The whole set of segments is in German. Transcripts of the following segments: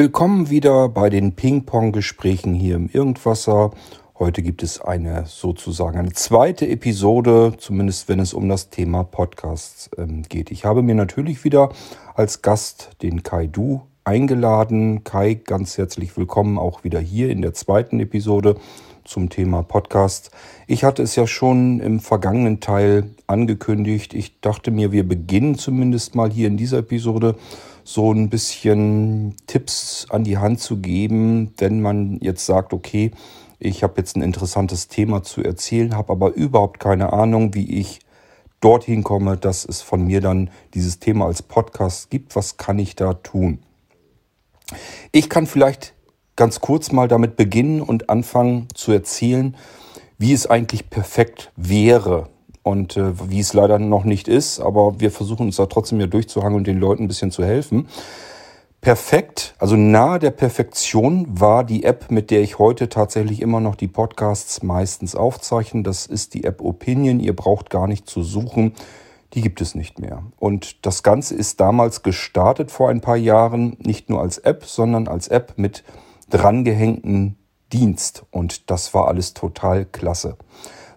Willkommen wieder bei den Ping-Pong-Gesprächen hier im Irgendwasser. Heute gibt es sozusagen eine zweite Episode, zumindest wenn es um das Thema Podcasts geht. Ich habe mir natürlich wieder als Gast den Kai Du eingeladen. Kai, ganz herzlich willkommen auch wieder hier in der zweiten Episode zum Thema Podcast. Ich hatte es ja schon im vergangenen Teil angekündigt. Ich dachte mir, wir beginnen zumindest mal hier in dieser Episode so ein bisschen Tipps an die Hand zu geben, wenn man jetzt sagt, okay, ich habe jetzt ein interessantes Thema zu erzählen, habe aber überhaupt keine Ahnung, wie ich dorthin komme, dass es von mir dann dieses Thema als Podcast gibt. Was kann ich da tun? Ich kann vielleicht ganz kurz mal damit beginnen und anfangen zu erzählen, wie es eigentlich perfekt wäre. Und wie es leider noch nicht ist, aber wir versuchen uns da trotzdem ja durchzuhangeln und den Leuten ein bisschen zu helfen. Perfekt, also nahe der Perfektion war die App, mit der ich heute tatsächlich immer noch die Podcasts meistens aufzeichne. Das ist die App Opinion. Ihr braucht gar nicht zu suchen. Die gibt es nicht mehr. Und das Ganze ist damals gestartet vor ein paar Jahren, nicht nur als App, sondern als App mit drangehängten Dienst. Und das war alles total klasse.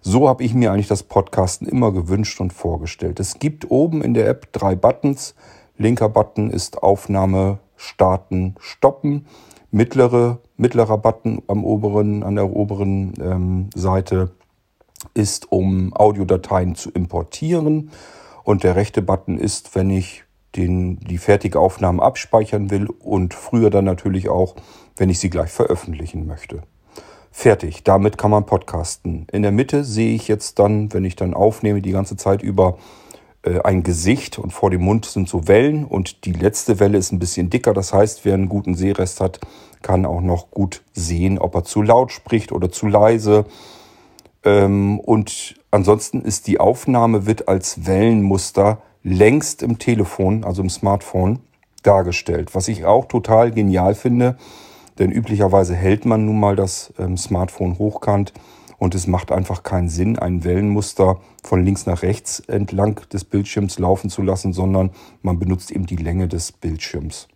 So habe ich mir eigentlich das Podcasten immer gewünscht und vorgestellt. Es gibt oben in der App 3 Buttons. Linker Button ist Aufnahme, Starten, Stoppen. Mittlerer Button an der oberen Seite ist, um Audiodateien zu importieren. Und der rechte Button ist, wenn ich die fertige Aufnahme abspeichern will und früher dann natürlich auch, wenn ich sie gleich veröffentlichen möchte. Fertig, damit kann man podcasten. In der Mitte sehe ich jetzt dann, wenn ich dann aufnehme, die ganze Zeit über ein Gesicht und vor dem Mund sind so Wellen und die letzte Welle ist ein bisschen dicker. Das heißt, wer einen guten Sehrest hat, kann auch noch gut sehen, ob er zu laut spricht oder zu leise. Und ansonsten ist die Aufnahme wird als Wellenmuster längst im Telefon, also im Smartphone, dargestellt. Was ich auch total genial finde, denn üblicherweise hält man nun mal das Smartphone hochkant und es macht einfach keinen Sinn, ein Wellenmuster von links nach rechts entlang des Bildschirms laufen zu lassen, sondern man benutzt eben die Länge des Bildschirms.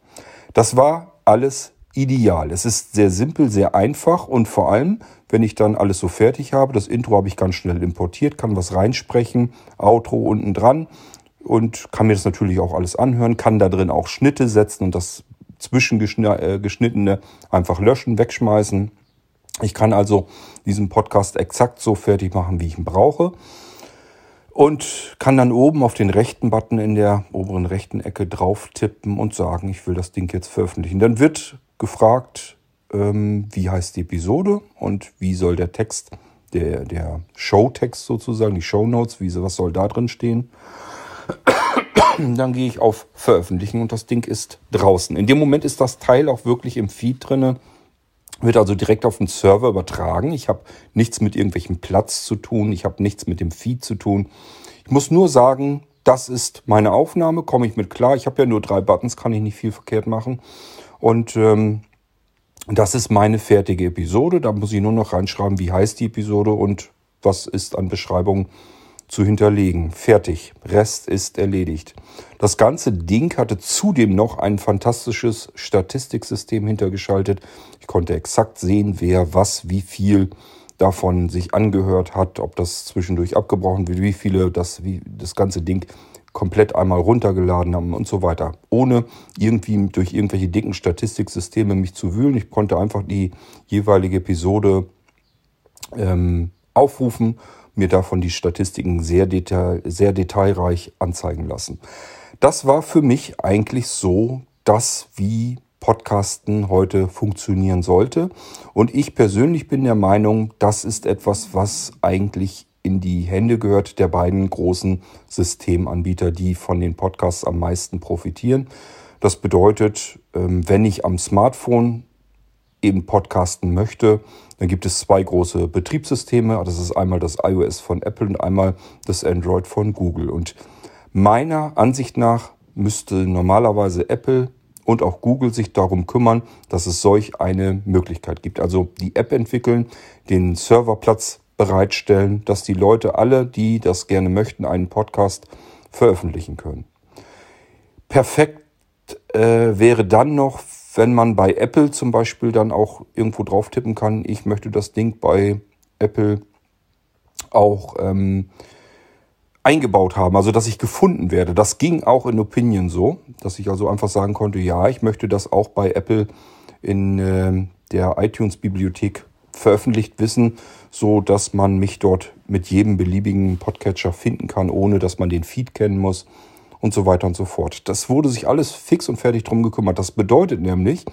Das war alles ideal. Es ist sehr simpel, sehr einfach und vor allem, wenn ich dann alles so fertig habe, das Intro habe ich ganz schnell importiert, kann was reinsprechen, Outro unten dran und kann mir das natürlich auch alles anhören, kann da drin auch Schnitte setzen und das Zwischengeschnittene einfach löschen, wegschmeißen. Ich kann also diesen Podcast exakt so fertig machen, wie ich ihn brauche. Und kann dann oben auf den rechten Button in der oberen rechten Ecke drauf tippen und sagen, ich will das Ding jetzt veröffentlichen. Dann wird gefragt, wie heißt die Episode und wie soll der Text, der Showtext sozusagen, die Shownotes, was soll da drin stehen? Dann gehe ich auf Veröffentlichen und das Ding ist draußen. In dem Moment ist das Teil auch wirklich im Feed drin, wird also direkt auf den Server übertragen. Ich habe nichts mit irgendwelchem Platz zu tun, ich habe nichts mit dem Feed zu tun. Ich muss nur sagen, das ist meine Aufnahme, komme ich mit klar. Ich habe ja nur 3 Buttons, kann ich nicht viel verkehrt machen. Und das ist meine fertige Episode. Da muss ich nur noch reinschreiben, wie heißt die Episode und was ist an Beschreibung zu hinterlegen. Fertig. Rest ist erledigt. Das ganze Ding hatte zudem noch ein fantastisches Statistiksystem hintergeschaltet. Ich konnte exakt sehen, wer was, wie viel davon sich angehört hat, ob das zwischendurch abgebrochen wird, wie viele das ganze Ding komplett einmal runtergeladen haben und so weiter. Ohne irgendwie durch irgendwelche dicken Statistiksysteme mich zu wühlen. Ich konnte einfach die jeweilige Episode aufrufen, mir davon die Statistiken sehr detailreich anzeigen lassen. Das war für mich eigentlich so, wie Podcasten heute funktionieren sollte. Und ich persönlich bin der Meinung, das ist etwas, was eigentlich in die Hände gehört der beiden großen Systemanbieter, die von den Podcasts am meisten profitieren. Das bedeutet, wenn ich am Smartphone eben podcasten möchte, dann gibt es 2 große Betriebssysteme. Das ist einmal das iOS von Apple und einmal das Android von Google. Und meiner Ansicht nach müsste normalerweise Apple und auch Google sich darum kümmern, dass es solch eine Möglichkeit gibt. Also die App entwickeln, den Serverplatz bereitstellen, dass die Leute alle, die das gerne möchten, einen Podcast veröffentlichen können. Perfekt wäre dann noch, wenn man bei Apple zum Beispiel dann auch irgendwo drauf tippen kann, ich möchte das Ding bei Apple auch eingebaut haben, also dass ich gefunden werde. Das ging auch in Opinion so, dass ich also einfach sagen konnte, ja, ich möchte das auch bei Apple in der iTunes-Bibliothek veröffentlicht wissen, so dass man mich dort mit jedem beliebigen Podcatcher finden kann, ohne dass man den Feed kennen muss und so weiter und so fort. Das wurde sich alles fix und fertig drum gekümmert. Das bedeutet nämlich,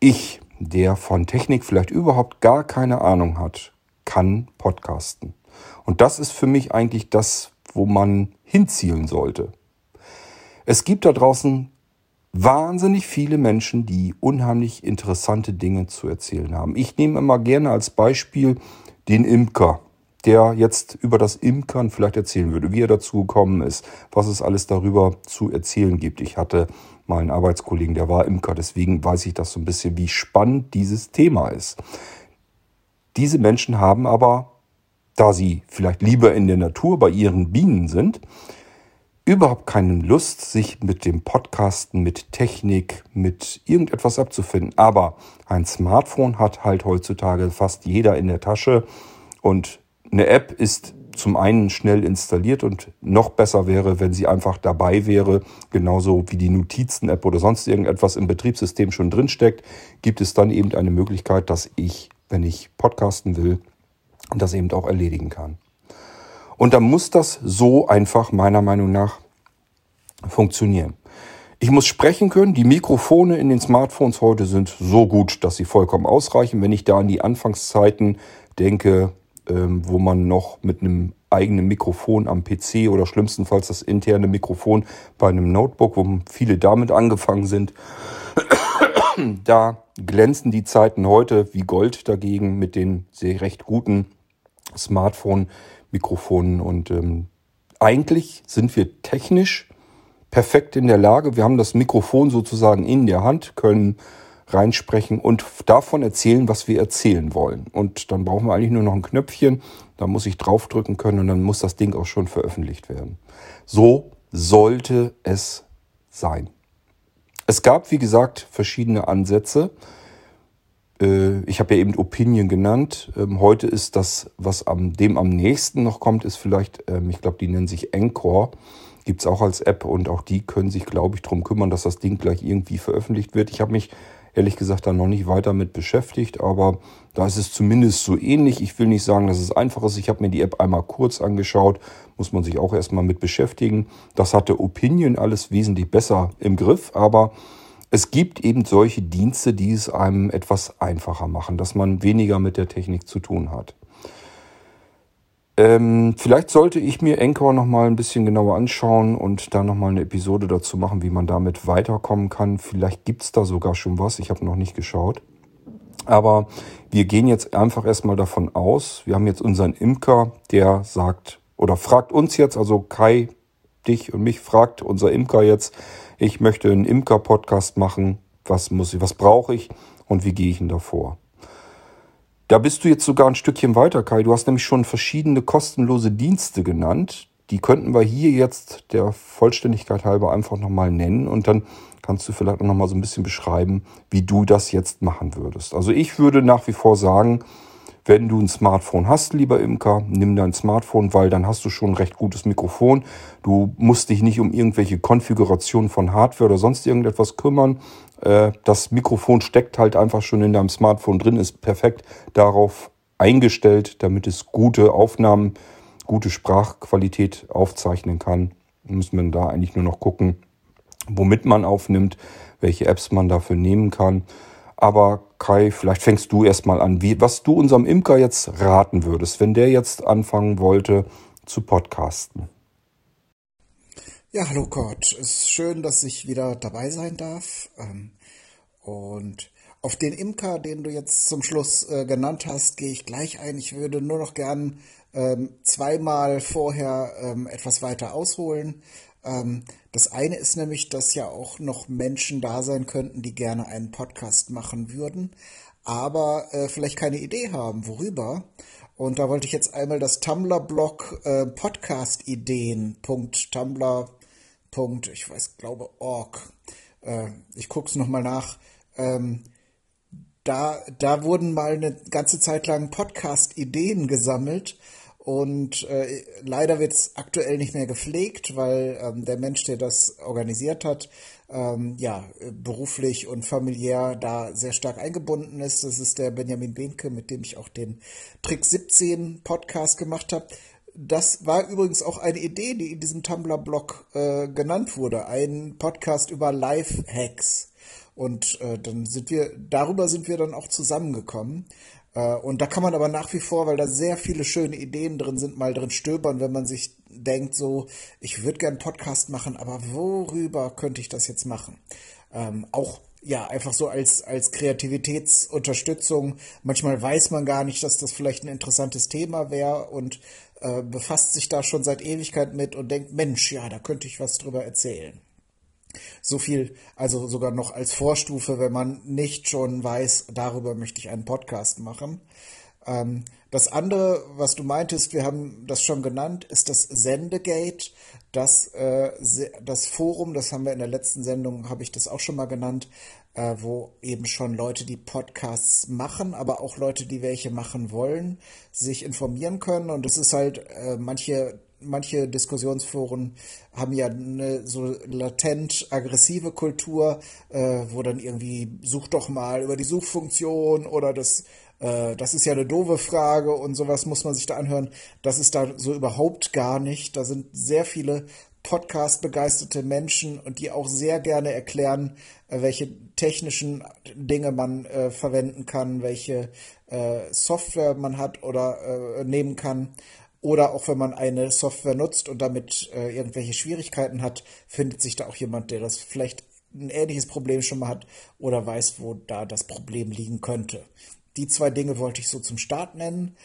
ich, der von Technik vielleicht überhaupt gar keine Ahnung hat, kann podcasten. Und das ist für mich eigentlich das, wo man hinzielen sollte. Es gibt da draußen wahnsinnig viele Menschen, die unheimlich interessante Dinge zu erzählen haben. Ich nehme immer gerne als Beispiel den Imker, der jetzt über das Imkern vielleicht erzählen würde, wie er dazu gekommen ist, was es alles darüber zu erzählen gibt. Ich hatte mal einen Arbeitskollegen, der war Imker, deswegen weiß ich das so ein bisschen, wie spannend dieses Thema ist. Diese Menschen haben aber, da sie vielleicht lieber in der Natur bei ihren Bienen sind, überhaupt keine Lust, sich mit dem Podcasten, mit Technik, mit irgendetwas abzufinden. Aber ein Smartphone hat halt heutzutage fast jeder in der Tasche. Und eine App ist zum einen schnell installiert und noch besser wäre, wenn sie einfach dabei wäre. Genauso wie die Notizen-App oder sonst irgendetwas im Betriebssystem schon drinsteckt, gibt es dann eben eine Möglichkeit, dass ich, wenn ich podcasten will, das eben auch erledigen kann. Und dann muss das so einfach meiner Meinung nach funktionieren. Ich muss sprechen können. Die Mikrofone in den Smartphones heute sind so gut, dass sie vollkommen ausreichen. Wenn ich da an die Anfangszeiten denke, wo man noch mit einem eigenen Mikrofon am PC oder schlimmstenfalls das interne Mikrofon bei einem Notebook, wo viele damit angefangen sind, da glänzen die Zeiten heute wie Gold dagegen mit den sehr recht guten Smartphone-Mikrofonen und eigentlich sind wir technisch perfekt in der Lage. Wir haben das Mikrofon sozusagen in der Hand, können reinsprechen und davon erzählen, was wir erzählen wollen. Und dann brauchen wir eigentlich nur noch ein Knöpfchen, da muss ich draufdrücken können und dann muss das Ding auch schon veröffentlicht werden. So sollte es sein. Es gab, wie gesagt, verschiedene Ansätze. Ich habe ja eben Opinion genannt. Heute ist das, was dem am nächsten noch kommt, ist vielleicht, ich glaube, die nennen sich Anchor. Gibt es auch als App und auch die können sich, glaube ich, darum kümmern, dass das Ding gleich irgendwie veröffentlicht wird. Ich habe mich, ehrlich gesagt, da noch nicht weiter mit beschäftigt, aber da ist es zumindest so ähnlich. Ich will nicht sagen, dass es einfach ist. Ich habe mir die App einmal kurz angeschaut, muss man sich auch erstmal mit beschäftigen. Das hatte Opinion alles wesentlich besser im Griff, aber es gibt eben solche Dienste, die es einem etwas einfacher machen, dass man weniger mit der Technik zu tun hat. Vielleicht sollte ich mir Anchor nochmal ein bisschen genauer anschauen und da nochmal eine Episode dazu machen, wie man damit weiterkommen kann. Vielleicht gibt es da sogar schon was, ich habe noch nicht geschaut. Aber wir gehen jetzt einfach erstmal davon aus, wir haben jetzt unseren Imker, der sagt oder fragt uns jetzt, also Kai, dich und mich fragt unser Imker jetzt, ich möchte einen Imker-Podcast machen, was brauche ich und wie gehe ich denn da vor? Da bist du jetzt sogar ein Stückchen weiter, Kai. Du hast nämlich schon verschiedene kostenlose Dienste genannt. Die könnten wir hier jetzt der Vollständigkeit halber einfach nochmal nennen und dann kannst du vielleicht nochmal so ein bisschen beschreiben, wie du das jetzt machen würdest. Also ich würde nach wie vor sagen, wenn du ein Smartphone hast, lieber Imker, nimm dein Smartphone, weil dann hast du schon ein recht gutes Mikrofon. Du musst dich nicht um irgendwelche Konfigurationen von Hardware oder sonst irgendetwas kümmern. Das Mikrofon steckt halt einfach schon in deinem Smartphone drin, ist perfekt darauf eingestellt, damit es gute Aufnahmen, gute Sprachqualität aufzeichnen kann. Muss man da eigentlich nur noch gucken, womit man aufnimmt, welche Apps man dafür nehmen kann. Aber Kai, vielleicht fängst du erstmal an, was du unserem Imker jetzt raten würdest, wenn der jetzt anfangen wollte zu podcasten. Ja, hallo Kurt. Es ist schön, dass ich wieder dabei sein darf. Und auf den Imker, den du jetzt zum Schluss genannt hast, gehe ich gleich ein. Ich würde nur noch gern zweimal vorher etwas weiter ausholen. Das eine ist nämlich, dass ja auch noch Menschen da sein könnten, die gerne einen Podcast machen würden, aber vielleicht keine Idee haben, worüber. Und da wollte ich jetzt einmal das Tumblr-Blog podcastideen.tumblr.org. Ich gucke es nochmal nach. Da wurden mal eine ganze Zeit lang Podcast-Ideen gesammelt und leider wird es aktuell nicht mehr gepflegt, weil der Mensch, der das organisiert hat, beruflich und familiär da sehr stark eingebunden ist. Das ist der Benjamin Behnke, mit dem ich auch den Trick 17 Podcast gemacht habe. Das war übrigens auch eine Idee, die in diesem Tumblr-Blog genannt wurde. Ein Podcast über Live-Hacks. Und dann darüber sind wir dann auch zusammengekommen. Und da kann man aber nach wie vor, weil da sehr viele schöne Ideen drin sind, mal drin stöbern, wenn man sich denkt so, ich würde gerne einen Podcast machen, aber worüber könnte ich das jetzt machen? Einfach so als Kreativitätsunterstützung. Manchmal weiß man gar nicht, dass das vielleicht ein interessantes Thema wäre und befasst sich da schon seit Ewigkeit mit und denkt, Mensch, ja, da könnte ich was drüber erzählen. So viel, also sogar noch als Vorstufe, wenn man nicht schon weiß, darüber möchte ich einen Podcast machen. Das andere, was du meintest, wir haben das schon genannt, ist das Sendegate, das Forum, das haben wir in der letzten Sendung, habe ich das auch schon mal genannt, wo eben schon Leute, die Podcasts machen, aber auch Leute, die welche machen wollen, sich informieren können. Und das ist halt manche Diskussionsforen haben ja eine so latent aggressive Kultur, wo dann irgendwie such doch mal über die Suchfunktion oder das ist ja eine doofe Frage und sowas muss man sich da anhören. Das ist da so überhaupt gar nicht. Da sind sehr viele Podcast-begeisterte Menschen und die auch sehr gerne erklären, welche technischen Dinge man verwenden kann, welche Software man hat oder nehmen kann. Oder auch wenn man eine Software nutzt und damit irgendwelche Schwierigkeiten hat, findet sich da auch jemand, der das vielleicht ein ähnliches Problem schon mal hat oder weiß, wo da das Problem liegen könnte. Die zwei Dinge wollte ich so zum Start nennen.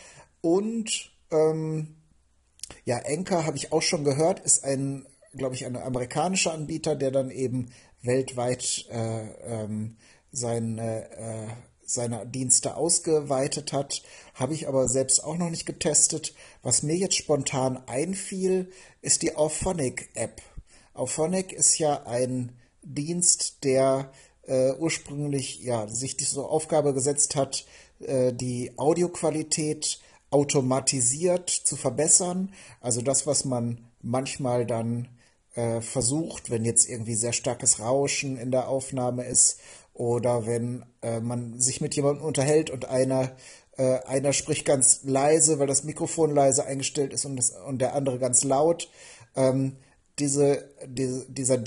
Und Anchor habe ich auch schon gehört, ist glaube ich, ein amerikanischer Anbieter, der dann eben weltweit seine Dienste ausgeweitet hat, habe ich aber selbst auch noch nicht getestet. Was mir jetzt spontan einfiel, ist die Auphonic-App. Auphonic ist ja ein Dienst, der ursprünglich sich diese Aufgabe gesetzt hat, die Audioqualität automatisiert zu verbessern. Also das, was man manchmal dann versucht, wenn jetzt irgendwie sehr starkes Rauschen in der Aufnahme ist, oder wenn man sich mit jemandem unterhält und einer spricht ganz leise, weil das Mikrofon leise eingestellt ist und der andere ganz laut. Dieser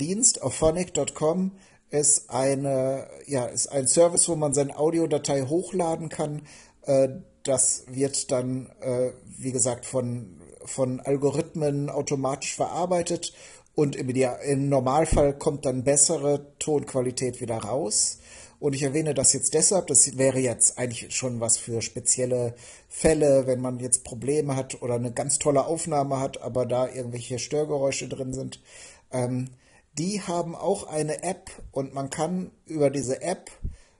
Dienst, auphonic.com, ist ein Service, wo man seine Audiodatei hochladen kann. Das wird dann, wie gesagt, von Algorithmen automatisch verarbeitet. Und im Normalfall kommt dann bessere Tonqualität wieder raus. Und ich erwähne das jetzt deshalb, das wäre jetzt eigentlich schon was für spezielle Fälle, wenn man jetzt Probleme hat oder eine ganz tolle Aufnahme hat, aber da irgendwelche Störgeräusche drin sind. Die haben auch eine App und man kann über diese App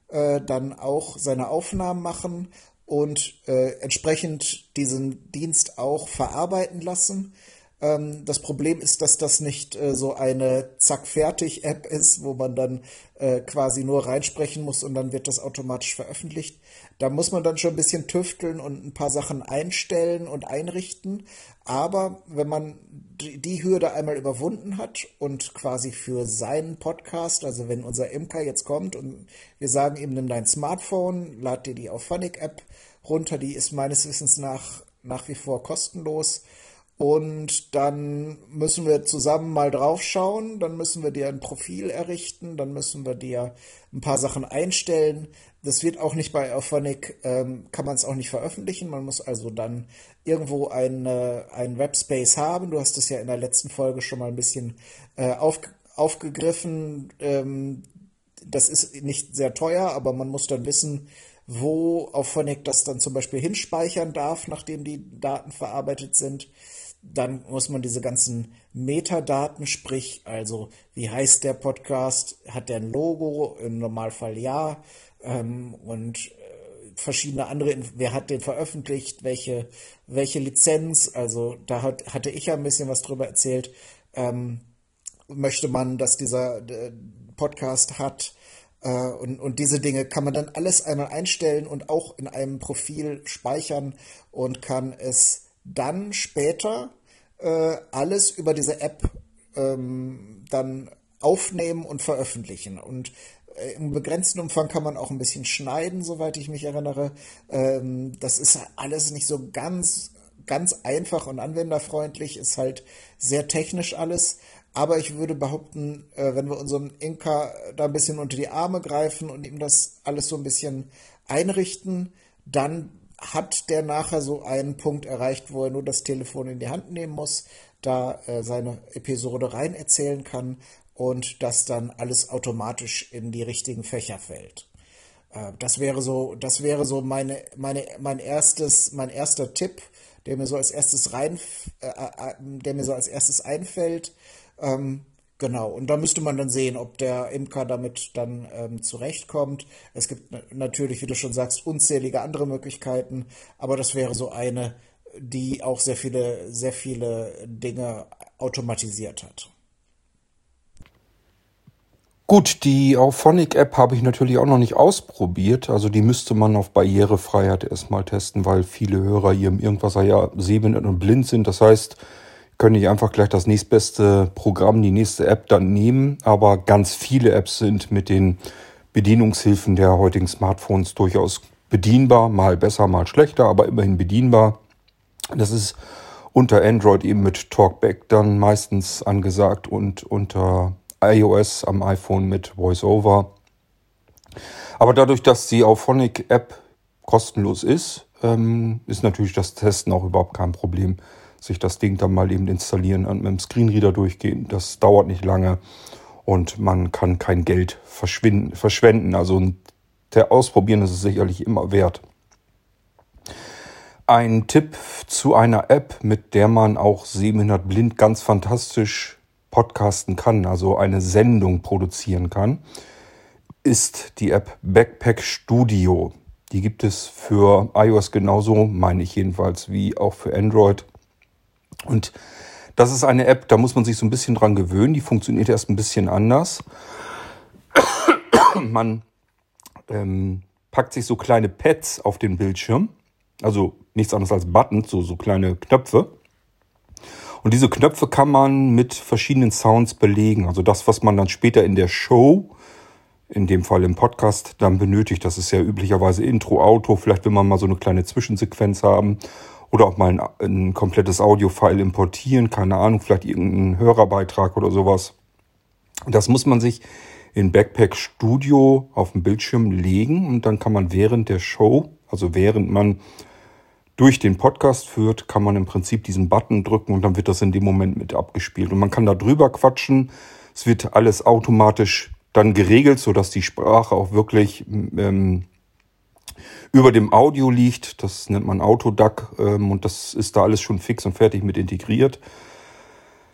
dann auch seine Aufnahmen machen und entsprechend diesen Dienst auch verarbeiten lassen. Das Problem ist, dass das nicht so eine Zack-Fertig-App ist, wo man dann quasi nur reinsprechen muss und dann wird das automatisch veröffentlicht. Da muss man dann schon ein bisschen tüfteln und ein paar Sachen einstellen und einrichten. Aber wenn man die Hürde einmal überwunden hat und quasi für seinen Podcast, also wenn unser Imker jetzt kommt und wir sagen ihm, nimm dein Smartphone, lad dir die Auphonic-App runter, die ist meines Wissens nach wie vor kostenlos. Und dann müssen wir zusammen mal drauf schauen, dann müssen wir dir ein Profil errichten, dann müssen wir dir ein paar Sachen einstellen. Das wird auch nicht bei Auphonic, kann man es auch nicht veröffentlichen. Man muss also dann irgendwo einen Webspace haben. Du hast es ja in der letzten Folge schon mal ein bisschen aufgegriffen. Das ist nicht sehr teuer, aber man muss dann wissen, wo Auphonic das dann zum Beispiel hinspeichern darf, nachdem die Daten verarbeitet sind. Dann muss man diese ganzen Metadaten, sprich, also wie heißt der Podcast, hat der ein Logo, im Normalfall ja, und verschiedene andere, wer hat den veröffentlicht, welche Lizenz, also da hatte ich ja ein bisschen was drüber erzählt, möchte man, dass dieser Podcast hat, Und diese Dinge kann man dann alles einmal einstellen und auch in einem Profil speichern und kann es dann später alles über diese App dann aufnehmen und veröffentlichen. Und im begrenzten Umfang kann man auch ein bisschen schneiden, soweit ich mich erinnere. Das ist alles nicht so ganz einfach und anwenderfreundlich, ist halt sehr technisch alles. Aber ich würde behaupten, wenn wir unserem Inka da ein bisschen unter die Arme greifen und ihm das alles so ein bisschen einrichten, dann hat der nachher so einen Punkt erreicht, wo er nur das Telefon in die Hand nehmen muss, da seine Episode rein erzählen kann und das dann alles automatisch in die richtigen Fächer fällt. Das wäre so mein erster Tipp, der mir so als erstes einfällt. Genau, und da müsste man dann sehen, ob der Imker damit dann zurechtkommt. Es gibt natürlich, wie du schon sagst, unzählige andere Möglichkeiten, aber das wäre so eine, die auch sehr viele Dinge automatisiert hat. Gut, die Auphonic-App habe ich natürlich auch noch nicht ausprobiert. Also die müsste man auf Barrierefreiheit erstmal testen, weil viele Hörer hier im Irgendwasser ja sehbehindert und blind sind. Das heißt, können ich einfach gleich das nächstbeste Programm, die nächste App dann nehmen. Aber ganz viele Apps sind mit den Bedienungshilfen der heutigen Smartphones durchaus bedienbar. Mal besser, mal schlechter, aber immerhin bedienbar. Das ist unter Android eben mit TalkBack dann meistens angesagt und unter iOS am iPhone mit VoiceOver. Aber dadurch, dass die Auphonic-App kostenlos ist, ist natürlich das Testen auch überhaupt kein Problem. Sich das Ding dann mal eben installieren und mit dem Screenreader durchgehen. Das dauert nicht lange und man kann kein Geld verschwenden. Also ausprobieren ist es sicherlich immer wert. Ein Tipp zu einer App, mit der man auch sehbehindert blind ganz fantastisch podcasten kann, also eine Sendung produzieren kann, ist die App Backpack Studio. Die gibt es für iOS genauso, meine ich jedenfalls, wie auch für Android. Und das ist eine App, da muss man sich so ein bisschen dran gewöhnen. Die funktioniert erst ein bisschen anders. Man packt sich so kleine Pads auf den Bildschirm. Also nichts anderes als Buttons, so kleine Knöpfe. Und diese Knöpfe kann man mit verschiedenen Sounds belegen. Also das, was man dann später in der Show, in dem Fall im Podcast, dann benötigt. Das ist ja üblicherweise Intro, Outro. Vielleicht will man mal so eine kleine Zwischensequenz haben. Oder auch mal ein komplettes Audio-File importieren, keine Ahnung, vielleicht irgendeinen Hörerbeitrag oder sowas. Das muss man sich in Backpack Studio auf dem Bildschirm legen und dann kann man während der Show, also während man durch den Podcast führt, kann man im Prinzip diesen Button drücken und dann wird das in dem Moment mit abgespielt. Und man kann da drüber quatschen, es wird alles automatisch dann geregelt, sodass die Sprache auch wirklich über dem Audio liegt, das nennt man Autoduck, und das ist da alles schon fix und fertig mit integriert.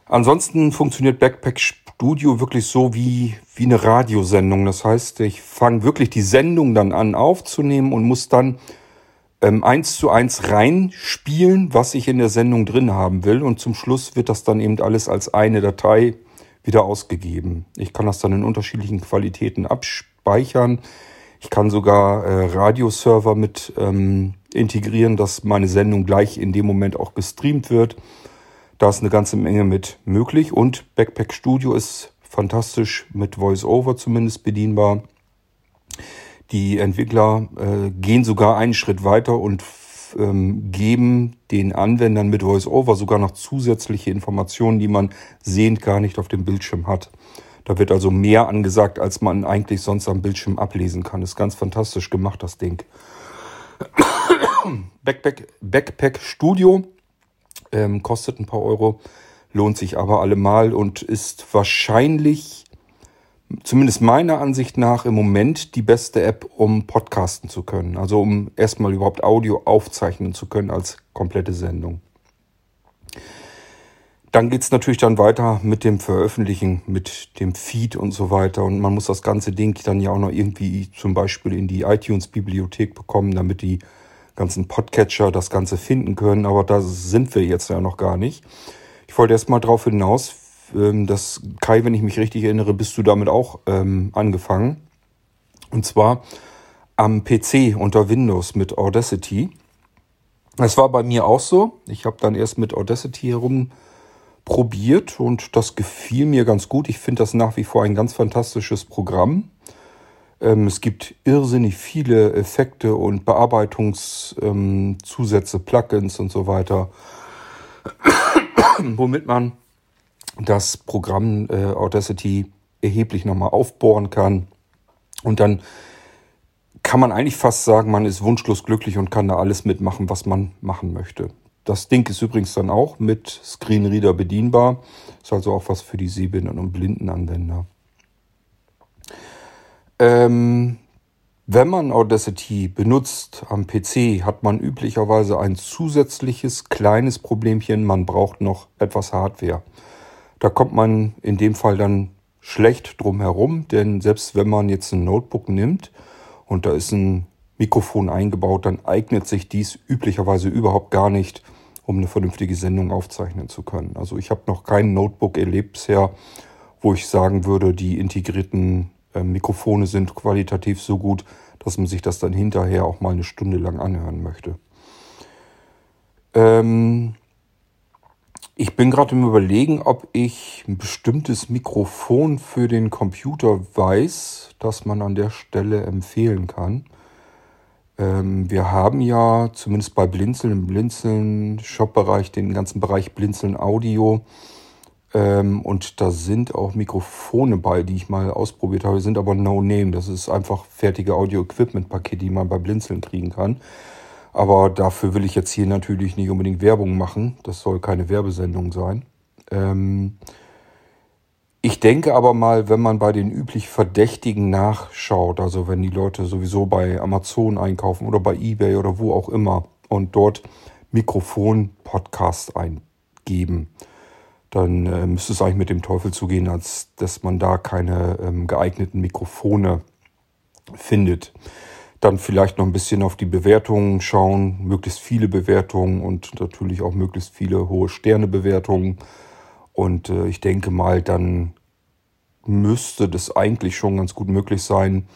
Ansonsten funktioniert Backpack Studio wirklich so wie eine Radiosendung. Das heißt, ich fange wirklich die Sendung dann an aufzunehmen und muss dann 1:1 reinspielen, was ich in der Sendung drin haben will. Und zum Schluss wird das dann eben alles als eine Datei wieder ausgegeben. Ich kann das dann in unterschiedlichen Qualitäten abspeichern. Ich kann sogar Radioserver mit integrieren, dass meine Sendung gleich in dem Moment auch gestreamt wird. Da ist eine ganze Menge mit möglich. Und Backpack Studio ist fantastisch mit VoiceOver zumindest bedienbar. Die Entwickler gehen sogar einen Schritt weiter und geben den Anwendern mit VoiceOver sogar noch zusätzliche Informationen, die man sehend gar nicht auf dem Bildschirm hat. Da wird also mehr angesagt, als man eigentlich sonst am Bildschirm ablesen kann. Ist ganz fantastisch gemacht, das Ding. Backpack Studio kostet ein paar Euro, lohnt sich aber allemal und ist wahrscheinlich, zumindest meiner Ansicht nach, im Moment die beste App, um podcasten zu können. Also um erstmal überhaupt Audio aufzeichnen zu können als komplette Sendung. Dann geht es natürlich dann weiter mit dem Veröffentlichen, mit dem Feed und so weiter. Und man muss das ganze Ding dann ja auch noch irgendwie zum Beispiel in die iTunes-Bibliothek bekommen, damit die ganzen Podcatcher das Ganze finden können. Aber da sind wir jetzt ja noch gar nicht. Ich wollte erst mal darauf hinaus, dass Kai, wenn ich mich richtig erinnere, bist du damit auch angefangen. Und zwar am PC unter Windows mit Audacity. Das war bei mir auch so. Ich habe dann erst mit Audacity herumprobiert und das gefiel mir ganz gut. Ich finde das nach wie vor ein ganz fantastisches Programm. Es gibt irrsinnig viele Effekte und Bearbeitungszusätze, Plugins und so weiter, womit man das Programm Audacity erheblich nochmal aufbohren kann. Und dann kann man eigentlich fast sagen, man ist wunschlos glücklich und kann da alles mitmachen, was man machen möchte. Das Ding ist übrigens dann auch mit Screenreader bedienbar. Ist also auch was für die Sehbehinderten und blinden Anwender. Wenn man Audacity benutzt am PC, hat man üblicherweise ein zusätzliches kleines Problemchen. Man braucht noch etwas Hardware. Da kommt man in dem Fall dann schlecht drum herum, denn selbst wenn man jetzt ein Notebook nimmt und da ist ein Mikrofon eingebaut, dann eignet sich dies üblicherweise überhaupt gar nicht, um eine vernünftige Sendung aufzeichnen zu können. Also ich habe noch kein Notebook erlebt bisher, wo ich sagen würde, die integrierten Mikrofone sind qualitativ so gut, dass man sich das dann hinterher auch mal eine Stunde lang anhören möchte. Ich bin gerade im Überlegen, ob ich ein bestimmtes Mikrofon für den Computer weiß, das man an der Stelle empfehlen kann. Wir haben ja zumindest bei Blinzeln, im Blinzeln-Shop-Bereich, den ganzen Bereich Blinzeln-Audio, und da sind auch Mikrofone bei, die ich mal ausprobiert habe, sind aber No-Name. Das ist einfach fertige Audio-Equipment-Pakete, die man bei Blinzeln kriegen kann. Aber dafür will ich jetzt hier natürlich nicht unbedingt Werbung machen. Das soll keine Werbesendung sein. Ich denke aber mal, wenn man bei den üblich Verdächtigen nachschaut, also wenn die Leute sowieso bei Amazon einkaufen oder bei eBay oder wo auch immer und dort Mikrofon-Podcast eingeben, dann müsste es eigentlich mit dem Teufel zugehen, als dass man da keine geeigneten Mikrofone findet. Dann vielleicht noch ein bisschen auf die Bewertungen schauen, möglichst viele Bewertungen und natürlich auch möglichst viele hohe Sternebewertungen. Und ich denke mal, dann müsste das eigentlich schon ganz gut möglich sein,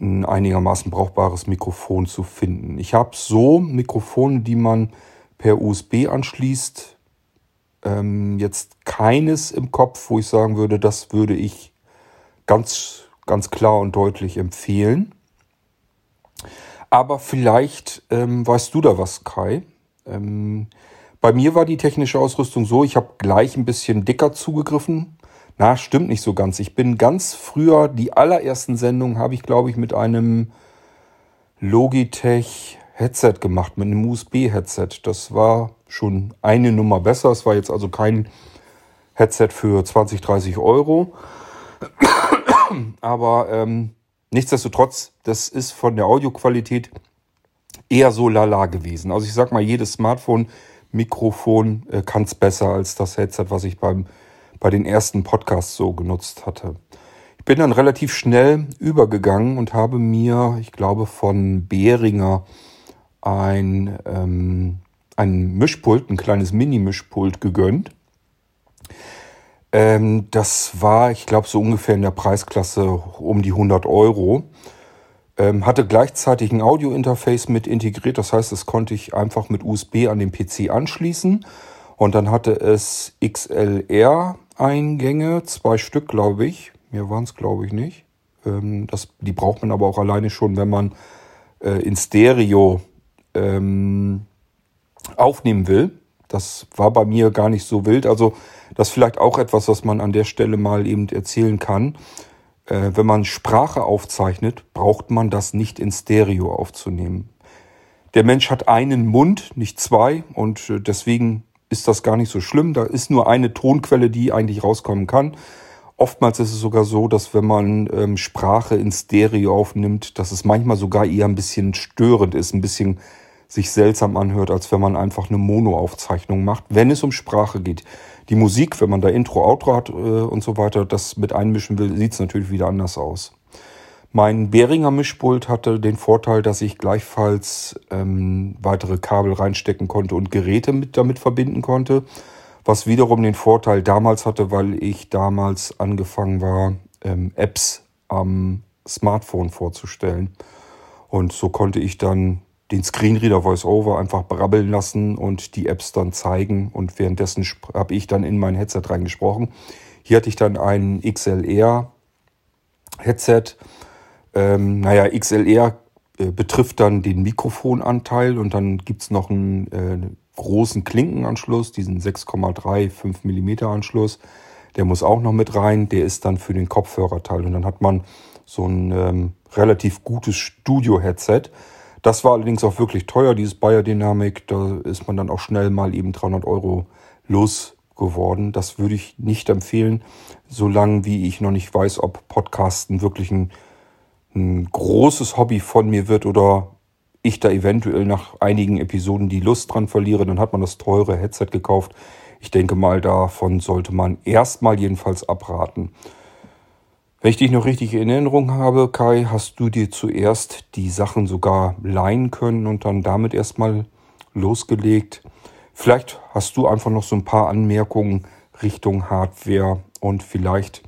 ein einigermaßen brauchbares Mikrofon zu finden. Ich habe so Mikrofone, die man per USB anschließt, jetzt keines im Kopf, wo ich sagen würde, das würde ich ganz, ganz klar und deutlich empfehlen. Aber vielleicht weißt du da was, Kai. Bei mir war die technische Ausrüstung so, ich habe gleich ein bisschen dicker zugegriffen. Na, stimmt nicht so ganz. Ich bin ganz früher, die allerersten Sendungen habe ich, glaube ich, mit einem Logitech Headset gemacht, mit einem USB-Headset. Das war schon eine Nummer besser. Es war jetzt also kein Headset für 20, 30 Euro. Aber nichtsdestotrotz, das ist von der Audioqualität eher so lala gewesen. Also ich sag mal, jedes Smartphone-Mikrofon kann es besser als das Headset, was ich bei den ersten Podcasts so genutzt hatte. Ich bin dann relativ schnell übergegangen und habe mir, ich glaube, von Behringer ein Mischpult, ein kleines Mini-Mischpult gegönnt. Das war, ich glaube, so ungefähr in der Preisklasse um die 100 Euro. Hatte gleichzeitig ein Audio-Interface mit integriert. Das heißt, das konnte ich einfach mit USB an den PC anschließen. Und dann hatte es XLR-Eingänge, 2 Stück, glaube ich. Mehr waren es, glaube ich, nicht. Die braucht man aber auch alleine schon, wenn man in Stereo aufnehmen will. Das war bei mir gar nicht so wild. Also das ist vielleicht auch etwas, was man an der Stelle mal eben erzählen kann. Wenn man Sprache aufzeichnet, braucht man das nicht in Stereo aufzunehmen. Der Mensch hat einen Mund, nicht zwei. Und deswegen ist das gar nicht so schlimm. Da ist nur eine Tonquelle, die eigentlich rauskommen kann. Oftmals ist es sogar so, dass wenn man Sprache in Stereo aufnimmt, dass es manchmal sogar eher ein bisschen störend ist, ein bisschen sich seltsam anhört, als wenn man einfach eine Mono-Aufzeichnung macht, wenn es um Sprache geht. Die Musik, wenn man da Intro, Outro hat und so weiter, das mit einmischen will, sieht es natürlich wieder anders aus. Mein Behringer Mischpult hatte den Vorteil, dass ich gleichfalls weitere Kabel reinstecken konnte und Geräte damit verbinden konnte, was wiederum den Vorteil damals hatte, weil ich damals angefangen war, Apps am Smartphone vorzustellen. Und so konnte ich dann den Screenreader VoiceOver einfach brabbeln lassen und die Apps dann zeigen. Und währenddessen habe ich dann in mein Headset reingesprochen. Hier hatte ich dann ein XLR-Headset. XLR betrifft dann den Mikrofonanteil und dann gibt es noch einen großen Klinkenanschluss, diesen 6,35 mm Anschluss. Der muss auch noch mit rein, der ist dann für den Kopfhörerteil. Und dann hat man so ein relativ gutes Studio-Headset. Das war allerdings auch wirklich teuer, dieses Beyerdynamic. Da ist man dann auch schnell mal eben 300 € losgeworden. Das würde ich nicht empfehlen, solange wie ich noch nicht weiß, ob Podcasten wirklich ein großes Hobby von mir wird oder ich da eventuell nach einigen Episoden die Lust dran verliere. Dann hat man das teure Headset gekauft. Ich denke mal, davon sollte man erstmal jedenfalls abraten. Wenn ich dich noch richtig in Erinnerung habe, Kai, hast du dir zuerst die Sachen sogar leihen können und dann damit erstmal losgelegt. Vielleicht hast du einfach noch so ein paar Anmerkungen Richtung Hardware und vielleicht,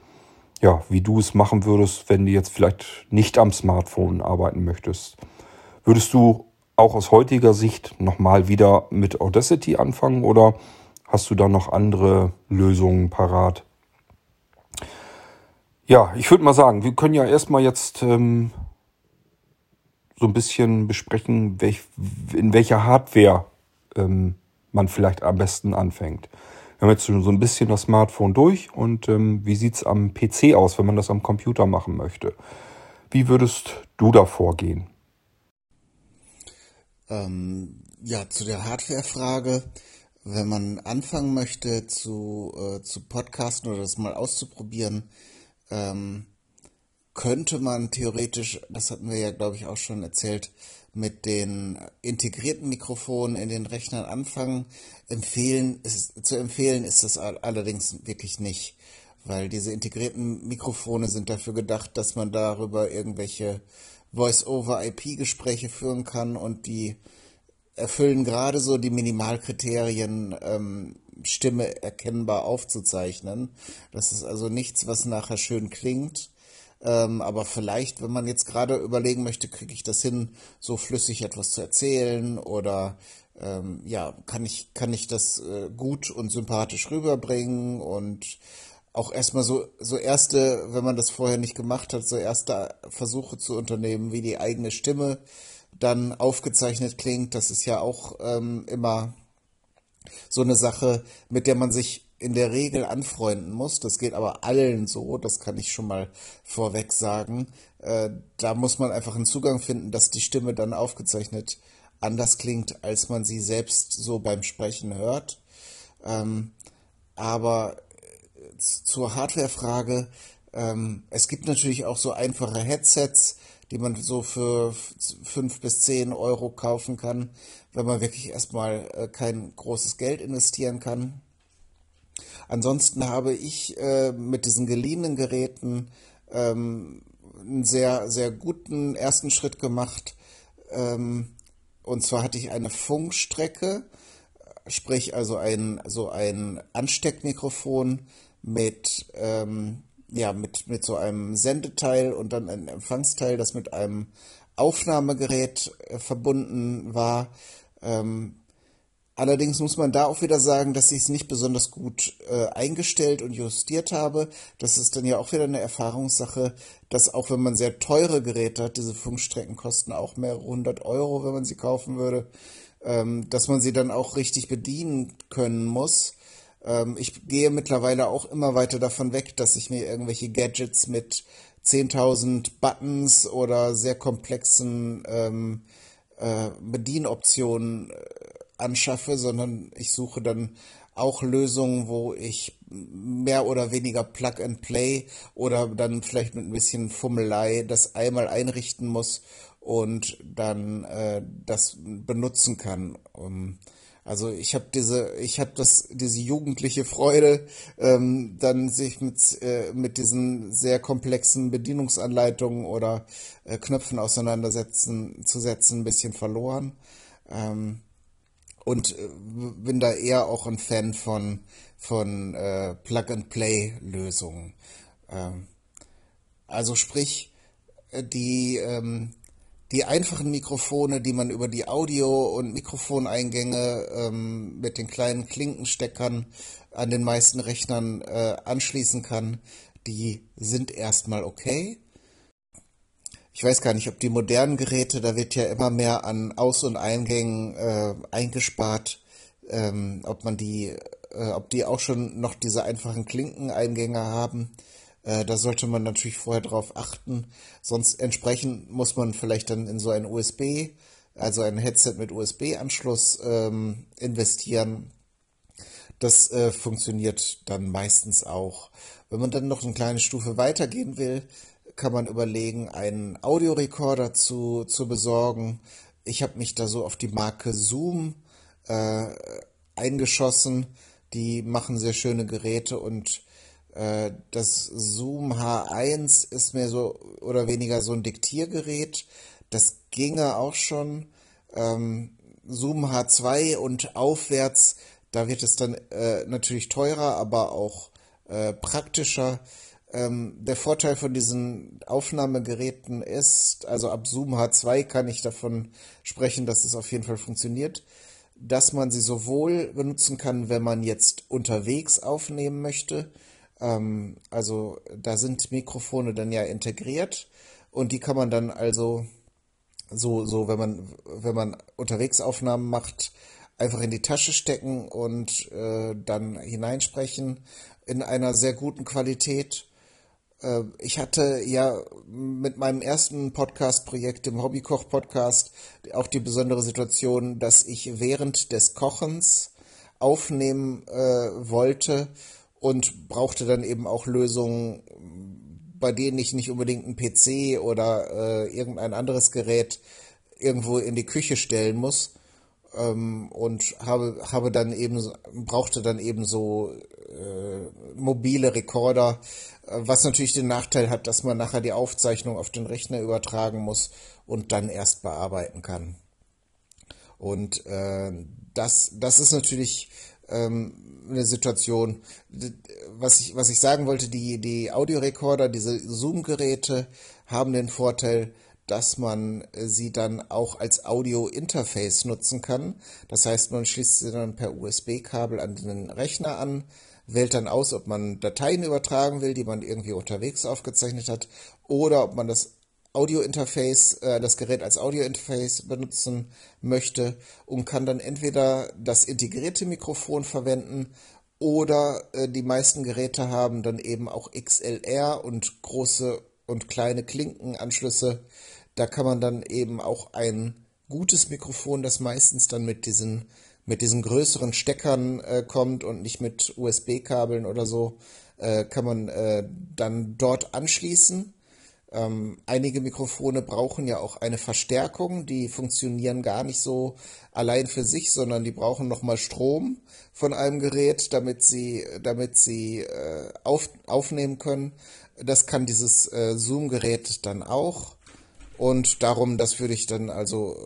ja, wie du es machen würdest, wenn du jetzt vielleicht nicht am Smartphone arbeiten möchtest. Würdest du auch aus heutiger Sicht nochmal wieder mit Audacity anfangen oder hast du da noch andere Lösungen parat? Ja, ich würde mal sagen, wir können ja erstmal jetzt so ein bisschen besprechen, in welcher Hardware man vielleicht am besten anfängt. Wir haben jetzt so ein bisschen das Smartphone durch und wie sieht es am PC aus, wenn man das am Computer machen möchte? Wie würdest du da vorgehen? Zu der Hardware-Frage. Wenn man anfangen möchte zu podcasten oder das mal auszuprobieren, könnte man theoretisch, das hatten wir ja, glaube ich, auch schon erzählt, mit den integrierten Mikrofonen in den Rechnern anfangen. Empfehlen ist das allerdings wirklich nicht, weil diese integrierten Mikrofone sind dafür gedacht, dass man darüber irgendwelche Voice-over-IP-Gespräche führen kann und die erfüllen gerade so die Minimalkriterien, Stimme erkennbar aufzuzeichnen. Das ist also nichts, was nachher schön klingt. Aber vielleicht, wenn man jetzt gerade überlegen möchte, kriege ich das hin, so flüssig etwas zu erzählen oder kann ich das gut und sympathisch rüberbringen und auch erstmal so erste, wenn man das vorher nicht gemacht hat, so erste Versuche zu unternehmen, wie die eigene Stimme dann aufgezeichnet klingt. Das ist ja auch immer so eine Sache, mit der man sich in der Regel anfreunden muss. Das geht aber allen so, das kann ich schon mal vorweg sagen. Da muss man einfach einen Zugang finden, dass die Stimme dann aufgezeichnet anders klingt, als man sie selbst so beim Sprechen hört. Aber zur Hardware-Frage, es gibt natürlich auch so einfache Headsets, die man so für 5 bis 10 € kaufen kann, wenn man wirklich erstmal kein großes Geld investieren kann. Ansonsten habe ich mit diesen geliehenen Geräten einen sehr, sehr guten ersten Schritt gemacht. Und zwar hatte ich eine Funkstrecke, sprich also ein Ansteckmikrofon mit so einem Sendeteil und dann ein Empfangsteil, das mit einem Aufnahmegerät verbunden war. Allerdings muss man da auch wieder sagen, dass ich es nicht besonders gut eingestellt und justiert habe. Das ist dann ja auch wieder eine Erfahrungssache, dass auch wenn man sehr teure Geräte hat, diese Funkstrecken kosten auch mehrere 100 €, wenn man sie kaufen würde, dass man sie dann auch richtig bedienen können muss. Ich gehe mittlerweile auch immer weiter davon weg, dass ich mir irgendwelche Gadgets mit 10.000 Buttons oder sehr komplexen Bedienoptionen anschaffe, sondern ich suche dann auch Lösungen, wo ich mehr oder weniger Plug and Play oder dann vielleicht mit ein bisschen Fummelei das einmal einrichten muss und dann das benutzen kann. Also ich habe diese jugendliche Freude, dann sich mit diesen sehr komplexen Bedienungsanleitungen oder Knöpfen auseinanderzusetzen, ein bisschen verloren. Und bin da eher auch ein Fan von Plug-and-Play-Lösungen. Also sprich, die einfachen Mikrofone, die man über die Audio- und Mikrofoneingänge mit den kleinen Klinkensteckern an den meisten Rechnern anschließen kann, die sind erstmal okay. Ich weiß gar nicht, ob die modernen Geräte, da wird ja immer mehr an Aus- und Eingängen eingespart, ob man die, ob die auch schon noch diese einfachen Klinkeneingänge haben. Da sollte man natürlich vorher drauf achten. Sonst entsprechend muss man vielleicht dann in so ein USB, also ein Headset mit USB-Anschluss investieren. Das funktioniert dann meistens auch. Wenn man dann noch eine kleine Stufe weitergehen will, kann man überlegen, einen Audiorekorder zu besorgen. Ich habe mich da so auf die Marke Zoom eingeschossen. Die machen sehr schöne Geräte und das Zoom H1 ist mir so oder weniger so ein Diktiergerät. Das ginge auch schon. Zoom H2 und aufwärts, da wird es dann natürlich teurer, aber auch praktischer. Der Vorteil von diesen Aufnahmegeräten ist, also ab Zoom H2 kann ich davon sprechen, dass es auf jeden Fall funktioniert, dass man sie sowohl benutzen kann, wenn man jetzt unterwegs aufnehmen möchte. Also da sind Mikrofone dann ja integriert und die kann man dann also so wenn man unterwegs Aufnahmen macht, einfach in die Tasche stecken und dann hineinsprechen in einer sehr guten Qualität. Ich hatte ja mit meinem ersten Podcast-Projekt, dem Hobbykoch-Podcast, auch die besondere Situation, dass ich während des Kochens aufnehmen wollte. Und brauchte dann eben auch Lösungen, bei denen ich nicht unbedingt einen PC oder irgendein anderes Gerät irgendwo in die Küche stellen muss. Und brauchte dann eben so mobile Rekorder, was natürlich den Nachteil hat, dass man nachher die Aufzeichnung auf den Rechner übertragen muss und dann erst bearbeiten kann. Und das ist natürlich eine Situation, was ich sagen wollte, die Audiorekorder, diese Zoom-Geräte haben den Vorteil, dass man sie dann auch als Audio-Interface nutzen kann. Das heißt, man schließt sie dann per USB-Kabel an den Rechner an, wählt dann aus, ob man Dateien übertragen will, die man irgendwie unterwegs aufgezeichnet hat, oder ob man das Audio-Interface, das Gerät als Audio-Interface benutzen möchte und kann dann entweder das integrierte Mikrofon verwenden oder die meisten Geräte haben dann eben auch XLR und große und kleine Klinkenanschlüsse. Da kann man dann eben auch ein gutes Mikrofon, das meistens dann mit diesen größeren Steckern kommt und nicht mit USB-Kabeln oder so, kann man dann dort anschließen. Einige Mikrofone brauchen ja auch eine Verstärkung, die funktionieren gar nicht so allein für sich, sondern die brauchen nochmal Strom von einem Gerät, damit sie aufnehmen können. Das kann dieses Zoom-Gerät dann auch und darum, das würde ich dann also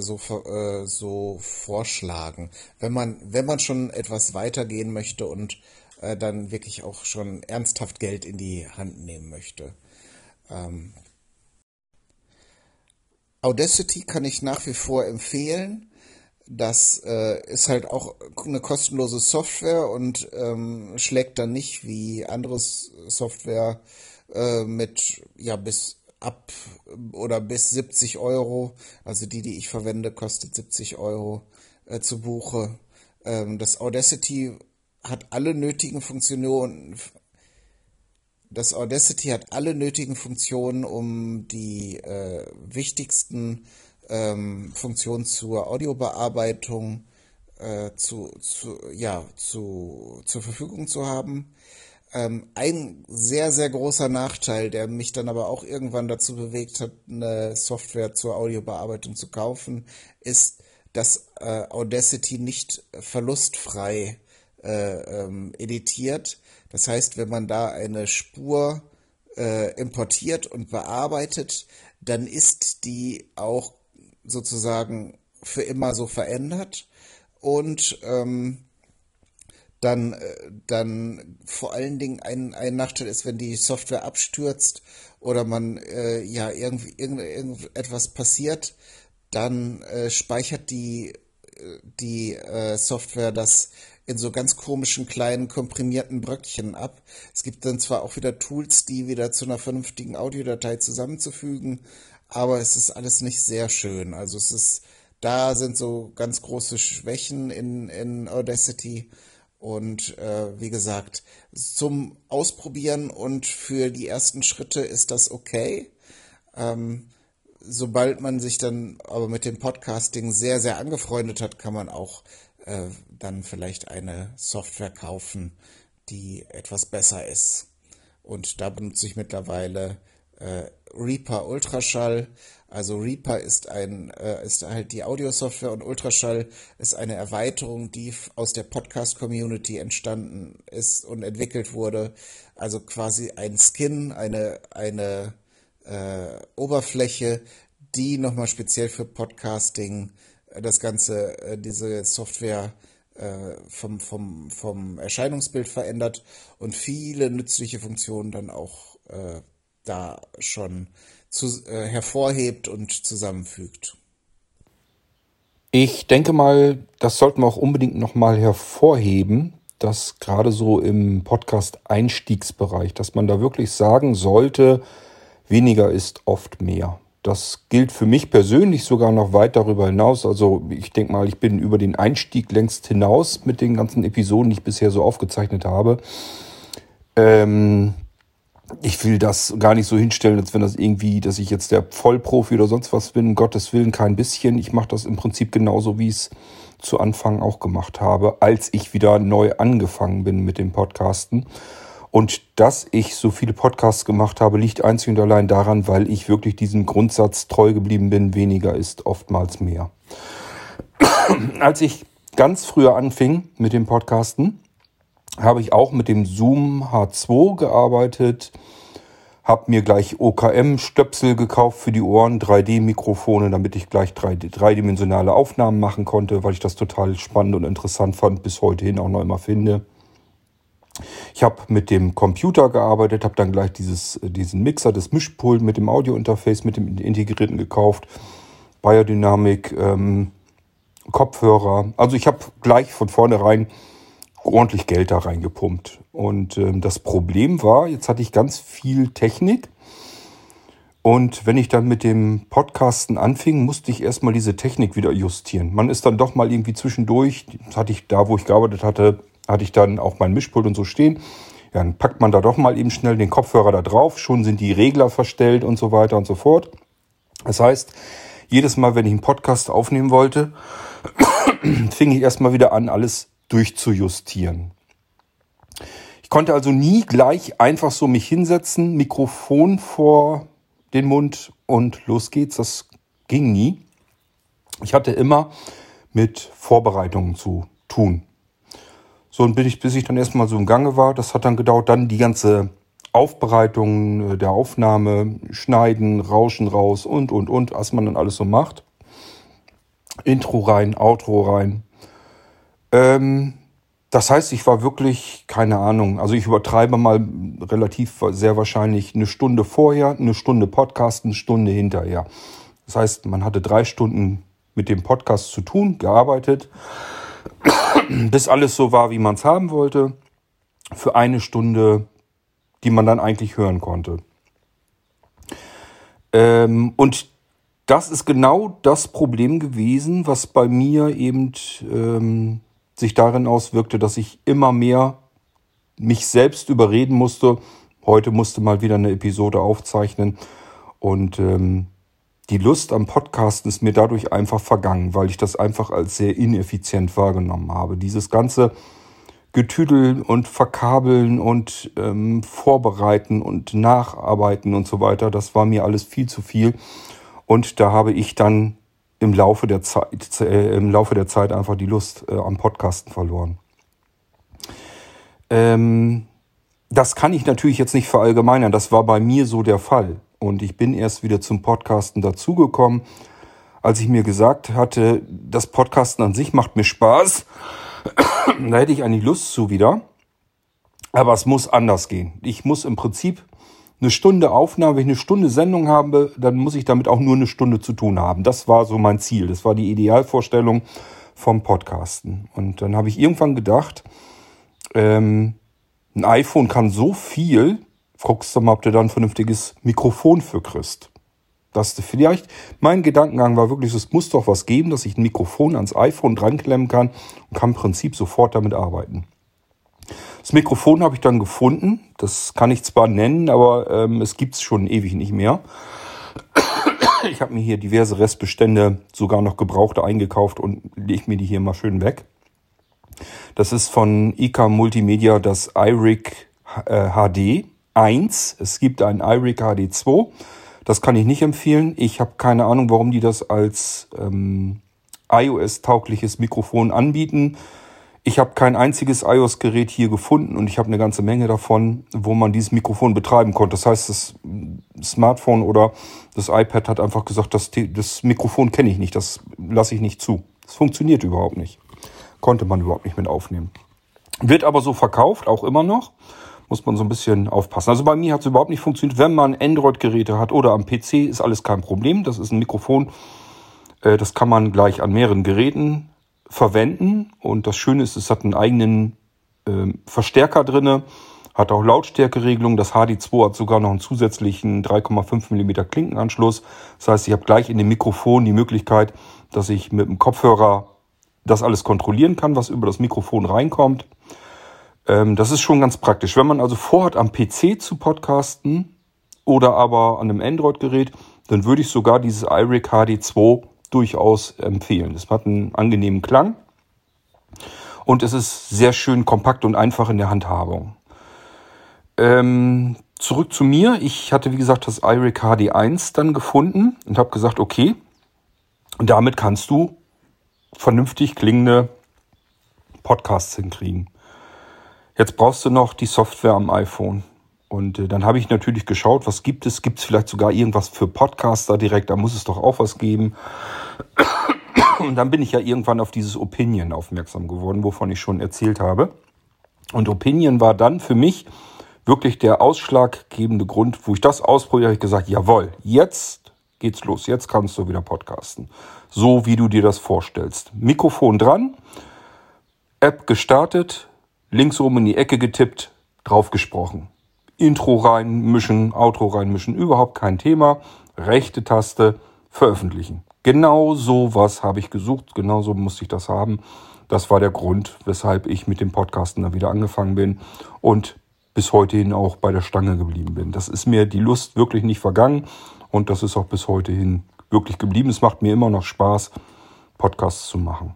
so vorschlagen. Wenn man schon etwas weitergehen möchte und dann wirklich auch schon ernsthaft Geld in die Hand nehmen möchte. Audacity kann ich nach wie vor empfehlen. Das ist halt auch eine kostenlose Software und schlägt dann nicht wie andere Software mit bis 70 Euro. Also die ich verwende, kostet 70 Euro zu Buche. Das Audacity hat alle nötigen Funktionen. Das Audacity hat alle nötigen Funktionen, um die wichtigsten Funktionen zur Audiobearbeitung zur Verfügung zu haben. Ein sehr, sehr großer Nachteil, der mich dann aber auch irgendwann dazu bewegt hat, eine Software zur Audiobearbeitung zu kaufen, ist, dass Audacity nicht verlustfrei editiert. Das heißt, wenn man da eine Spur importiert und bearbeitet, dann ist die auch sozusagen für immer so verändert und dann vor allen Dingen ein Nachteil ist, wenn die Software abstürzt oder man irgendetwas passiert, dann speichert die Software das in so ganz komischen, kleinen, komprimierten Bröckchen ab. Es gibt dann zwar auch wieder Tools, die wieder zu einer vernünftigen Audiodatei zusammenzufügen, aber es ist alles nicht sehr schön. Also es ist, da sind so ganz große Schwächen in Audacity. Und wie gesagt, zum Ausprobieren und für die ersten Schritte ist das okay. Sobald man sich dann aber mit dem Podcasting sehr, sehr angefreundet hat, kann man auch dann vielleicht eine Software kaufen, die etwas besser ist. Und da benutze ich mittlerweile Reaper Ultraschall. Also Reaper ist halt die Audio-Software und Ultraschall ist eine Erweiterung, die aus der Podcast-Community entstanden ist und entwickelt wurde. Also quasi ein Skin, eine Oberfläche, die nochmal speziell für Podcasting das Ganze, diese Software vom Erscheinungsbild verändert und viele nützliche Funktionen dann auch da schon hervorhebt und zusammenfügt. Ich denke mal, das sollten wir auch unbedingt nochmal hervorheben, dass gerade so im Podcast-Einstiegsbereich, dass man da wirklich sagen sollte, weniger ist oft mehr. Das gilt für mich persönlich sogar noch weit darüber hinaus. Also ich denke mal, ich bin über den Einstieg längst hinaus mit den ganzen Episoden, die ich bisher so aufgezeichnet habe. Ich will das gar nicht so hinstellen, als wenn das irgendwie, dass ich jetzt der Vollprofi oder sonst was bin. Um Gottes Willen, kein bisschen. Ich mache das im Prinzip genauso, wie ich es zu Anfang auch gemacht habe, als ich wieder neu angefangen bin mit dem Podcasten. Und dass ich so viele Podcasts gemacht habe, liegt einzig und allein daran, weil ich wirklich diesem Grundsatz treu geblieben bin, weniger ist oftmals mehr. Als ich ganz früher anfing mit dem Podcasten, habe ich auch mit dem Zoom H2 gearbeitet, habe mir gleich OKM-Stöpsel gekauft für die Ohren, 3D-Mikrofone, damit ich gleich dreidimensionale Aufnahmen machen konnte, weil ich das total spannend und interessant fand, bis heute hin auch noch immer finde. Ich habe mit dem Computer gearbeitet, habe dann gleich diesen Mixer, das Mischpult mit dem Audio-Interface, mit dem integrierten gekauft, Beyerdynamic, Kopfhörer. Also ich habe gleich von vornherein ordentlich Geld da reingepumpt. Und das Problem war, jetzt hatte ich ganz viel Technik. Und wenn ich dann mit dem Podcasten anfing, musste ich erstmal diese Technik wieder justieren. Man ist dann doch mal irgendwie zwischendurch, das hatte ich da, wo ich gearbeitet hatte ich dann auch mein Mischpult und so stehen. Ja, dann packt man da doch mal eben schnell den Kopfhörer da drauf. Schon sind die Regler verstellt und so weiter und so fort. Das heißt, jedes Mal, wenn ich einen Podcast aufnehmen wollte, fing ich erstmal wieder an, alles durchzujustieren. Ich konnte also nie gleich einfach so mich hinsetzen, Mikrofon vor den Mund und los geht's. Das ging nie. Ich hatte immer mit Vorbereitungen zu tun. So, und bis ich dann erstmal so im Gange war, das hat dann gedauert, dann die ganze Aufbereitung der Aufnahme, Schneiden, Rauschen raus und, was man dann alles so macht. Intro rein, Outro rein. Das heißt, ich war wirklich, keine Ahnung, also ich übertreibe mal relativ sehr wahrscheinlich 1 Stunde vorher, 1 Stunde Podcast, 1 Stunde hinterher. Das heißt, man hatte 3 Stunden mit dem Podcast zu tun, gearbeitet, bis alles so war, wie man es haben wollte, für 1 Stunde, die man dann eigentlich hören konnte. Und das ist genau das Problem gewesen, was bei mir eben sich darin auswirkte, dass ich immer mehr mich selbst überreden musste. Heute musste mal wieder eine Episode aufzeichnen und die Lust am Podcasten ist mir dadurch einfach vergangen, weil ich das einfach als sehr ineffizient wahrgenommen habe. Dieses ganze Getüdel und Verkabeln und Vorbereiten und Nacharbeiten und so weiter, das war mir alles viel zu viel. Und da habe ich dann im Laufe der Zeit einfach die Lust am Podcasten verloren. Das kann ich natürlich jetzt nicht verallgemeinern. Das war bei mir so der Fall. Und ich bin erst wieder zum Podcasten dazugekommen, als ich mir gesagt hatte, das Podcasten an sich macht mir Spaß. Da hätte ich eigentlich Lust zu wieder. Aber es muss anders gehen. Ich muss im Prinzip eine Stunde Aufnahme, wenn ich eine Stunde Sendung habe, dann muss ich damit auch nur eine Stunde zu tun haben. Das war so mein Ziel. Das war die Idealvorstellung vom Podcasten. Und dann habe ich irgendwann gedacht, ein iPhone kann so viel, guckst du mal, ob du da ein vernünftiges Mikrofon für kriegst. Das vielleicht, mein Gedankengang war wirklich, es muss doch was geben, dass ich ein Mikrofon ans iPhone dranklemmen kann und kann im Prinzip sofort damit arbeiten. Das Mikrofon habe ich dann gefunden, das kann ich zwar nennen, aber es gibt es schon ewig nicht mehr. Ich habe mir hier diverse Restbestände, sogar noch gebrauchte, eingekauft und lege mir die hier mal schön weg. Das ist von IK Multimedia das iRig HD 1. Es gibt ein iRig HD 2. Das kann ich nicht empfehlen. Ich habe keine Ahnung, warum die das als iOS-taugliches Mikrofon anbieten. Ich habe kein einziges iOS-Gerät hier gefunden und ich habe eine ganze Menge davon, wo man dieses Mikrofon betreiben konnte. Das heißt, das Smartphone oder das iPad hat einfach gesagt, das Mikrofon kenne ich nicht, das lasse ich nicht zu. Das funktioniert überhaupt nicht. Konnte man überhaupt nicht mit aufnehmen. Wird aber so verkauft, auch immer noch. Muss man so ein bisschen aufpassen. Also bei mir hat es überhaupt nicht funktioniert. Wenn man Android-Geräte hat oder am PC, ist alles kein Problem. Das ist ein Mikrofon, das kann man gleich an mehreren Geräten verwenden. Und das Schöne ist, es hat einen eigenen Verstärker drinne, hat auch Lautstärkeregelung. Das HD2 hat sogar noch einen zusätzlichen 3,5 mm Klinkenanschluss. Das heißt, ich habe gleich in dem Mikrofon die Möglichkeit, dass ich mit dem Kopfhörer das alles kontrollieren kann, was über das Mikrofon reinkommt. Das ist schon ganz praktisch. Wenn man also vorhat, am PC zu podcasten oder aber an einem Android-Gerät, dann würde ich sogar dieses iRig HD2 durchaus empfehlen. Das hat einen angenehmen Klang und es ist sehr schön kompakt und einfach in der Handhabung. Zurück zu mir. Ich hatte, wie gesagt, das iRig HD1 dann gefunden und habe gesagt, okay, und damit kannst du vernünftig klingende Podcasts hinkriegen. Jetzt brauchst du noch die Software am iPhone. Und dann habe ich natürlich geschaut, was gibt es? Gibt es vielleicht sogar irgendwas für Podcaster direkt? Da muss es doch auch was geben. Und dann bin ich ja irgendwann auf dieses Opinion aufmerksam geworden, wovon ich schon erzählt habe. Und Opinion war dann für mich wirklich der ausschlaggebende Grund, wo ich das ausprobiert habe. Ich gesagt, jawohl, jetzt geht's los. Jetzt kannst du wieder podcasten. So wie du dir das vorstellst. Mikrofon dran, App gestartet, links oben in die Ecke getippt, drauf gesprochen. Intro reinmischen, Outro reinmischen, überhaupt kein Thema. Rechte Taste, veröffentlichen. Genau so was habe ich gesucht, genau so musste ich das haben. Das war der Grund, weshalb ich mit dem Podcasten dann wieder angefangen bin und bis heute hin auch bei der Stange geblieben bin. Das ist mir die Lust wirklich nicht vergangen und das ist auch bis heute hin wirklich geblieben. Es macht mir immer noch Spaß, Podcasts zu machen.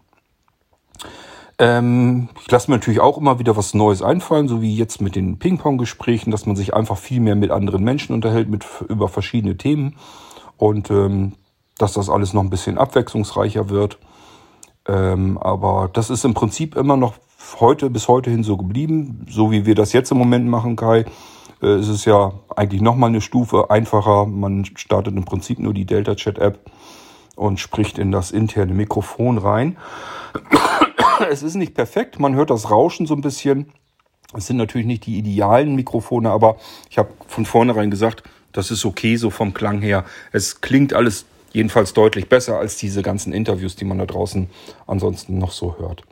Ich lasse mir natürlich auch immer wieder was Neues einfallen, so wie jetzt mit den Ping-Pong-Gesprächen, dass man sich einfach viel mehr mit anderen Menschen unterhält, über verschiedene Themen und dass das alles noch ein bisschen abwechslungsreicher wird. Aber das ist im Prinzip immer noch bis heute hin so geblieben, so wie wir das jetzt im Moment machen, Kai. Es ist ja eigentlich nochmal eine Stufe einfacher. Man startet im Prinzip nur die Delta-Chat-App und spricht in das interne Mikrofon rein. Es ist nicht perfekt, man hört das Rauschen so ein bisschen. Es sind natürlich nicht die idealen Mikrofone, aber ich habe von vornherein gesagt, das ist okay so vom Klang her. Es klingt alles jedenfalls deutlich besser als diese ganzen Interviews, die man da draußen ansonsten noch so hört.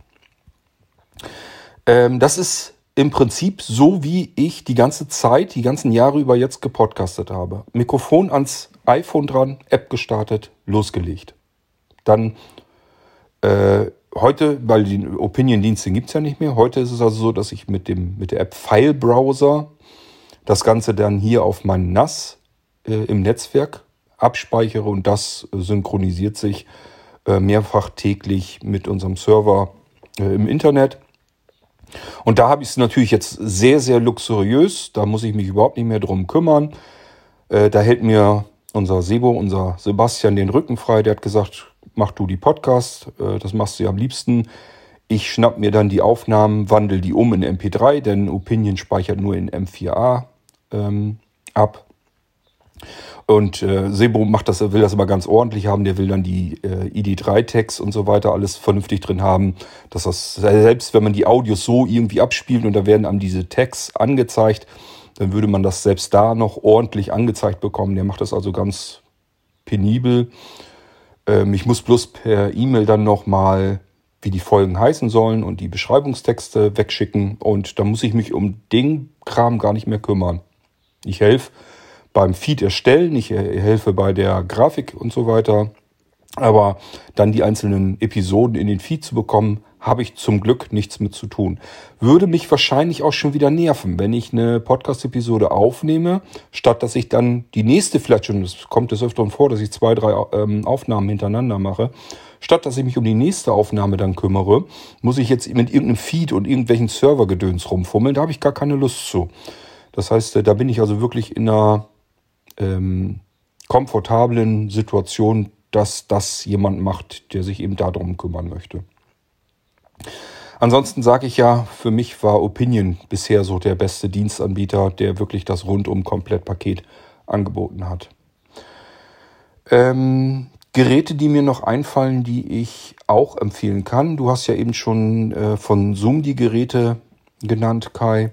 Das ist im Prinzip so, wie ich die ganze Zeit, die ganzen Jahre über jetzt gepodcastet habe. Mikrofon ans iPhone dran, App gestartet, losgelegt. Dann heute, weil den Opinion-Dienst gibt es ja nicht mehr, heute ist es also so, dass ich mit der App File-Browser das Ganze dann hier auf meinen NAS im Netzwerk abspeichere und das synchronisiert sich mehrfach täglich mit unserem Server im Internet. Und da habe ich es natürlich jetzt sehr, sehr luxuriös, da muss ich mich überhaupt nicht mehr drum kümmern. Da hält mir unser Sebastian den Rücken frei, der hat gesagt, mach du die Podcasts, das machst du ja am liebsten. Ich schnapp mir dann die Aufnahmen, wandel die um in MP3, denn Opinion speichert nur in M4A ab. Und Sebo macht das, will das immer ganz ordentlich haben. Der will dann die ID3-Tags und so weiter alles vernünftig drin haben. Dass das, selbst wenn man die Audios so irgendwie abspielt und da werden einem diese Tags angezeigt, dann würde man das selbst da noch ordentlich angezeigt bekommen. Der macht das also ganz penibel. Ich muss bloß per E-Mail dann nochmal, wie die Folgen heißen sollen und die Beschreibungstexte wegschicken. Und da muss ich mich um den Kram gar nicht mehr kümmern. Ich helfe beim Feed erstellen, ich helfe bei der Grafik und so weiter. Aber dann die einzelnen Episoden in den Feed zu bekommen, habe ich zum Glück nichts mit zu tun. Würde mich wahrscheinlich auch schon wieder nerven, wenn ich eine Podcast-Episode aufnehme, statt dass ich dann die nächste vielleicht schon, das kommt des Öfteren vor, dass ich 2, 3 Aufnahmen hintereinander mache, statt dass ich mich um die nächste Aufnahme dann kümmere, muss ich jetzt mit irgendeinem Feed und irgendwelchen Servergedöns rumfummeln, da habe ich gar keine Lust zu. Das heißt, da bin ich also wirklich in einer komfortablen Situation, dass das jemand macht, der sich eben darum kümmern möchte. Ansonsten sage ich ja, für mich war Opinion bisher so der beste Dienstanbieter, der wirklich das Rundum-Komplettpaket angeboten hat. Geräte, die mir noch einfallen, die ich auch empfehlen kann. Du hast ja eben schon von Zoom die Geräte genannt, Kai.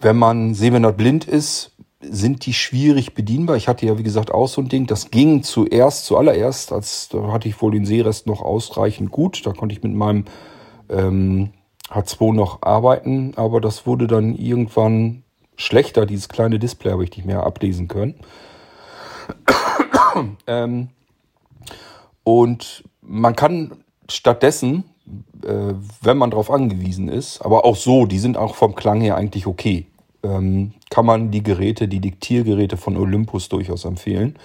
Wenn man sehbehindert blind ist, sind die schwierig bedienbar. Ich hatte ja, wie gesagt, auch so ein Ding. Das ging zuallererst, da hatte ich wohl den Sehrest noch ausreichend gut. Da konnte ich mit meinem H2 noch arbeiten. Aber das wurde dann irgendwann schlechter. Dieses kleine Display habe ich nicht mehr ablesen können. Und man kann stattdessen, wenn man darauf angewiesen ist, aber auch so, die sind auch vom Klang her eigentlich okay, kann man die Diktiergeräte von Olympus durchaus empfehlen.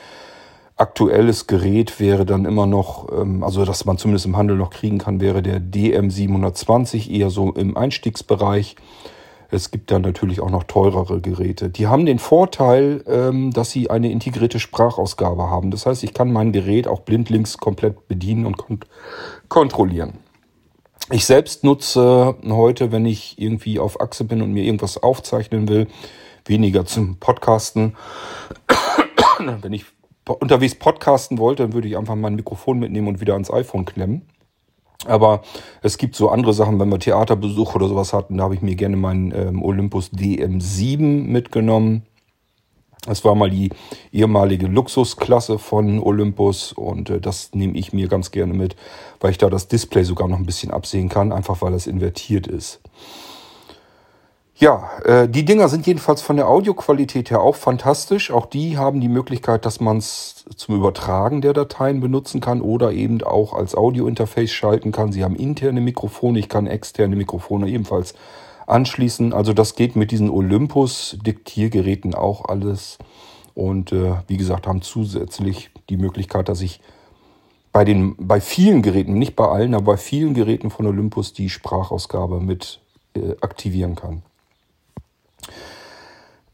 Aktuelles Gerät wäre dann immer noch, also das man zumindest im Handel noch kriegen kann, wäre der DM720, eher so im Einstiegsbereich. Es gibt dann natürlich auch noch teurere Geräte. Die haben den Vorteil, dass sie eine integrierte Sprachausgabe haben. Das heißt, ich kann mein Gerät auch blindlings komplett bedienen und kontrollieren. Ich selbst nutze heute, wenn ich irgendwie auf Achse bin und mir irgendwas aufzeichnen will, weniger zum Podcasten. Wenn ich unterwegs podcasten wollte, dann würde ich einfach mein Mikrofon mitnehmen und wieder ans iPhone klemmen. Aber es gibt so andere Sachen, wenn wir Theaterbesuch oder sowas hatten, da habe ich mir gerne meinen Olympus DM7 mitgenommen. Das war mal die ehemalige Luxusklasse von Olympus und das nehme ich mir ganz gerne mit, weil ich da das Display sogar noch ein bisschen absehen kann, einfach weil das invertiert ist. Ja, die Dinger sind jedenfalls von der Audioqualität her auch fantastisch. Auch die haben die Möglichkeit, dass man es zum Übertragen der Dateien benutzen kann oder eben auch als Audiointerface schalten kann. Sie haben interne Mikrofone, ich kann externe Mikrofone ebenfalls anschließen. Also das geht mit diesen Olympus-Diktiergeräten auch alles. Und wie gesagt, haben zusätzlich die Möglichkeit, dass ich bei vielen Geräten, nicht bei allen, aber bei vielen Geräten von Olympus die Sprachausgabe mit aktivieren kann.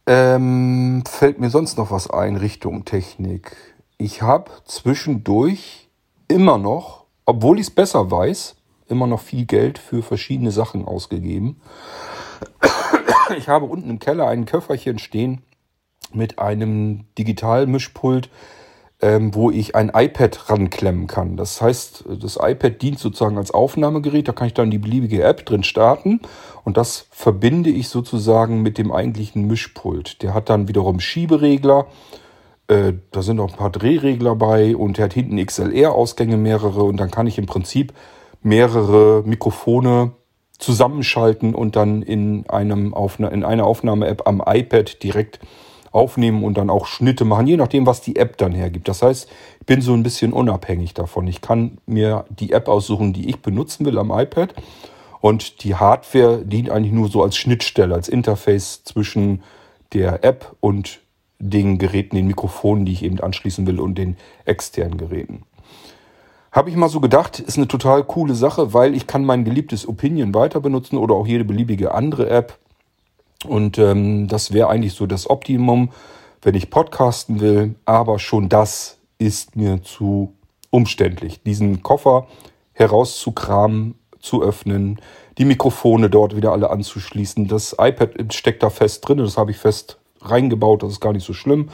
Fällt mir sonst noch was ein Richtung Technik? Ich habe zwischendurch immer noch, obwohl ich es besser weiß, immer noch viel Geld für verschiedene Sachen ausgegeben. Ich habe unten im Keller ein Köfferchen stehen mit einem Digitalmischpult, wo ich ein iPad ranklemmen kann. Das heißt, das iPad dient sozusagen als Aufnahmegerät. Da kann ich dann die beliebige App drin starten. Und das verbinde ich sozusagen mit dem eigentlichen Mischpult. Der hat dann wiederum Schieberegler. Da sind auch ein paar Drehregler bei. Und der hat hinten XLR-Ausgänge mehrere. Und dann kann ich im Prinzip mehrere Mikrofone zusammenschalten und dann in einer Aufnahme-App am iPad direkt aufnehmen und dann auch Schnitte machen, je nachdem, was die App dann hergibt. Das heißt, ich bin so ein bisschen unabhängig davon. Ich kann mir die App aussuchen, die ich benutzen will am iPad. Und die Hardware dient eigentlich nur so als Schnittstelle, als Interface zwischen der App und den Geräten, den Mikrofonen, die ich eben anschließen will und den externen Geräten. Habe ich mal so gedacht, ist eine total coole Sache, weil ich kann mein geliebtes Opinion weiter benutzen oder auch jede beliebige andere App. Und das wäre eigentlich so das Optimum, wenn ich podcasten will. Aber schon das ist mir zu umständlich. Diesen Koffer herauszukramen, zu öffnen, die Mikrofone dort wieder alle anzuschließen. Das iPad steckt da fest drin, das habe ich fest reingebaut, das ist gar nicht so schlimm.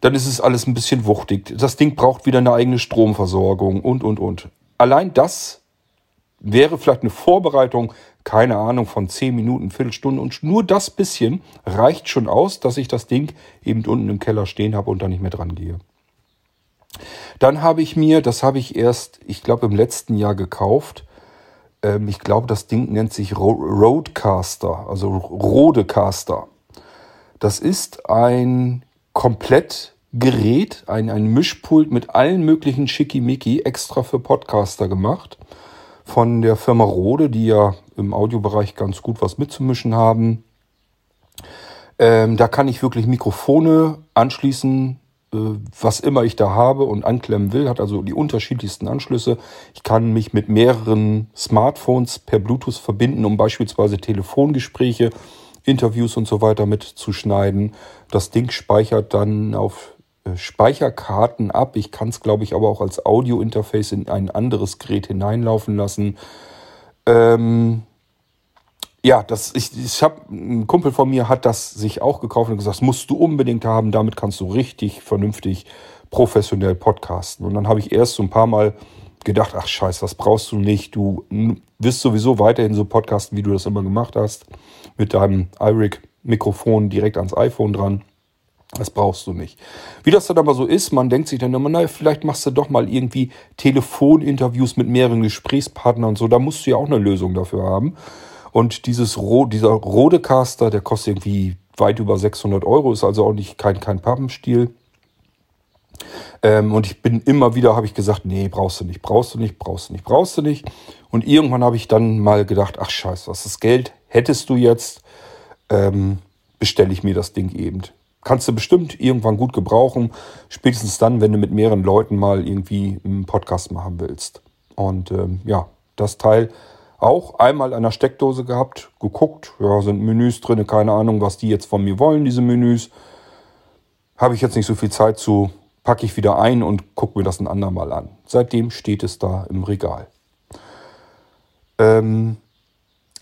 Dann ist es alles ein bisschen wuchtig. Das Ding braucht wieder eine eigene Stromversorgung und. Allein das wäre vielleicht eine Vorbereitung, keine Ahnung, von 10 Minuten, Viertelstunde. Und nur das bisschen reicht schon aus, dass ich das Ding eben unten im Keller stehen habe und da nicht mehr dran gehe. Dann habe ich mir, das habe ich erst, ich glaube, im letzten Jahr gekauft. Ich glaube, das Ding nennt sich Rodecaster, also Rodecaster. Das ist ein Komplettgerät, ein Mischpult mit allen möglichen Schickimicki, extra für Podcaster gemacht. Von der Firma Rode, die ja im Audiobereich ganz gut was mitzumischen haben. Da kann ich wirklich Mikrofone anschließen, was immer ich da habe und anklemmen will, hat also die unterschiedlichsten Anschlüsse. Ich kann mich mit mehreren Smartphones per Bluetooth verbinden, um beispielsweise Telefongespräche, Interviews und so weiter mitzuschneiden. Das Ding speichert dann auf Speicherkarten ab. Ich kann es, glaube ich, aber auch als Audio-Interface in ein anderes Gerät hineinlaufen lassen. Ich habe einen Kumpel von mir, hat das sich auch gekauft und gesagt, das musst du unbedingt haben, damit kannst du richtig vernünftig professionell podcasten. Und dann habe ich erst so ein paar Mal gedacht, ach scheiße, das brauchst du nicht, du wirst sowieso weiterhin so podcasten, wie du das immer gemacht hast, mit deinem iRig-Mikrofon direkt ans iPhone dran. Das brauchst du nicht. Wie das dann aber so ist, man denkt sich dann immer, naja, vielleicht machst du doch mal irgendwie Telefoninterviews mit mehreren Gesprächspartnern und so, da musst du ja auch eine Lösung dafür haben. Und dieser Rodecaster, der kostet irgendwie weit über 600 €, ist also auch nicht kein Pappenstiel. Und ich bin immer wieder, habe ich gesagt, nee, brauchst du nicht. Und irgendwann habe ich dann mal gedacht, ach scheiße, was ist das Geld? Hättest du jetzt, bestelle ich mir das Ding eben. Kannst du bestimmt irgendwann gut gebrauchen, spätestens dann, wenn du mit mehreren Leuten mal irgendwie einen Podcast machen willst. Und das Teil auch einmal an der Steckdose gehabt, geguckt, ja, sind Menüs drin, keine Ahnung, was die jetzt von mir wollen, diese Menüs. Habe ich jetzt nicht so viel Zeit zu, packe ich wieder ein und gucke mir das ein andermal an. Seitdem steht es da im Regal.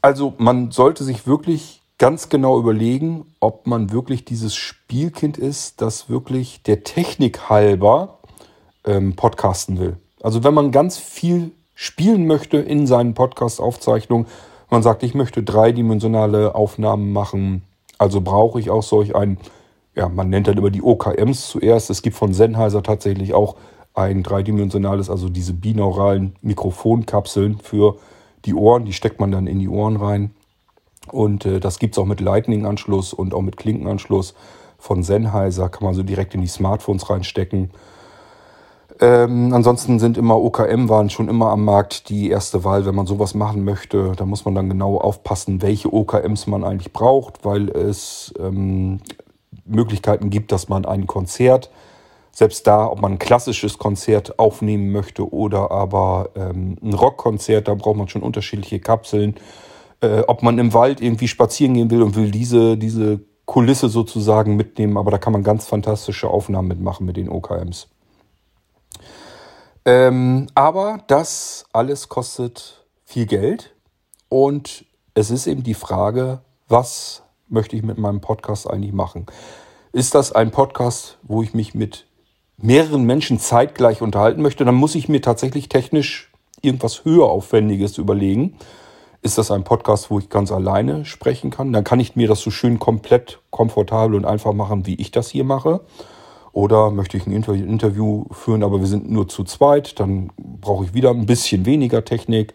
Also man sollte sich wirklich ganz genau überlegen, ob man wirklich dieses Spielkind ist, das wirklich der Technik halber podcasten will. Also wenn man ganz viel spielen möchte in seinen Podcast-Aufzeichnungen. Man sagt, ich möchte dreidimensionale Aufnahmen machen, also brauche ich auch solch einen, ja, man nennt dann immer die OKMs zuerst. Es gibt von Sennheiser tatsächlich auch ein dreidimensionales, also diese binauralen Mikrofonkapseln für die Ohren, die steckt man dann in die Ohren rein. Und das gibt es auch mit Lightning-Anschluss und auch mit Klinkenanschluss von Sennheiser, kann man so direkt in die Smartphones reinstecken. Ansonsten sind immer OKM waren schon immer am Markt die erste Wahl, wenn man sowas machen möchte. Da muss man dann genau aufpassen, welche OKMs man eigentlich braucht, weil es Möglichkeiten gibt, dass man ein Konzert, selbst da, ob man ein klassisches Konzert aufnehmen möchte oder aber ein Rockkonzert, da braucht man schon unterschiedliche Kapseln. Ob man im Wald irgendwie spazieren gehen will und will diese Kulisse sozusagen mitnehmen, aber da kann man ganz fantastische Aufnahmen mitmachen mit den OKMs. Aber das alles kostet viel Geld und es ist eben die Frage, was möchte ich mit meinem Podcast eigentlich machen? Ist das ein Podcast, wo ich mich mit mehreren Menschen zeitgleich unterhalten möchte? Dann muss ich mir tatsächlich technisch irgendwas Höheraufwendiges überlegen. Ist das ein Podcast, wo ich ganz alleine sprechen kann? Dann kann ich mir das so schön komplett komfortabel und einfach machen, wie ich das hier mache. Oder möchte ich ein Interview führen, aber wir sind nur zu zweit, dann brauche ich wieder ein bisschen weniger Technik.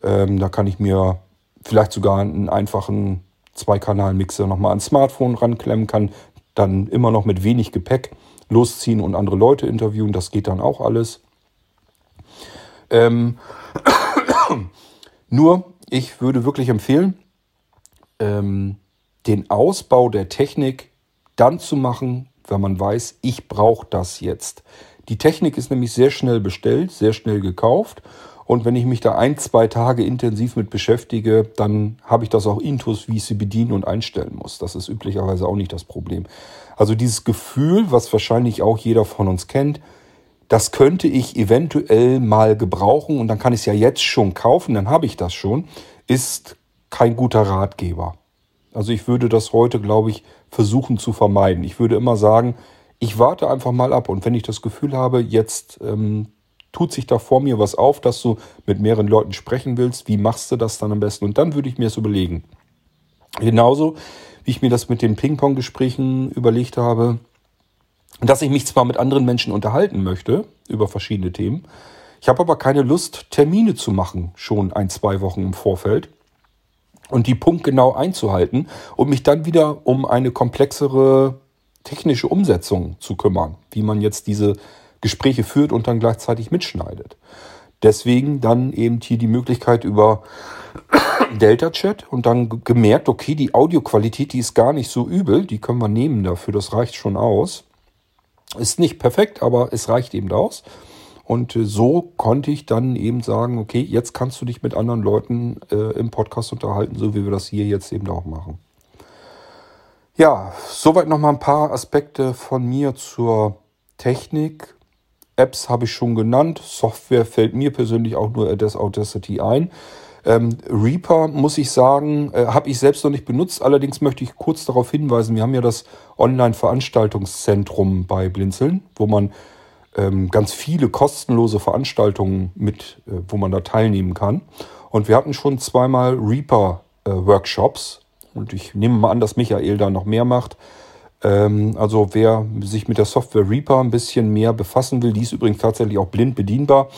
Da kann ich mir vielleicht sogar einen einfachen 2-Kanal-Mixer nochmal ans Smartphone ranklemmen, kann dann immer noch mit wenig Gepäck losziehen und andere Leute interviewen. Das geht dann auch alles. Nur, ich würde wirklich empfehlen, den Ausbau der Technik dann zu machen, wenn man weiß, ich brauche das jetzt. Die Technik ist nämlich sehr schnell bestellt, sehr schnell gekauft. Und wenn ich mich da 1-2 Tage intensiv mit beschäftige, dann habe ich das auch intus, wie ich sie bedienen und einstellen muss. Das ist üblicherweise auch nicht das Problem. Also dieses Gefühl, was wahrscheinlich auch jeder von uns kennt, das könnte ich eventuell mal gebrauchen und dann kann ich es ja jetzt schon kaufen, dann habe ich das schon, ist kein guter Ratgeber. Also ich würde das heute, glaube ich, versuchen zu vermeiden. Ich würde immer sagen, ich warte einfach mal ab. Und wenn ich das Gefühl habe, jetzt tut sich da vor mir was auf, dass du mit mehreren Leuten sprechen willst, wie machst du das dann am besten? Und dann würde ich mir das überlegen. Genauso, wie ich mir das mit den Ping-Pong-Gesprächen überlegt habe, dass ich mich zwar mit anderen Menschen unterhalten möchte über verschiedene Themen, ich habe aber keine Lust, Termine zu machen, schon 1-2 Wochen im Vorfeld und die punktgenau einzuhalten und mich dann wieder um eine komplexere technische Umsetzung zu kümmern, wie man jetzt diese Gespräche führt und dann gleichzeitig mitschneidet. Deswegen dann eben hier die Möglichkeit über Delta-Chat und dann gemerkt, okay, die Audioqualität, die ist gar nicht so übel, die können wir nehmen dafür, das reicht schon aus. Ist nicht perfekt, aber es reicht eben aus. Und so konnte ich dann eben sagen, okay, jetzt kannst du dich mit anderen Leuten im Podcast unterhalten, so wie wir das hier jetzt eben auch machen. Ja, soweit nochmal ein paar Aspekte von mir zur Technik. Apps habe ich schon genannt. Software fällt mir persönlich auch nur das Audacity ein. Reaper, muss ich sagen, habe ich selbst noch nicht benutzt. Allerdings möchte ich kurz darauf hinweisen, wir haben ja das Online-Veranstaltungszentrum bei Blinzeln, wo man ganz viele kostenlose Veranstaltungen mit, wo man da teilnehmen kann. Und wir hatten schon 2-mal Reaper-Workshops. Und ich nehme mal an, dass Michael da noch mehr macht. Also wer sich mit der Software Reaper ein bisschen mehr befassen will, die ist übrigens tatsächlich auch blind bedienbar,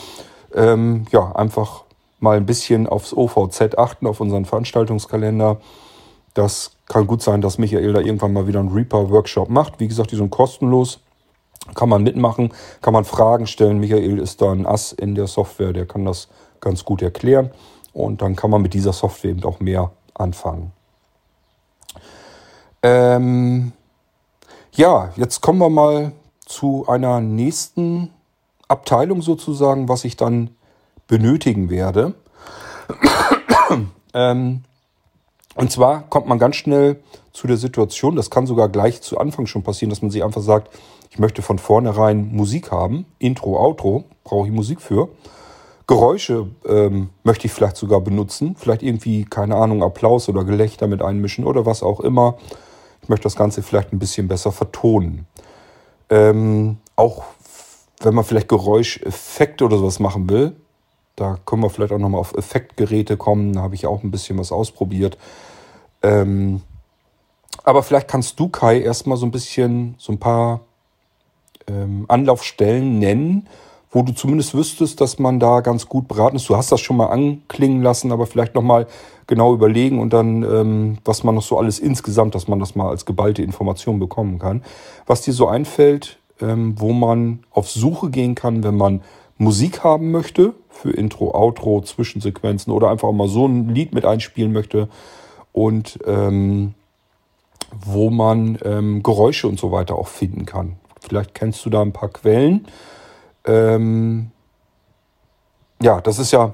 ja, einfach mal ein bisschen aufs OVZ achten, auf unseren Veranstaltungskalender. Das kann gut sein, dass Michael da irgendwann mal wieder einen Reaper-Workshop macht. Wie gesagt, die sind kostenlos, kann man mitmachen, kann man Fragen stellen. Michael ist da ein Ass in der Software, der kann das ganz gut erklären. Und dann kann man mit dieser Software eben auch mehr anfangen. Ja, jetzt kommen wir mal zu einer nächsten Abteilung sozusagen, was ich dann benötigen werde. Und zwar kommt man ganz schnell zu der Situation, das kann sogar gleich zu Anfang schon passieren, dass man sich einfach sagt, ich möchte von vornherein Musik haben, Intro, Outro, brauche ich Musik für. Geräusche möchte ich vielleicht sogar benutzen, vielleicht irgendwie, keine Ahnung, Applaus oder Gelächter mit einmischen oder was auch immer. Ich möchte das Ganze vielleicht ein bisschen besser vertonen. Auch wenn man vielleicht Geräuscheffekte oder sowas machen will, da können wir vielleicht auch nochmal auf Effektgeräte kommen. Da habe ich auch ein bisschen was ausprobiert. Aber vielleicht kannst du, Kai, erstmal so ein bisschen, so ein paar Anlaufstellen nennen, wo du zumindest wüsstest, dass man da ganz gut beraten ist. Du hast das schon mal anklingen lassen, aber vielleicht nochmal genau überlegen und dann, was man noch so alles insgesamt, dass man das mal als geballte Information bekommen kann. Was dir so einfällt, wo man auf Suche gehen kann, wenn man Musik haben möchte, für Intro, Outro, Zwischensequenzen oder einfach mal so ein Lied mit einspielen möchte und wo man Geräusche und so weiter auch finden kann. Vielleicht kennst du da ein paar Quellen. Ja, das ist ja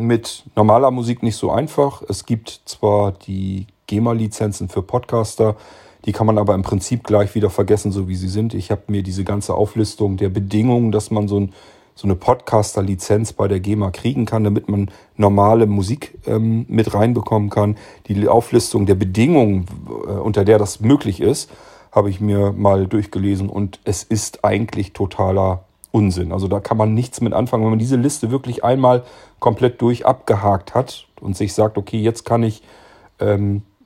mit normaler Musik nicht so einfach. Es gibt zwar die GEMA-Lizenzen für Podcaster, die kann man aber im Prinzip gleich wieder vergessen, so wie sie sind. Ich habe mir diese ganze Auflistung der Bedingungen, dass man so eine Podcaster-Lizenz bei der GEMA kriegen kann, damit man normale Musik mit reinbekommen kann. Die Auflistung der Bedingungen, unter der das möglich ist, habe ich mir mal durchgelesen und es ist eigentlich totaler Unsinn. Also da kann man nichts mit anfangen. Wenn man diese Liste wirklich einmal komplett durch abgehakt hat und sich sagt, okay, jetzt kann ich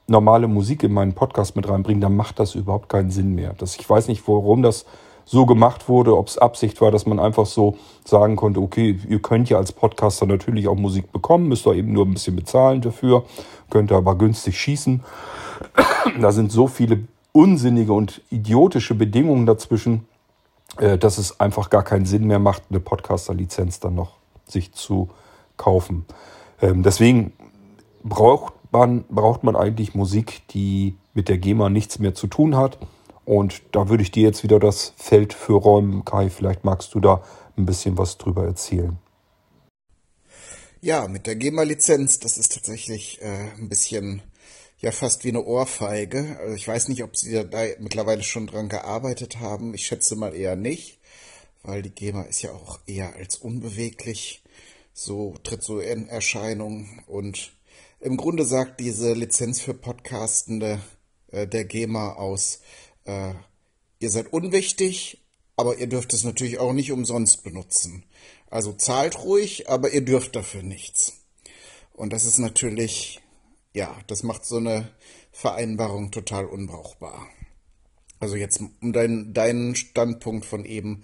normale Musik in meinen Podcast mit reinbringen, dann macht das überhaupt keinen Sinn mehr. Ich weiß nicht, warum das so gemacht wurde, ob es Absicht war, dass man einfach so sagen konnte, okay, ihr könnt ja als Podcaster natürlich auch Musik bekommen, müsst ihr eben nur ein bisschen bezahlen dafür, könnt ihr aber günstig schießen. Da sind so viele unsinnige und idiotische Bedingungen dazwischen, dass es einfach gar keinen Sinn mehr macht, eine Podcaster-Lizenz dann noch sich zu kaufen. Deswegen braucht man eigentlich Musik, die mit der GEMA nichts mehr zu tun hat. Und da würde ich dir jetzt wieder das Feld für räumen. Kai, vielleicht magst du da ein bisschen was drüber erzählen. Ja, mit der GEMA-Lizenz, das ist tatsächlich ein bisschen, ja, fast wie eine Ohrfeige. Also ich weiß nicht, ob sie da mittlerweile schon dran gearbeitet haben. Ich schätze mal eher nicht, weil die GEMA ist ja auch eher als unbeweglich. So tritt so in Erscheinung. Und im Grunde sagt diese Lizenz für Podcastende, der GEMA aus. Ihr seid unwichtig, aber ihr dürft es natürlich auch nicht umsonst benutzen. Also zahlt ruhig, aber ihr dürft dafür nichts. Und das ist natürlich, ja, das macht so eine Vereinbarung total unbrauchbar. Also jetzt, um deinen Standpunkt von eben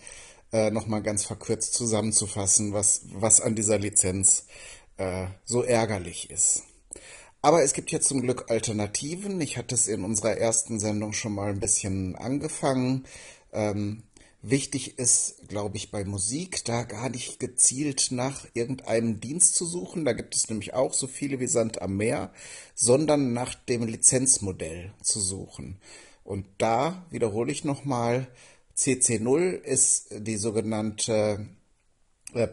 nochmal ganz verkürzt zusammenzufassen, was an dieser Lizenz so ärgerlich ist. Aber es gibt jetzt zum Glück Alternativen. Ich hatte es in unserer ersten Sendung schon mal ein bisschen angefangen. Wichtig ist, glaube ich, bei Musik, da gar nicht gezielt nach irgendeinem Dienst zu suchen. Da gibt es nämlich auch so viele wie Sand am Meer, sondern nach dem Lizenzmodell zu suchen. Und da wiederhole ich nochmal, CC0 ist die sogenannte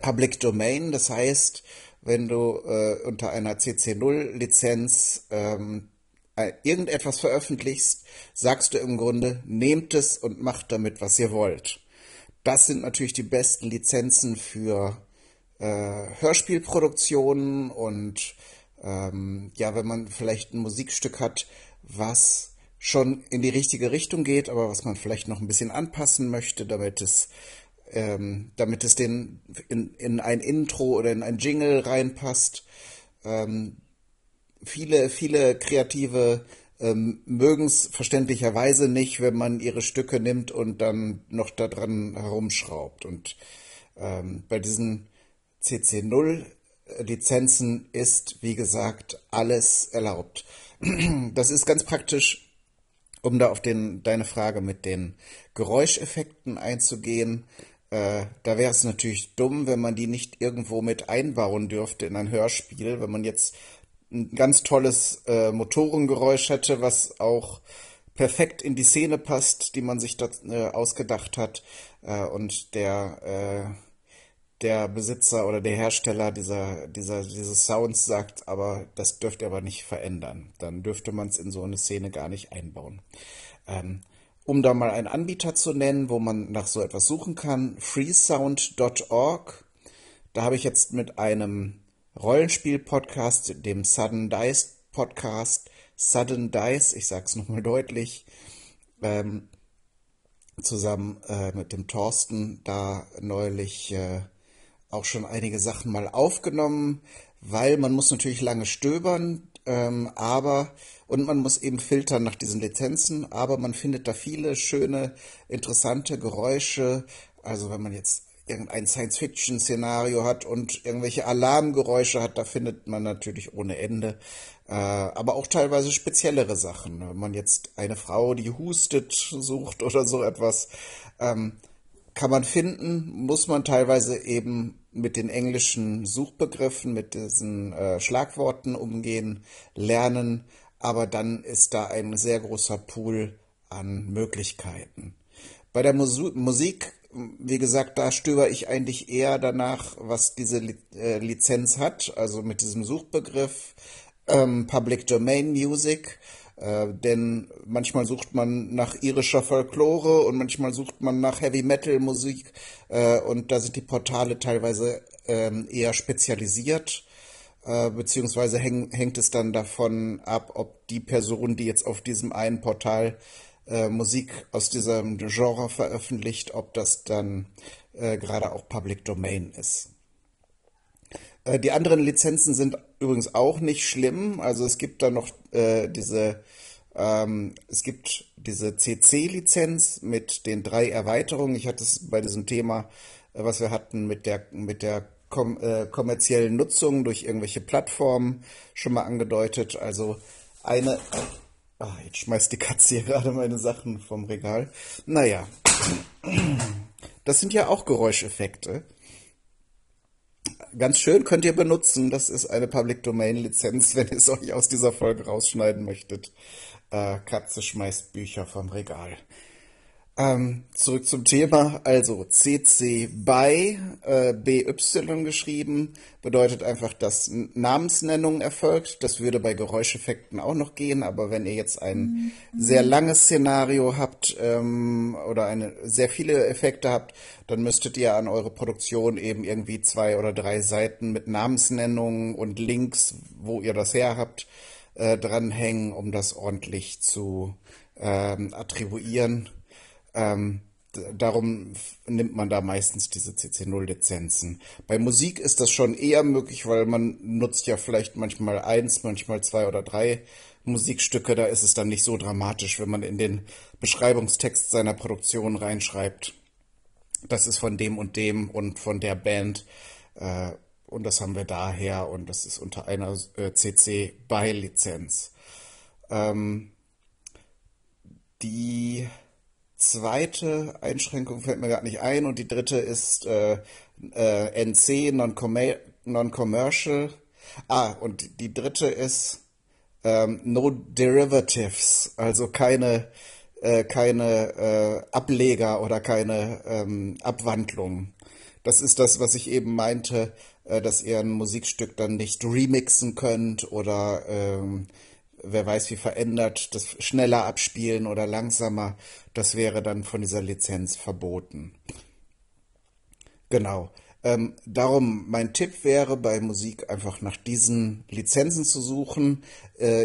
Public Domain. Das heißt, wenn du unter einer CC0-Lizenz irgendetwas veröffentlichst, sagst du im Grunde, nehmt es und macht damit, was ihr wollt. Das sind natürlich die besten Lizenzen für Hörspielproduktionen und ja, wenn man vielleicht ein Musikstück hat, was schon in die richtige Richtung geht, aber was man vielleicht noch ein bisschen anpassen möchte, damit es den in ein Intro oder in ein Jingle reinpasst. Viele Kreative mögen es verständlicherweise nicht, wenn man ihre Stücke nimmt und dann noch da dran herumschraubt. Und bei diesen CC0-Lizenzen ist, wie gesagt, alles erlaubt. Das ist ganz praktisch, um da auf deine Frage mit den Geräuscheffekten einzugehen. Da wäre es natürlich dumm, wenn man die nicht irgendwo mit einbauen dürfte in ein Hörspiel. Wenn man jetzt ein ganz tolles Motorengeräusch hätte, was auch perfekt in die Szene passt, die man sich da ausgedacht hat. Und der Besitzer oder der Hersteller dieses Sounds sagt, aber das dürft ihr aber nicht verändern. Dann dürfte man es in so eine Szene gar nicht einbauen. Um da mal einen Anbieter zu nennen, wo man nach so etwas suchen kann, freesound.org. Da habe ich jetzt mit einem Rollenspiel-Podcast, dem Sudden Dice Podcast, Sudden Dice, ich sage es nochmal deutlich, zusammen mit dem Thorsten da neulich auch schon einige Sachen mal aufgenommen, weil man muss natürlich lange stöbern, und man muss eben filtern nach diesen Lizenzen, aber man findet da viele schöne, interessante Geräusche. Also wenn man jetzt irgendein Science-Fiction-Szenario hat und irgendwelche Alarmgeräusche hat, da findet man natürlich ohne Ende, aber auch teilweise speziellere Sachen. Wenn man jetzt eine Frau, die hustet, sucht oder so etwas, kann man finden, muss man teilweise eben mit den englischen Suchbegriffen, mit diesen Schlagworten umgehen, lernen, aber dann ist da ein sehr großer Pool an Möglichkeiten. Bei der Musik, wie gesagt, da stöbere ich eigentlich eher danach, was diese Lizenz hat, also mit diesem Suchbegriff Public Domain Music, denn manchmal sucht man nach irischer Folklore und manchmal sucht man nach Heavy Metal Musik und da sind die Portale teilweise eher spezialisiert, beziehungsweise hängt es dann davon ab, ob die Person, die jetzt auf diesem einen Portal Musik aus diesem Genre veröffentlicht, ob das dann gerade auch Public Domain ist. Die anderen Lizenzen sind übrigens auch nicht schlimm. Also es gibt da noch diese CC-Lizenz mit den 3 Erweiterungen. Ich hatte es bei diesem Thema, was wir hatten, mit der kommerziellen Nutzung durch irgendwelche Plattformen schon mal angedeutet. Also jetzt schmeißt die Katze hier gerade meine Sachen vom Regal. Naja, das sind ja auch Geräuscheffekte. Ganz schön, könnt ihr benutzen. Das ist eine Public Domain Lizenz, wenn ihr es euch aus dieser Folge rausschneiden möchtet. Katze schmeißt Bücher vom Regal. Zurück zum Thema. Also CC BY, BY geschrieben, bedeutet einfach, dass Namensnennung erfolgt. Das würde bei Geräuscheffekten auch noch gehen, aber wenn ihr jetzt ein sehr langes Szenario habt oder sehr viele Effekte habt, dann müsstet ihr an eure Produktion eben irgendwie 2 oder 3 Seiten mit Namensnennungen und Links, wo ihr das her habt, dranhängen, um das ordentlich zu attribuieren. Darum nimmt man da meistens diese CC0-Lizenzen. Bei Musik ist das schon eher möglich, weil man nutzt ja vielleicht manchmal 1, manchmal 2 oder 3 Musikstücke. Da ist es dann nicht so dramatisch, wenn man in den Beschreibungstext seiner Produktion reinschreibt, das ist von dem und von der Band. Und das haben wir daher und das ist unter einer CC BY Lizenz. Die zweite Einschränkung fällt mir gerade nicht ein und die dritte ist NC, Non-Commercial. Und die dritte ist No Derivatives, also keine Ableger oder keine Abwandlungen. Das ist das, was ich eben meinte, dass ihr ein Musikstück dann nicht remixen könnt oder wer weiß wie verändert, das schneller abspielen oder langsamer. Das wäre dann von dieser Lizenz verboten. Genau. Darum mein Tipp wäre, bei Musik einfach nach diesen Lizenzen zu suchen.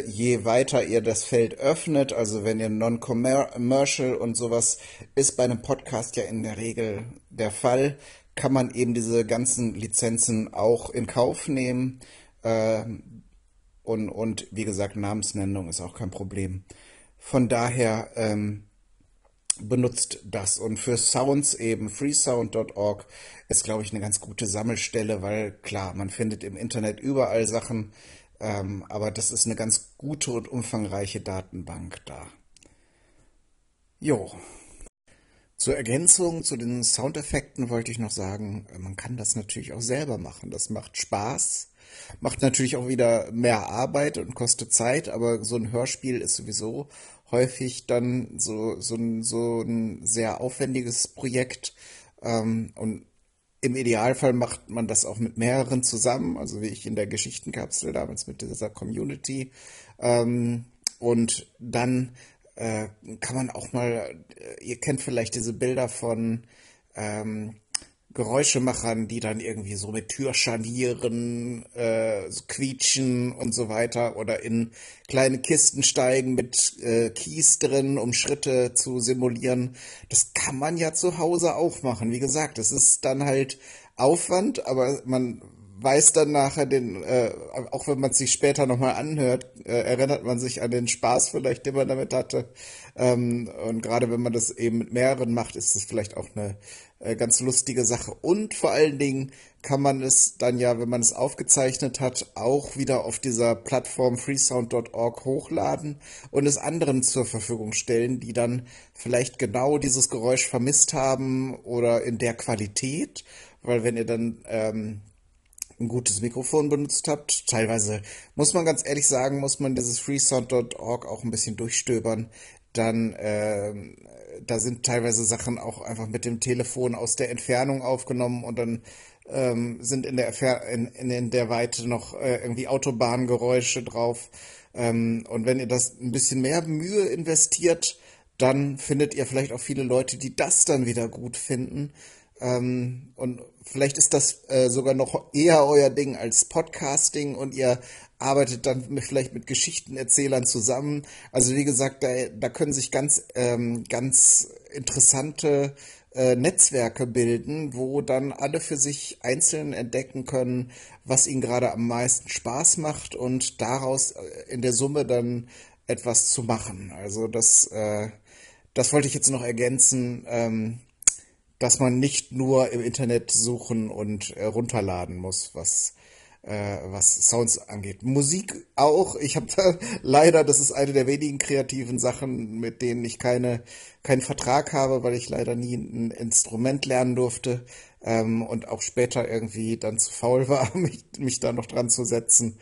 Je weiter ihr das Feld öffnet, also wenn ihr Non-Commercial und sowas, ist bei einem Podcast ja in der Regel der Fall, kann man eben diese ganzen Lizenzen auch in Kauf nehmen. Und wie gesagt, Namensnennung ist auch kein Problem. Von daher benutzt das. Und für Sounds eben freesound.org ist, glaube ich, eine ganz gute Sammelstelle, weil klar, man findet im Internet überall Sachen, aber das ist eine ganz gute und umfangreiche Datenbank da. Jo. Zur Ergänzung zu den Soundeffekten wollte ich noch sagen, man kann das natürlich auch selber machen. Das macht Spaß, macht natürlich auch wieder mehr Arbeit und kostet Zeit, aber so ein Hörspiel ist sowieso häufig dann so ein sehr aufwendiges Projekt. Und im Idealfall macht man das auch mit mehreren zusammen, also wie ich in der Geschichtenkapsel damals mit dieser Community. Und dann kann man auch mal, ihr kennt vielleicht diese Bilder von Geräuschemachern, die dann irgendwie so mit Türscharnieren so quietschen und so weiter oder in kleine Kisten steigen mit Keys drin, um Schritte zu simulieren. Das kann man ja zu Hause auch machen. Wie gesagt, das ist dann halt Aufwand, aber man weiß dann nachher auch wenn man es sich später nochmal anhört, erinnert man sich an den Spaß vielleicht, den man damit hatte. Und gerade wenn man das eben mit mehreren macht, ist das vielleicht auch eine ganz lustige Sache. Und vor allen Dingen kann man es dann ja, wenn man es aufgezeichnet hat, auch wieder auf dieser Plattform freesound.org hochladen und es anderen zur Verfügung stellen, die dann vielleicht genau dieses Geräusch vermisst haben oder in der Qualität. Weil wenn ihr dann ein gutes Mikrofon benutzt habt. Teilweise muss man ganz ehrlich sagen, muss man dieses freesound.org auch ein bisschen durchstöbern. Dann, da sind teilweise Sachen auch einfach mit dem Telefon aus der Entfernung aufgenommen und dann sind in der Weite noch irgendwie Autobahngeräusche drauf. Und wenn ihr das ein bisschen mehr Mühe investiert, dann findet ihr vielleicht auch viele Leute, die das dann wieder gut finden. Und vielleicht ist das sogar noch eher euer Ding als Podcasting und ihr arbeitet dann vielleicht mit Geschichtenerzählern zusammen. Also wie gesagt, da können sich ganz interessante Netzwerke bilden, wo dann alle für sich einzeln entdecken können, was ihnen gerade am meisten Spaß macht und daraus in der Summe dann etwas zu machen. Also das wollte ich jetzt noch ergänzen, dass man nicht nur im Internet suchen und runterladen muss, was Sounds angeht. Musik auch. Ich habe da leider, das ist eine der wenigen kreativen Sachen, mit denen ich keinen Vertrag habe, weil ich leider nie ein Instrument lernen durfte und auch später irgendwie dann zu faul war, mich da noch dran zu setzen.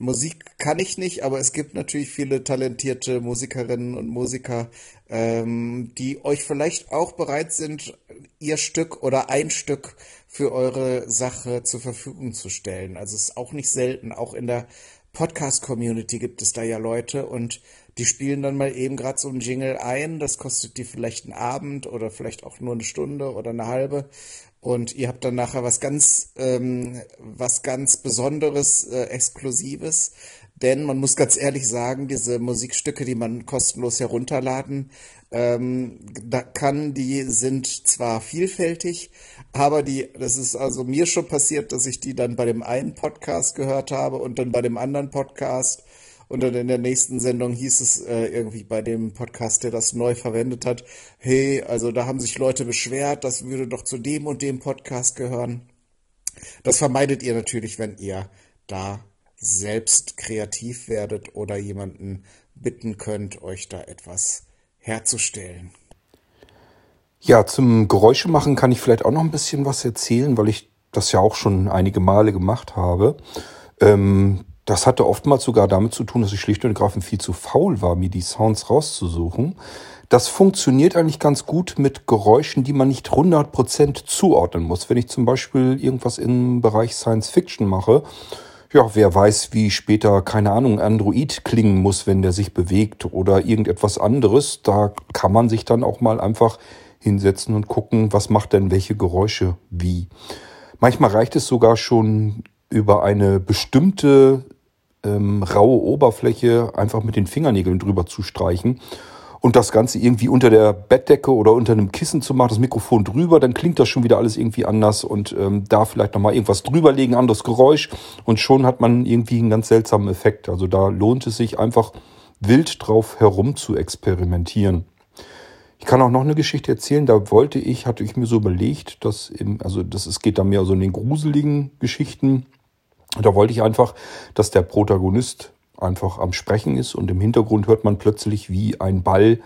Musik kann ich nicht, aber es gibt natürlich viele talentierte Musikerinnen und Musiker, die euch vielleicht auch bereit sind, ihr Stück oder ein Stück für eure Sache zur Verfügung zu stellen. Also es ist auch nicht selten, auch in der Podcast-Community gibt es da ja Leute und die spielen dann mal eben gerade so einen Jingle ein, das kostet die vielleicht einen Abend oder vielleicht auch nur eine Stunde oder eine halbe. Und ihr habt dann nachher was ganz Besonderes, Exklusives. Denn man muss ganz ehrlich sagen, diese Musikstücke, die man kostenlos herunterladen kann, die sind zwar vielfältig, aber das ist also mir schon passiert, dass ich die dann bei dem einen Podcast gehört habe und dann bei dem anderen Podcast. Und dann in der nächsten Sendung hieß es irgendwie bei dem Podcast, der das neu verwendet hat, hey, also da haben sich Leute beschwert, das würde doch zu dem und dem Podcast gehören. Das vermeidet ihr natürlich, wenn ihr da selbst kreativ werdet oder jemanden bitten könnt, euch da etwas herzustellen. Ja, zum Geräusche machen kann ich vielleicht auch noch ein bisschen was erzählen, weil ich das ja auch schon einige Male gemacht habe. Das hatte oftmals sogar damit zu tun, dass ich schlicht und ergreifend viel zu faul war, mir die Sounds rauszusuchen. Das funktioniert eigentlich ganz gut mit Geräuschen, die man nicht 100% zuordnen muss. Wenn ich zum Beispiel irgendwas im Bereich Science Fiction mache, ja, wer weiß, wie später, keine Ahnung, Android klingen muss, wenn der sich bewegt oder irgendetwas anderes. Da kann man sich dann auch mal einfach hinsetzen und gucken, was macht denn welche Geräusche wie. Manchmal reicht es sogar schon, über eine bestimmte raue Oberfläche einfach mit den Fingernägeln drüber zu streichen und das Ganze irgendwie unter der Bettdecke oder unter einem Kissen zu machen, das Mikrofon drüber, dann klingt das schon wieder alles irgendwie anders und da vielleicht nochmal irgendwas drüberlegen, anderes Geräusch und schon hat man irgendwie einen ganz seltsamen Effekt. Also da lohnt es sich einfach wild drauf herum zu experimentieren. Ich kann auch noch eine Geschichte erzählen, hatte ich mir so überlegt, es geht da mehr so in den gruseligen Geschichten. Da wollte ich einfach, dass der Protagonist einfach am Sprechen ist und im Hintergrund hört man plötzlich, wie ein Ball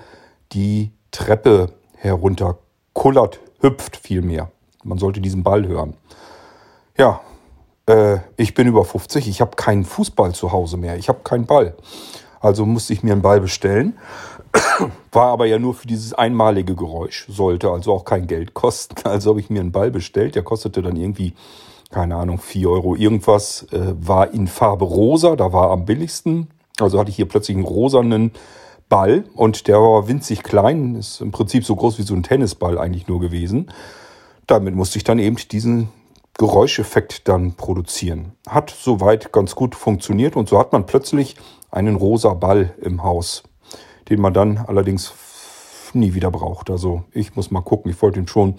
die Treppe herunter hüpft vielmehr. Man sollte diesen Ball hören. Ja, ich bin über 50, ich habe keinen Fußball zu Hause mehr, ich habe keinen Ball. Also musste ich mir einen Ball bestellen, war aber ja nur für dieses einmalige Geräusch, sollte also auch kein Geld kosten. Also habe ich mir einen Ball bestellt, der kostete dann irgendwie, keine Ahnung, 4 € irgendwas, war in Farbe rosa, da war am billigsten. Also hatte ich hier plötzlich einen rosanen Ball und der war winzig klein, ist im Prinzip so groß wie so ein Tennisball eigentlich nur gewesen. Damit musste ich dann eben diesen Geräuscheffekt dann produzieren. Hat soweit ganz gut funktioniert und so hat man plötzlich einen rosa Ball im Haus, den man dann allerdings nie wieder braucht. Also ich muss mal gucken, ich wollte ihn schon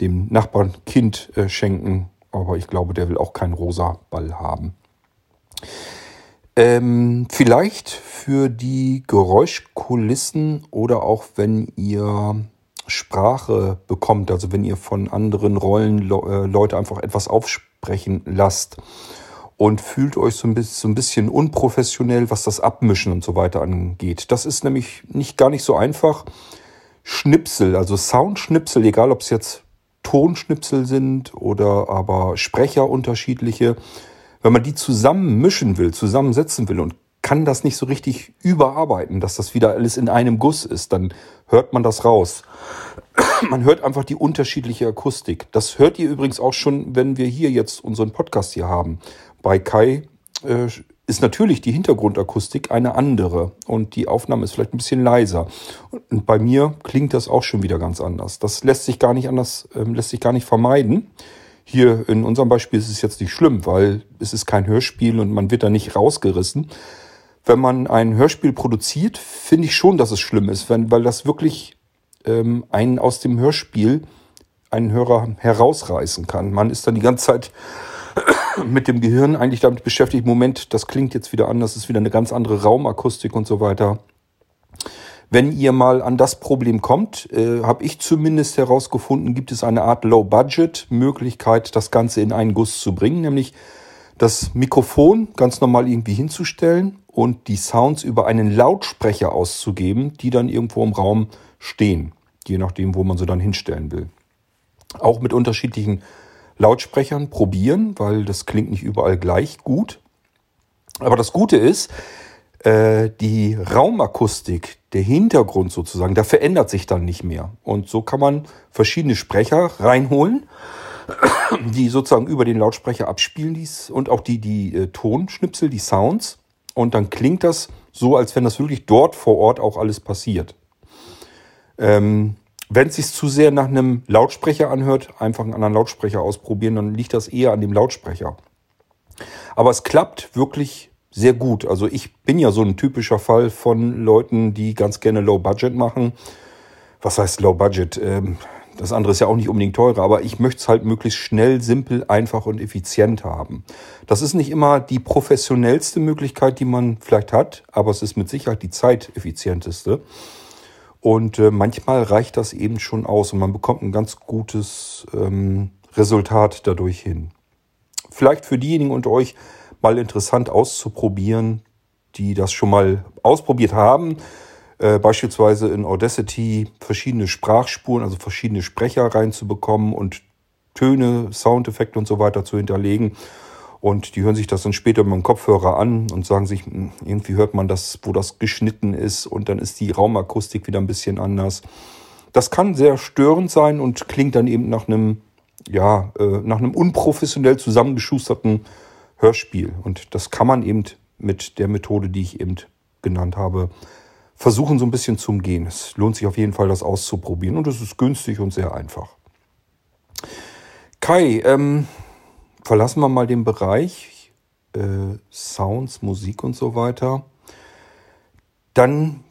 dem Nachbarnkind schenken, aber ich glaube, der will auch keinen rosa Ball haben. Vielleicht für die Geräuschkulissen oder auch wenn ihr Sprache bekommt, also wenn ihr von anderen Rollen Leute einfach etwas aufsprechen lasst und fühlt euch so ein bisschen unprofessionell, was das Abmischen und so weiter angeht. Das ist nämlich gar nicht so einfach. Schnipsel, also Soundschnipsel, egal ob es jetzt Tonschnipsel sind oder aber Sprecher unterschiedliche, wenn man die zusammensetzen will und kann das nicht so richtig überarbeiten, dass das wieder alles in einem Guss ist, dann hört man das raus. Man hört einfach die unterschiedliche Akustik. Das hört ihr übrigens auch schon, wenn wir hier jetzt unseren Podcast hier haben. Bei Kai ist natürlich die Hintergrundakustik eine andere und die Aufnahme ist vielleicht ein bisschen leiser. Und bei mir klingt das auch schon wieder ganz anders. Das lässt sich gar nicht vermeiden. Hier in unserem Beispiel ist es jetzt nicht schlimm, weil es ist kein Hörspiel und man wird da nicht rausgerissen. Wenn man ein Hörspiel produziert, finde ich schon, dass es schlimm ist, weil das wirklich einen aus dem Hörspiel, einen Hörer herausreißen kann. Man ist dann die ganze Zeit mit dem Gehirn eigentlich damit beschäftigt, Moment, das klingt jetzt wieder anders, ist wieder eine ganz andere Raumakustik und so weiter. Wenn ihr mal an das Problem kommt, habe ich zumindest herausgefunden, gibt es eine Art Low-Budget-Möglichkeit, das Ganze in einen Guss zu bringen, nämlich das Mikrofon ganz normal irgendwie hinzustellen und die Sounds über einen Lautsprecher auszugeben, die dann irgendwo im Raum stehen, je nachdem, wo man sie dann hinstellen will. Auch mit unterschiedlichen Lautsprechern probieren, weil das klingt nicht überall gleich gut. Aber das Gute ist, die Raumakustik, der Hintergrund sozusagen, da verändert sich dann nicht mehr. Und so kann man verschiedene Sprecher reinholen, die sozusagen über den Lautsprecher abspielen dies und auch die Tonschnipsel, die Sounds. Und dann klingt das so, als wenn das wirklich dort vor Ort auch alles passiert. Wenn es sich zu sehr nach einem Lautsprecher anhört, einfach einen anderen Lautsprecher ausprobieren, dann liegt das eher an dem Lautsprecher. Aber es klappt wirklich sehr gut. Also ich bin ja so ein typischer Fall von Leuten, die ganz gerne Low Budget machen. Was heißt Low Budget? Das andere ist ja auch nicht unbedingt teurer, aber ich möchte es halt möglichst schnell, simpel, einfach und effizient haben. Das ist nicht immer die professionellste Möglichkeit, die man vielleicht hat, aber es ist mit Sicherheit die zeiteffizienteste. Und manchmal reicht das eben schon aus und man bekommt ein ganz gutes Resultat dadurch hin. Vielleicht für diejenigen unter euch mal interessant auszuprobieren, die das schon mal ausprobiert haben. Beispielsweise in Audacity verschiedene Sprachspuren, also verschiedene Sprecher reinzubekommen und Töne, Soundeffekte und so weiter zu hinterlegen. Und die hören sich das dann später mit dem Kopfhörer an und sagen sich, irgendwie hört man das, wo das geschnitten ist. Und dann ist die Raumakustik wieder ein bisschen anders. Das kann sehr störend sein und klingt dann eben nach einem, ja, nach einem unprofessionell zusammengeschusterten Hörspiel. Und das kann man eben mit der Methode, die ich eben genannt habe, versuchen so ein bisschen zu umgehen. Es lohnt sich auf jeden Fall, das auszuprobieren. Und es ist günstig und sehr einfach. Kai, verlassen wir mal den Bereich Sounds, Musik und so weiter. Dann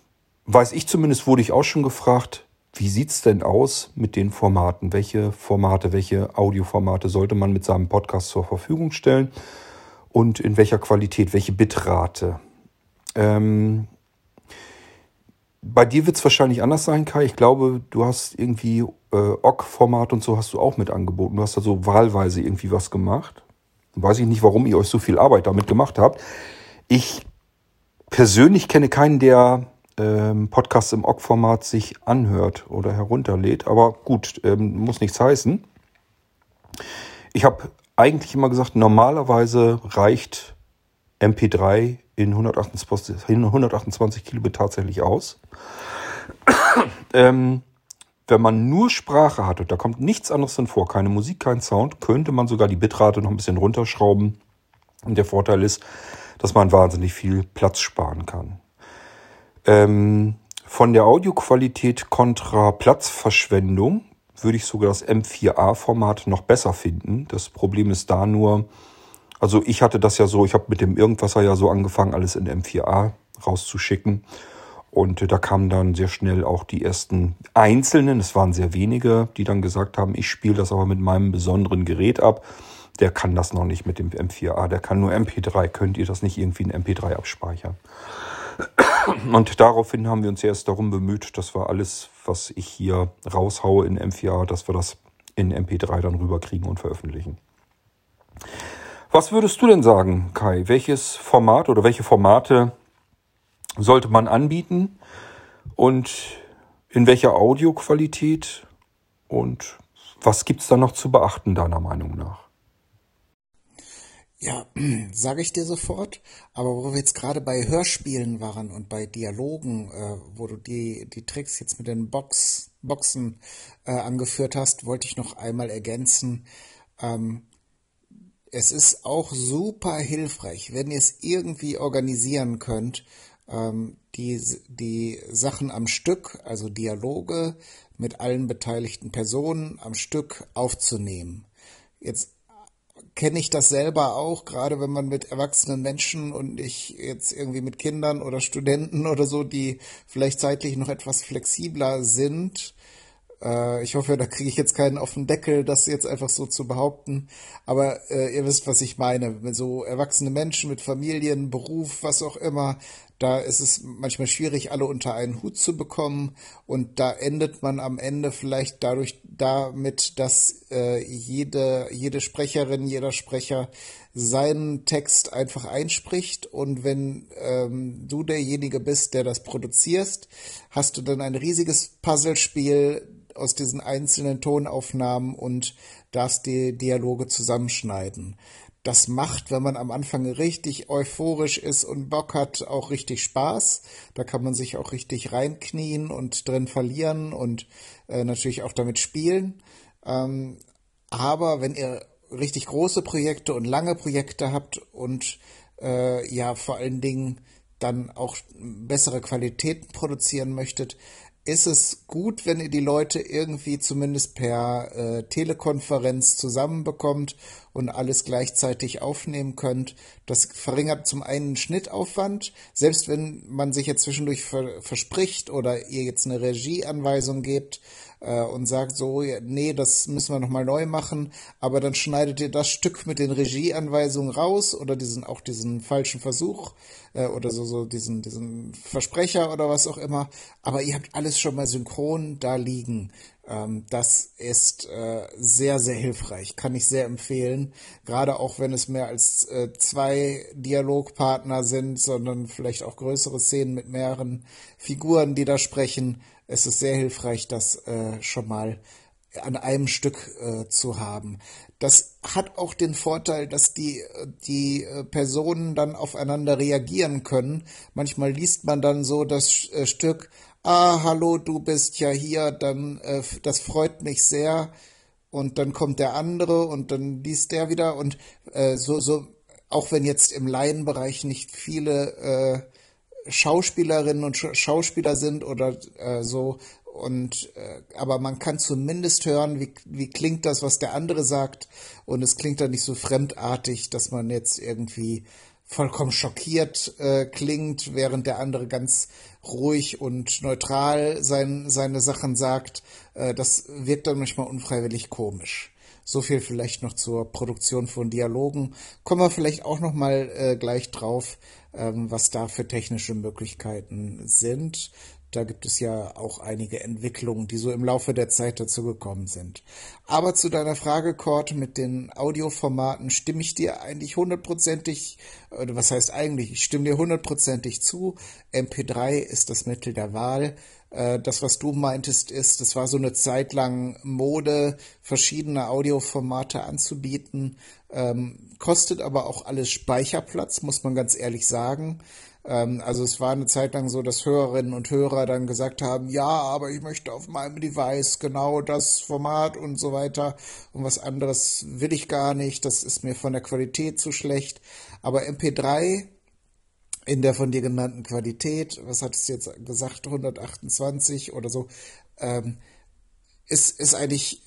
weiß ich zumindest, wurde ich auch schon gefragt, wie sieht es denn aus mit den Formaten? Welche Formate, welche Audioformate sollte man mit seinem Podcast zur Verfügung stellen? Und in welcher Qualität, welche Bitrate? Bei dir wird es wahrscheinlich anders sein, Kai. Ich glaube, du hast irgendwie OGG-Format und so hast du auch mit angeboten. Du hast da so wahlweise irgendwie was gemacht. Weiß ich nicht, warum ihr euch so viel Arbeit damit gemacht habt. Ich persönlich kenne keinen, der Podcasts im OGG-Format sich anhört oder herunterlädt. Aber gut, muss nichts heißen. Ich habe eigentlich immer gesagt, normalerweise reicht MP3 in 128 Kilobit tatsächlich aus. Wenn man nur Sprache hat und da kommt nichts anderes drin vor, keine Musik, kein Sound, könnte man sogar die Bitrate noch ein bisschen runterschrauben. Und der Vorteil ist, dass man wahnsinnig viel Platz sparen kann. Von der Audioqualität kontra Platzverschwendung würde ich sogar das M4A-Format noch besser finden. Das Problem ist da nur, also ich hatte das ja so, ich habe mit dem Irgendwasser ja so angefangen, alles in M4A rauszuschicken. Und da kamen dann sehr schnell auch die ersten Einzelnen, es waren sehr wenige, die dann gesagt haben, ich spiele das aber mit meinem besonderen Gerät ab. Der kann das noch nicht mit dem M4A, der kann nur MP3, könnt ihr das nicht irgendwie in MP3 abspeichern? Und daraufhin haben wir uns erst darum bemüht, dass wir alles, was ich hier raushaue in M4A, dass wir das in MP3 dann rüberkriegen und veröffentlichen. Was würdest du denn sagen, Kai? Welches Format oder welche Formate sollte man anbieten und in welcher Audioqualität und was gibt es da noch zu beachten, deiner Meinung nach? Ja, sage ich dir sofort, aber wo wir jetzt gerade bei Hörspielen waren und bei Dialogen, wo du die Tricks jetzt mit den Boxen angeführt hast, wollte ich noch einmal ergänzen, es ist auch super hilfreich, wenn ihr es irgendwie organisieren könnt, die Sachen am Stück, also Dialoge mit allen beteiligten Personen am Stück aufzunehmen. Jetzt kenne ich das selber auch, gerade wenn man mit erwachsenen Menschen und ich jetzt irgendwie mit Kindern oder Studenten oder so, die vielleicht zeitlich noch etwas flexibler sind. Ich hoffe, da kriege ich jetzt keinen auf den Deckel, das jetzt einfach so zu behaupten. Aber ihr wisst, was ich meine. So erwachsene Menschen mit Familien, Beruf, was auch immer, da ist es manchmal schwierig, alle unter einen Hut zu bekommen. Und da endet man am Ende vielleicht damit, dass jede Sprecherin, jeder Sprecher seinen Text einfach einspricht. Und wenn du derjenige bist, der das produzierst, hast du dann ein riesiges Puzzlespiel aus diesen einzelnen Tonaufnahmen und darfst die Dialoge zusammenschneiden. Das macht, wenn man am Anfang richtig euphorisch ist und Bock hat, auch richtig Spaß. Da kann man sich auch richtig reinknien und drin verlieren und natürlich auch damit spielen. Aber wenn ihr richtig große Projekte und lange Projekte habt und ja vor allen Dingen dann auch bessere Qualitäten produzieren möchtet, ist es gut, wenn ihr die Leute irgendwie zumindest per Telekonferenz zusammenbekommt und alles gleichzeitig aufnehmen könnt. Das verringert zum einen Schnittaufwand. Selbst wenn man sich jetzt zwischendurch verspricht oder ihr jetzt eine Regieanweisung gebt und sagt so, ja, nee, das müssen wir nochmal neu machen, aber dann schneidet ihr das Stück mit den Regieanweisungen raus oder diesen falschen Versuch oder so diesen Versprecher oder was auch immer. Aber ihr habt alles schon mal synchron da liegen. Das ist sehr, sehr hilfreich, kann ich sehr empfehlen, gerade auch wenn es mehr als zwei Dialogpartner sind, sondern vielleicht auch größere Szenen mit mehreren Figuren, die da sprechen. Es ist sehr hilfreich, das schon mal an einem Stück zu haben. Das hat auch den Vorteil, dass die Personen dann aufeinander reagieren können. Manchmal liest man dann so das Stück, ah, hallo, du bist ja hier, dann das freut mich sehr, und dann kommt der andere und dann liest der wieder, und so auch wenn jetzt im Laienbereich nicht viele Schauspielerinnen und Schauspieler sind oder so, und aber man kann zumindest hören, wie klingt das, was der andere sagt, und es klingt dann nicht so fremdartig, dass man jetzt irgendwie vollkommen schockiert klingt, während der andere ganz ruhig und neutral seine Sachen sagt. Das wirkt dann manchmal unfreiwillig komisch. So viel vielleicht noch zur Produktion von Dialogen. Kommen wir vielleicht auch noch mal gleich drauf, was da für technische Möglichkeiten sind. Da gibt es ja auch einige Entwicklungen, die so im Laufe der Zeit dazu gekommen sind. Aber zu deiner Frage, Cord, mit den Audioformaten stimme ich dir eigentlich ich stimme dir 100% zu. MP3 ist das Mittel der Wahl. Das, was du meintest, das war so eine Zeit lang Mode, verschiedene Audioformate anzubieten. Kostet aber auch alles Speicherplatz, muss man ganz ehrlich sagen. Also es war eine Zeit lang so, dass Hörerinnen und Hörer dann gesagt haben, ja, aber ich möchte auf meinem Device genau das Format und so weiter, und was anderes will ich gar nicht, das ist mir von der Qualität zu schlecht. Aber MP3 in der von dir genannten Qualität, was hattest du jetzt gesagt, 128 oder so, ist eigentlich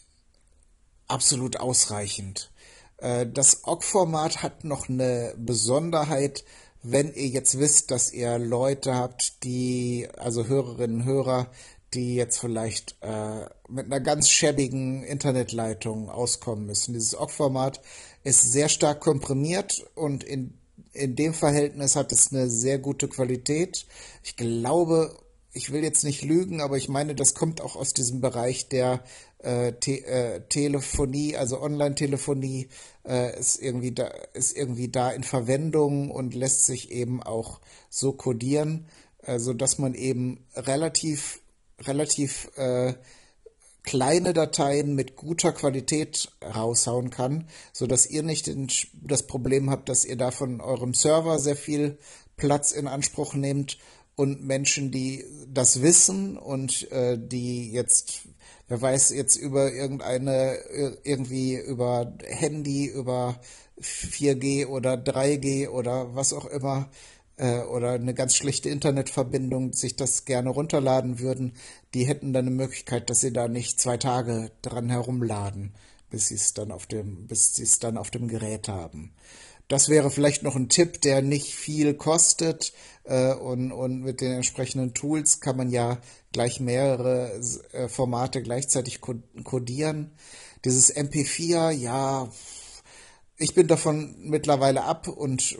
absolut ausreichend. Das OGG-Format hat noch eine Besonderheit. Wenn ihr jetzt wisst, dass ihr Leute habt, also Hörerinnen und Hörer, die jetzt vielleicht mit einer ganz schäbigen Internetleitung auskommen müssen. Dieses OGG-Format ist sehr stark komprimiert, und in dem Verhältnis hat es eine sehr gute Qualität. Ich glaube, ich will jetzt nicht lügen, aber ich meine, das kommt auch aus diesem Bereich der Telefonie, also Online-Telefonie, ist irgendwie da in Verwendung und lässt sich eben auch so kodieren, sodass man eben relativ kleine Dateien mit guter Qualität raushauen kann, sodass ihr nicht das Problem habt, dass ihr da von eurem Server sehr viel Platz in Anspruch nehmt, und Menschen, die das wissen und die jetzt, wer weiß, jetzt über Handy, über 4G oder 3G oder was auch immer, oder eine ganz schlechte Internetverbindung, sich das gerne runterladen würden, die hätten dann eine Möglichkeit, dass sie da nicht 2 Tage dran herumladen, bis sie es dann auf dem Gerät haben. Das wäre vielleicht noch ein Tipp, der nicht viel kostet, und mit den entsprechenden Tools kann man ja gleich mehrere Formate gleichzeitig kodieren. Dieses MP4, ja, ich bin davon mittlerweile ab, und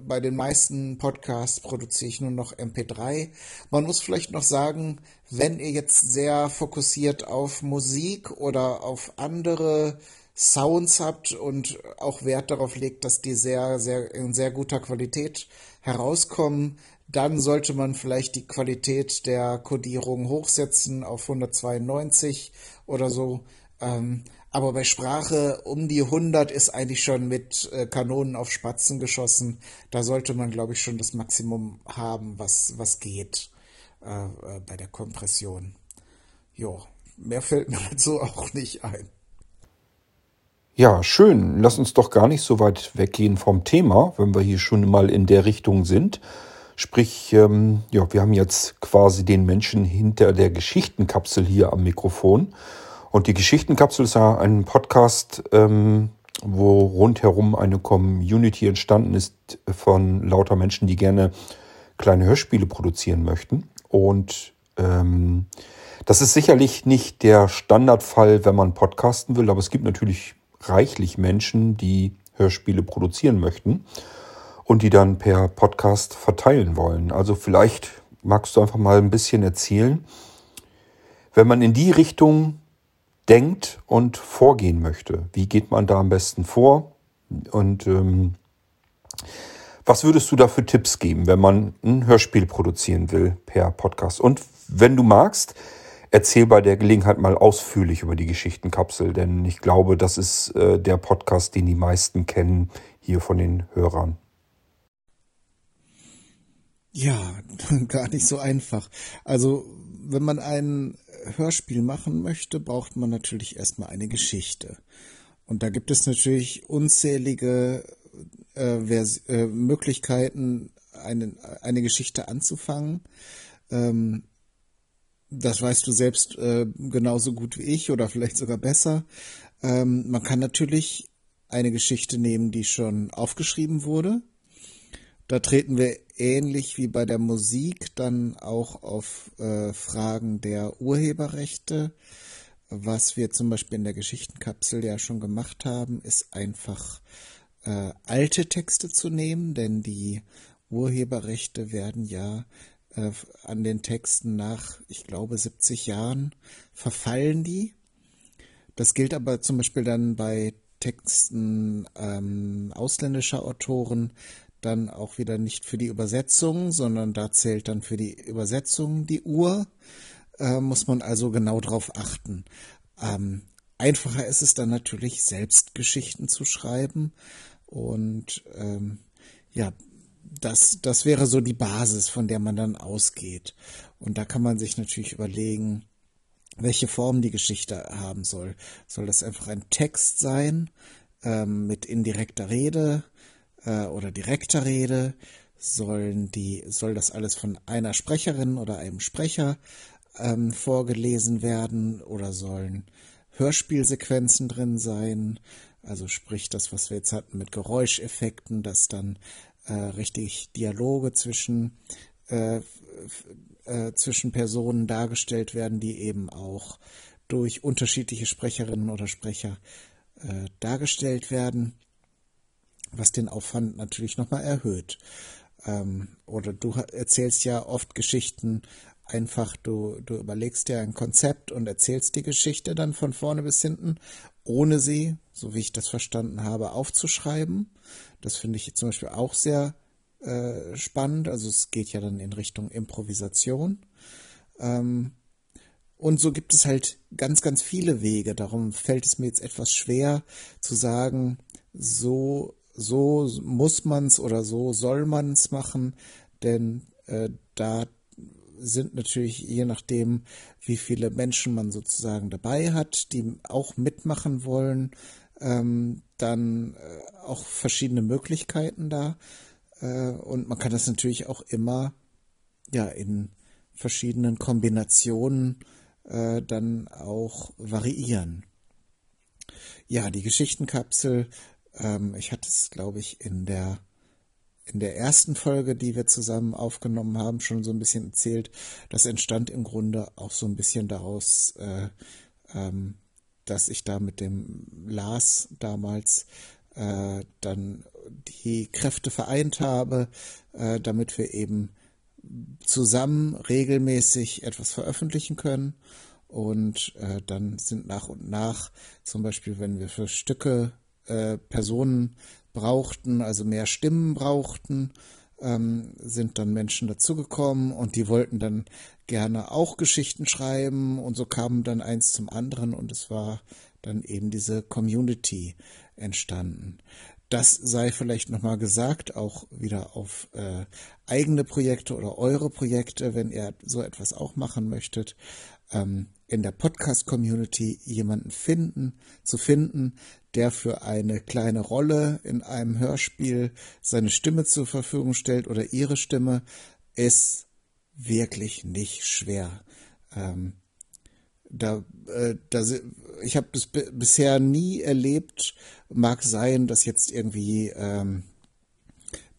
bei den meisten Podcasts produziere ich nur noch MP3. Man muss vielleicht noch sagen, wenn ihr jetzt sehr fokussiert auf Musik oder auf andere Sounds habt und auch Wert darauf legt, dass die in sehr guter Qualität herauskommen, dann sollte man vielleicht die Qualität der Codierung hochsetzen auf 192 oder so. Aber bei Sprache um die 100 ist eigentlich schon mit Kanonen auf Spatzen geschossen. Da sollte man, glaube ich, schon das Maximum haben, was geht bei der Kompression. Jo, mehr fällt mir dazu auch nicht ein. Ja, schön. Lass uns doch gar nicht so weit weggehen vom Thema, wenn wir hier schon mal in der Richtung sind. Sprich, wir haben jetzt quasi den Menschen hinter der Geschichtenkapsel hier am Mikrofon. Und die Geschichtenkapsel ist ja ein Podcast, wo rundherum eine Community entstanden ist von lauter Menschen, die gerne kleine Hörspiele produzieren möchten. Und das ist sicherlich nicht der Standardfall, wenn man podcasten will, aber es gibt natürlich reichlich Menschen, die Hörspiele produzieren möchten und die dann per Podcast verteilen wollen. Also vielleicht magst du einfach mal ein bisschen erzählen, wenn man in die Richtung denkt und vorgehen möchte, wie geht man da am besten vor und was würdest du da für Tipps geben, wenn man ein Hörspiel produzieren will per Podcast? Und wenn du magst, erzähl bei der Gelegenheit mal ausführlich über die Geschichtenkapsel, denn ich glaube, das ist der Podcast, den die meisten kennen, hier von den Hörern. Ja, gar nicht so einfach. Also, wenn man ein Hörspiel machen möchte, braucht man natürlich erstmal eine Geschichte. Und da gibt es natürlich unzählige Möglichkeiten, eine Geschichte anzufangen. Das weißt du selbst genauso gut wie ich oder vielleicht sogar besser. Man kann natürlich eine Geschichte nehmen, die schon aufgeschrieben wurde. Da treten wir ähnlich wie bei der Musik dann auch auf Fragen der Urheberrechte. Was wir zum Beispiel in der Geschichtenkapsel ja schon gemacht haben, ist einfach alte Texte zu nehmen, denn die Urheberrechte werden ja an den Texten nach, ich glaube, 70 Jahren verfallen die. Das gilt aber zum Beispiel dann bei Texten ausländischer Autoren dann auch wieder nicht für die Übersetzung, sondern da zählt dann für die Übersetzung die Uhr. Muss man also genau drauf achten. Einfacher ist es dann natürlich, selbst Geschichten zu schreiben und Das wäre so die Basis, von der man dann ausgeht. Und da kann man sich natürlich überlegen, welche Form die Geschichte haben soll. Soll das einfach ein Text sein, mit indirekter Rede, oder direkter Rede? Soll das alles von einer Sprecherin oder einem Sprecher vorgelesen werden? Oder sollen Hörspielsequenzen drin sein? Also sprich, das, was wir jetzt hatten mit Geräuscheffekten, dass dann richtig Dialoge zwischen Personen dargestellt werden, die eben auch durch unterschiedliche Sprecherinnen oder Sprecher dargestellt werden, was den Aufwand natürlich nochmal erhöht. Oder du erzählst ja oft Geschichten einfach, du überlegst dir ein Konzept und erzählst die Geschichte dann von vorne bis hinten, ohne sie, so wie ich das verstanden habe, aufzuschreiben. Das finde ich zum Beispiel auch sehr spannend. Also es geht ja dann in Richtung Improvisation. Und so gibt es halt ganz, ganz viele Wege. Darum fällt es mir jetzt etwas schwer zu sagen, so muss man's oder so soll man's machen. Denn da sind natürlich, je nachdem, wie viele Menschen man sozusagen dabei hat, die auch mitmachen wollen, dann auch verschiedene Möglichkeiten da. Und man kann das natürlich auch immer ja in verschiedenen Kombinationen dann auch variieren. Ja, die Geschichtenkapsel, ich hatte es, glaube ich, in der ersten Folge, die wir zusammen aufgenommen haben, schon so ein bisschen erzählt. Das entstand im Grunde auch so ein bisschen daraus, dass ich da mit dem Lars damals dann die Kräfte vereint habe, damit wir eben zusammen regelmäßig etwas veröffentlichen können. Und dann sind nach und nach, zum Beispiel wenn wir für Stücke Personen brauchten, also mehr Stimmen brauchten, sind dann Menschen dazugekommen und die wollten dann gerne auch Geschichten schreiben und so kam dann eins zum anderen und es war dann eben diese Community entstanden. Das sei vielleicht nochmal gesagt, auch wieder auf eigene Projekte oder eure Projekte, wenn ihr so etwas auch machen möchtet. in der Podcast-Community jemanden zu finden, der für eine kleine Rolle in einem Hörspiel seine Stimme zur Verfügung stellt oder ihre Stimme, ist wirklich nicht schwer. Ich habe das bisher nie erlebt. Mag sein, dass jetzt irgendwie,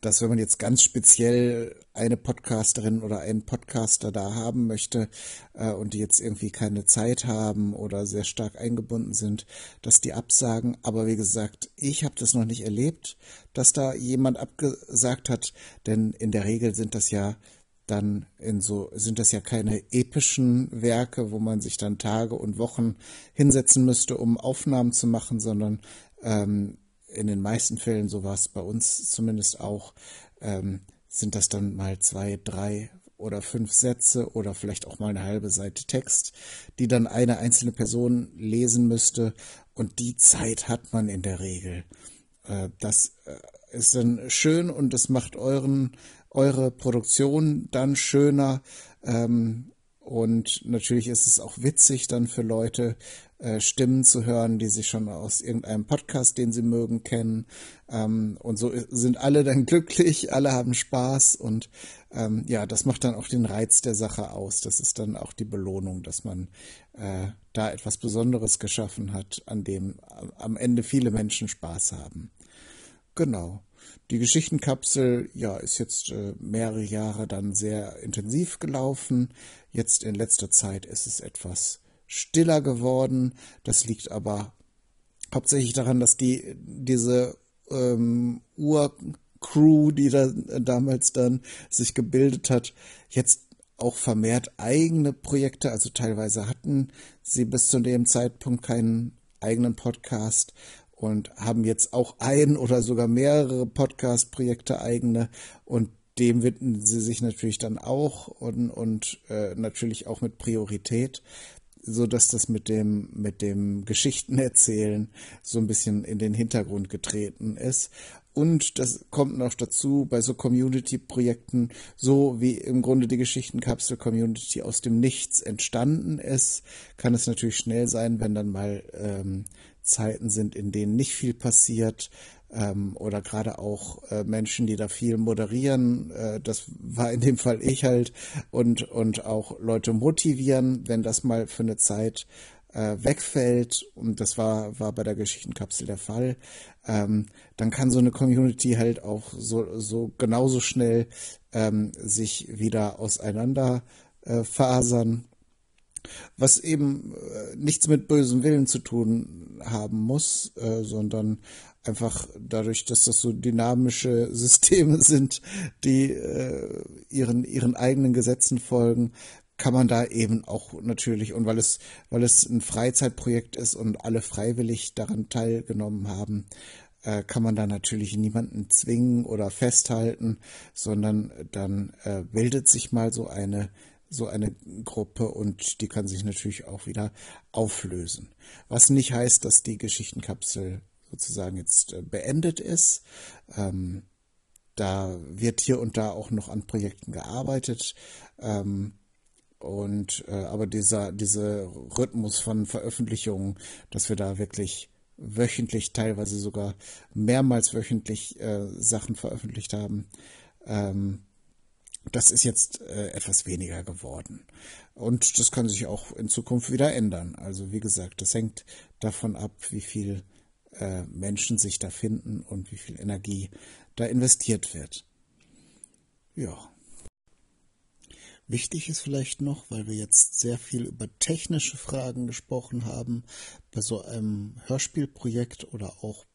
dass wenn man jetzt ganz speziell eine Podcasterin oder einen Podcaster da haben möchte und die jetzt irgendwie keine Zeit haben oder sehr stark eingebunden sind, dass die absagen. Aber wie gesagt, ich habe das noch nicht erlebt, dass da jemand abgesagt hat, denn in der Regel sind das ja keine epischen Werke, wo man sich dann Tage und Wochen hinsetzen müsste, um Aufnahmen zu machen, sondern in den meisten Fällen, so war es bei uns zumindest auch, sind das dann mal 2, 3 oder 5 Sätze oder vielleicht auch mal eine halbe Seite Text, die dann eine einzelne Person lesen müsste, und die Zeit hat man in der Regel. Das ist dann schön und das macht eure Produktion dann schöner, und natürlich ist es auch witzig dann für Leute, Stimmen zu hören, die sie schon aus irgendeinem Podcast, den sie mögen, kennen, und so sind alle dann glücklich, alle haben Spaß, und ja, das macht dann auch den Reiz der Sache aus. Das ist dann auch die Belohnung, dass man da etwas Besonderes geschaffen hat, an dem am Ende viele Menschen Spaß haben. Genau. Die Geschichtenkapsel, ja, ist jetzt mehrere Jahre dann sehr intensiv gelaufen. Jetzt in letzter Zeit ist es etwas stiller geworden. Das liegt aber hauptsächlich daran, dass diese Ur-Crew, die da damals dann sich gebildet hat, jetzt auch vermehrt eigene Projekte, also teilweise hatten sie bis zu dem Zeitpunkt keinen eigenen Podcast und haben jetzt auch ein oder sogar mehrere Podcast-Projekte eigene, und dem widmen sie sich natürlich dann auch und natürlich auch mit Priorität, so dass das mit dem Geschichtenerzählen so ein bisschen in den Hintergrund getreten ist. Und das kommt noch dazu bei so Community-Projekten, so wie im Grunde die Geschichtenkapsel-Community aus dem Nichts entstanden ist, kann es natürlich schnell sein, wenn dann mal Zeiten sind, in denen nicht viel passiert, oder gerade auch Menschen, die da viel moderieren, das war in dem Fall ich halt, und auch Leute motivieren, wenn das mal für eine Zeit wegfällt, und das war bei der Geschichtenkapsel der Fall, dann kann so eine Community halt auch so genauso schnell sich wieder auseinanderfasern, was eben nichts mit bösem Willen zu tun haben muss, sondern einfach dadurch, dass das so dynamische Systeme sind, die ihren eigenen Gesetzen folgen, kann man da eben auch natürlich, und weil es ein Freizeitprojekt ist und alle freiwillig daran teilgenommen haben, kann man da natürlich niemanden zwingen oder festhalten, sondern dann bildet sich mal so eine Gruppe, und die kann sich natürlich auch wieder auflösen. Was nicht heißt, dass die Geschichtenkapsel sozusagen jetzt beendet ist. Da wird hier und da auch noch an Projekten gearbeitet. Aber dieser Rhythmus von Veröffentlichungen, dass wir da wirklich wöchentlich, teilweise sogar mehrmals wöchentlich Sachen veröffentlicht haben, das ist jetzt etwas weniger geworden. Und das kann sich auch in Zukunft wieder ändern. Also wie gesagt, das hängt davon ab, wie viel Menschen sich da finden und wie viel Energie da investiert wird. Ja. Wichtig ist vielleicht noch, weil wir jetzt sehr viel über technische Fragen gesprochen haben, bei so einem Hörspielprojekt oder auch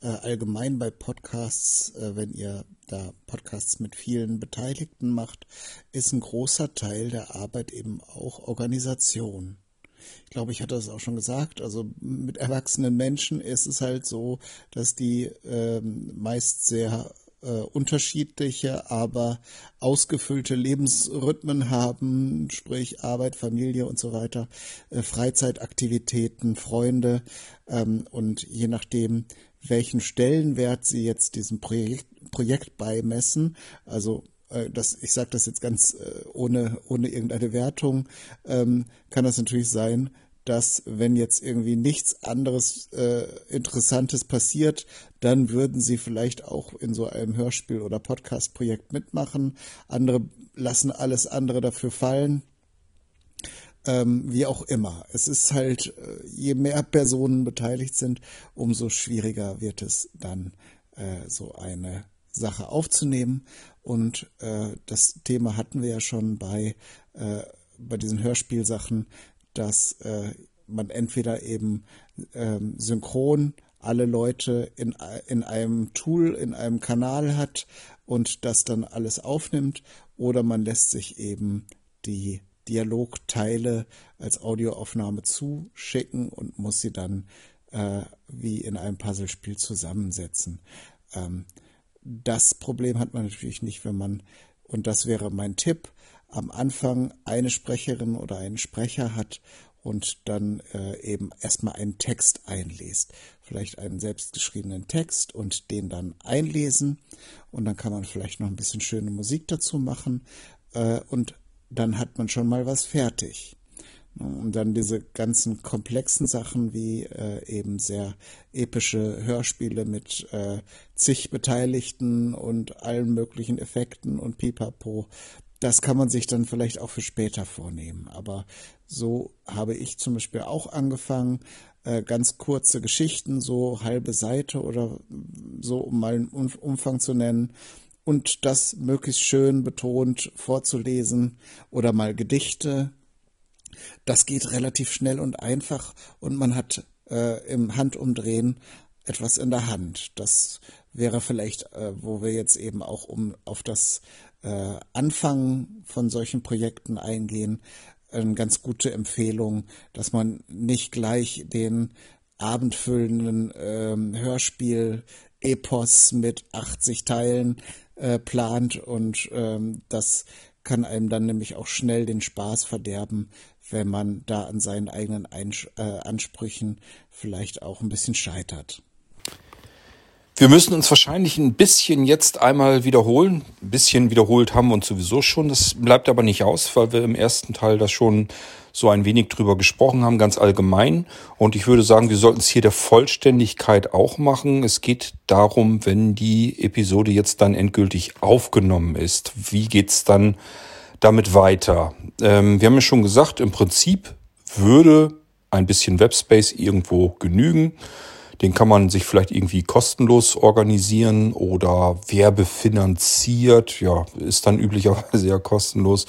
allgemein bei Podcasts, wenn ihr da Podcasts mit vielen Beteiligten macht, ist ein großer Teil der Arbeit eben auch Organisation. Ich glaube, ich hatte das auch schon gesagt, also mit erwachsenen Menschen ist es halt so, dass die meist sehr unterschiedliche, aber ausgefüllte Lebensrhythmen haben, sprich Arbeit, Familie und so weiter, Freizeitaktivitäten, Freunde, und je nachdem, welchen Stellenwert sie jetzt diesem Projekt beimessen, also das, ich sage das jetzt ganz ohne irgendeine Wertung, kann das natürlich sein, dass wenn jetzt irgendwie nichts anderes Interessantes passiert, dann würden sie vielleicht auch in so einem Hörspiel- oder Podcast-Projekt mitmachen. Andere lassen alles andere dafür fallen. Wie auch immer. Es ist halt, je mehr Personen beteiligt sind, umso schwieriger wird es dann, so eine Sache aufzunehmen. Und das Thema hatten wir ja schon bei diesen Hörspielsachen, dass man entweder eben synchron alle Leute in einem Tool, in einem Kanal hat und das dann alles aufnimmt, oder man lässt sich eben die Dialogteile als Audioaufnahme zuschicken und muss sie dann wie in einem Puzzlespiel zusammensetzen. Das Problem hat man natürlich nicht, wenn man, und das wäre mein Tipp, am Anfang eine Sprecherin oder einen Sprecher hat und dann eben erstmal einen Text einliest. Vielleicht einen selbstgeschriebenen Text und den dann einlesen, und dann kann man vielleicht noch ein bisschen schöne Musik dazu machen und dann hat man schon mal was fertig. Und dann diese ganzen komplexen Sachen wie eben sehr epische Hörspiele mit zig Beteiligten und allen möglichen Effekten und Pipapo, das kann man sich dann vielleicht auch für später vornehmen. Aber so habe ich zum Beispiel auch angefangen, ganz kurze Geschichten, so halbe Seite oder so, um mal einen Umfang zu nennen, und das möglichst schön betont vorzulesen, oder mal Gedichte. Das geht relativ schnell und einfach, und man hat im Handumdrehen etwas in der Hand. Das wäre vielleicht, wo wir jetzt eben auch auf das Anfangen von solchen Projekten eingehen, eine ganz gute Empfehlung, dass man nicht gleich den abendfüllenden Hörspiel-Epos mit 80 Teilen plant, und das kann einem dann nämlich auch schnell den Spaß verderben, wenn man da an seinen eigenen Ansprüchen vielleicht auch ein bisschen scheitert. Wir müssen uns wahrscheinlich ein bisschen jetzt einmal wiederholen. Ein bisschen wiederholt haben wir uns sowieso schon. Das bleibt aber nicht aus, weil wir im ersten Teil da schon so ein wenig drüber gesprochen haben, ganz allgemein. Und ich würde sagen, wir sollten es hier der Vollständigkeit auch machen. Es geht darum, wenn die Episode jetzt dann endgültig aufgenommen ist, wie geht's dann damit weiter? Wir haben ja schon gesagt, im Prinzip würde ein bisschen Webspace irgendwo genügen. Den kann man sich vielleicht irgendwie kostenlos organisieren oder werbefinanziert. Ja, ist dann üblicherweise ja kostenlos.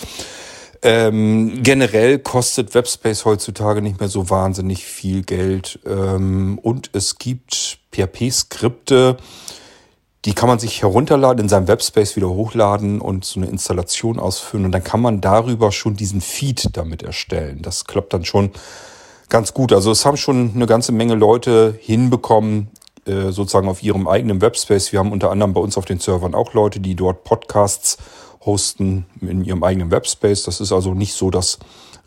Generell kostet Webspace heutzutage nicht mehr so wahnsinnig viel Geld. Und es gibt PHP-Skripte, die kann man sich herunterladen, in seinem Webspace wieder hochladen und so eine Installation ausführen. Und dann kann man darüber schon diesen Feed damit erstellen. Das klappt dann schon ganz gut. Also es haben schon eine ganze Menge Leute hinbekommen, sozusagen auf ihrem eigenen Webspace. Wir haben unter anderem bei uns auf den Servern auch Leute, die dort Podcasts hosten in ihrem eigenen Webspace. Das ist also nicht so das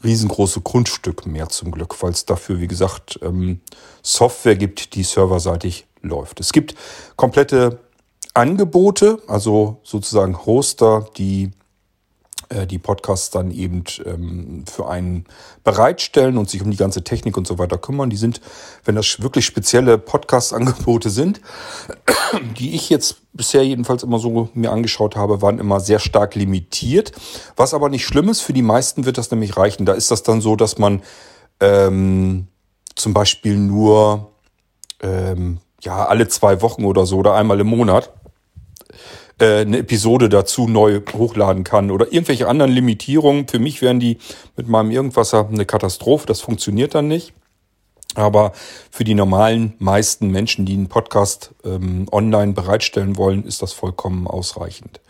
riesengroße Grundstück mehr, zum Glück, weil es dafür, wie gesagt, Software gibt, die serverseitig läuft. Es gibt komplette Angebote, also sozusagen Hoster, die Podcasts dann eben für einen bereitstellen und sich um die ganze Technik und so weiter kümmern. Die sind, wenn das wirklich spezielle Podcast-Angebote sind, die ich jetzt bisher jedenfalls immer so mir angeschaut habe, waren immer sehr stark limitiert. Was aber nicht schlimm ist, für die meisten wird das nämlich reichen. Da ist das dann so, dass man zum Beispiel nur alle 2 Wochen oder so oder einmal im Monat eine Episode dazu neu hochladen kann oder irgendwelche anderen Limitierungen. Für mich wären die mit meinem Irgendwasser eine Katastrophe, das funktioniert dann nicht. Aber für die normalen meisten Menschen, die einen Podcast online bereitstellen wollen, ist das vollkommen ausreichend.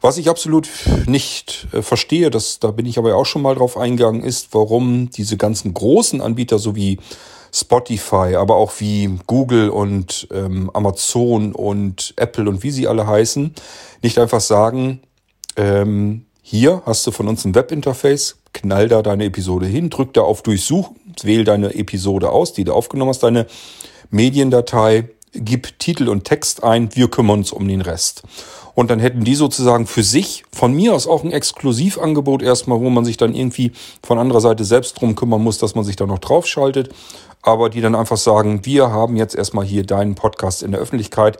Was ich absolut nicht verstehe, da bin ich aber auch schon mal drauf eingegangen, ist, warum diese ganzen großen Anbieter, so wie Spotify, aber auch wie Google und Amazon und Apple und wie sie alle heißen, nicht einfach sagen, hier hast du von uns ein Webinterface, knall da deine Episode hin, drück da auf Durchsuchen, wähl deine Episode aus, die du aufgenommen hast, deine Mediendatei, gib Titel und Text ein, wir kümmern uns um den Rest. Und dann hätten die sozusagen für sich, von mir aus auch ein Exklusivangebot erstmal, wo man sich dann irgendwie von anderer Seite selbst drum kümmern muss, dass man sich da noch draufschaltet. Aber die dann einfach sagen, wir haben jetzt erstmal hier deinen Podcast in der Öffentlichkeit.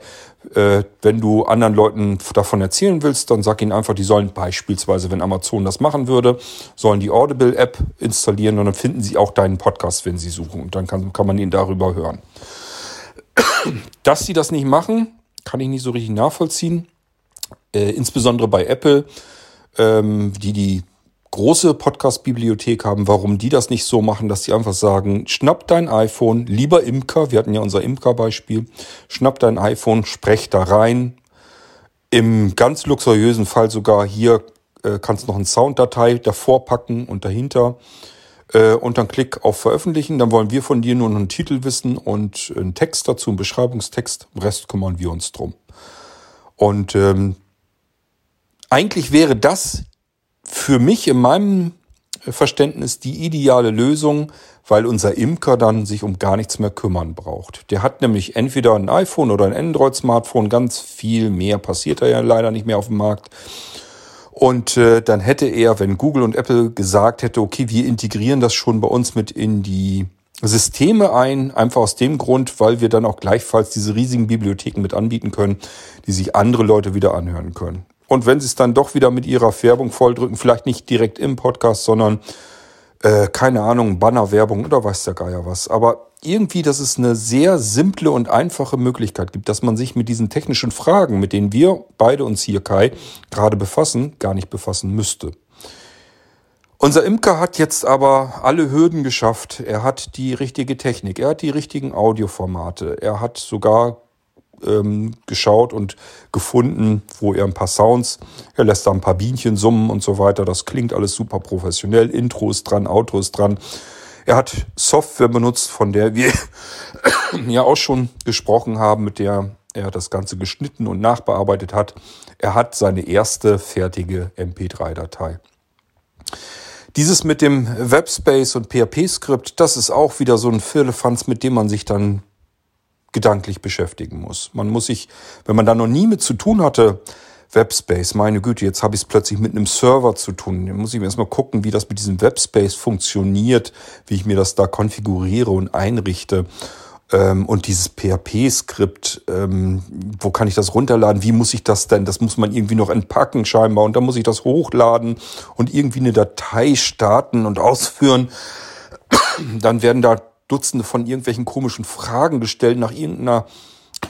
Wenn du anderen Leuten davon erzählen willst, dann sag ihnen einfach, die sollen beispielsweise, wenn Amazon das machen würde, sollen die Audible-App installieren und dann finden sie auch deinen Podcast, wenn sie suchen. Und dann kann man ihn darüber hören. Dass sie das nicht machen, kann ich nicht so richtig nachvollziehen. Insbesondere bei Apple, die große Podcast-Bibliothek haben, warum die das nicht so machen, dass die einfach sagen, schnapp dein iPhone, lieber Imker, wir hatten ja unser Imker-Beispiel, schnapp dein iPhone, sprech da rein. Im ganz luxuriösen Fall sogar hier kannst noch eine Sounddatei davor packen und dahinter und dann klick auf Veröffentlichen, dann wollen wir von dir nur einen Titel wissen und einen Text dazu, einen Beschreibungstext, im Rest kümmern wir uns drum. Und eigentlich wäre das für mich in meinem Verständnis die ideale Lösung, weil unser Imker dann sich um gar nichts mehr kümmern braucht. Der hat nämlich entweder ein iPhone oder ein Android-Smartphone, ganz viel mehr passiert da ja leider nicht mehr auf dem Markt. Und dann hätte er, wenn Google und Apple gesagt hätte, okay, wir integrieren das schon bei uns mit in die Systeme ein, einfach aus dem Grund, weil wir dann auch gleichfalls diese riesigen Bibliotheken mit anbieten können, die sich andere Leute wieder anhören können. Und wenn sie es dann doch wieder mit ihrer Werbung volldrücken, vielleicht nicht direkt im Podcast, sondern, keine Ahnung, Bannerwerbung oder weiß der Geier was. Aber irgendwie, dass es eine sehr simple und einfache Möglichkeit gibt, dass man sich mit diesen technischen Fragen, mit denen wir beide uns hier, Kai, gerade befassen, gar nicht befassen müsste. Unser Imker hat jetzt aber alle Hürden geschafft. Er hat die richtige Technik, er hat die richtigen Audioformate, er hat sogar geschaut und gefunden, wo er ein paar Sounds, er lässt da ein paar Bienchen summen und so weiter. Das klingt alles super professionell. Intro ist dran, Outro ist dran. Er hat Software benutzt, von der wir ja auch schon gesprochen haben, mit der er das Ganze geschnitten und nachbearbeitet hat. Er hat seine erste fertige MP3-Datei. Dieses mit dem Webspace und PHP-Skript, das ist auch wieder so ein Firlefanz, mit dem man sich dann gedanklich beschäftigen muss. Man muss sich, wenn man da noch nie mit zu tun hatte, Webspace, meine Güte, jetzt habe ich es plötzlich mit einem Server zu tun. Dann muss ich mir erstmal gucken, wie das mit diesem Webspace funktioniert, wie ich mir das da konfiguriere und einrichte. Und dieses PHP-Skript, wo kann ich das runterladen? Wie muss ich das denn? Das muss man irgendwie noch entpacken scheinbar. Und dann muss ich das hochladen und irgendwie eine Datei starten und ausführen. Dann werden da Dutzende von irgendwelchen komischen Fragen gestellt nach irgendeiner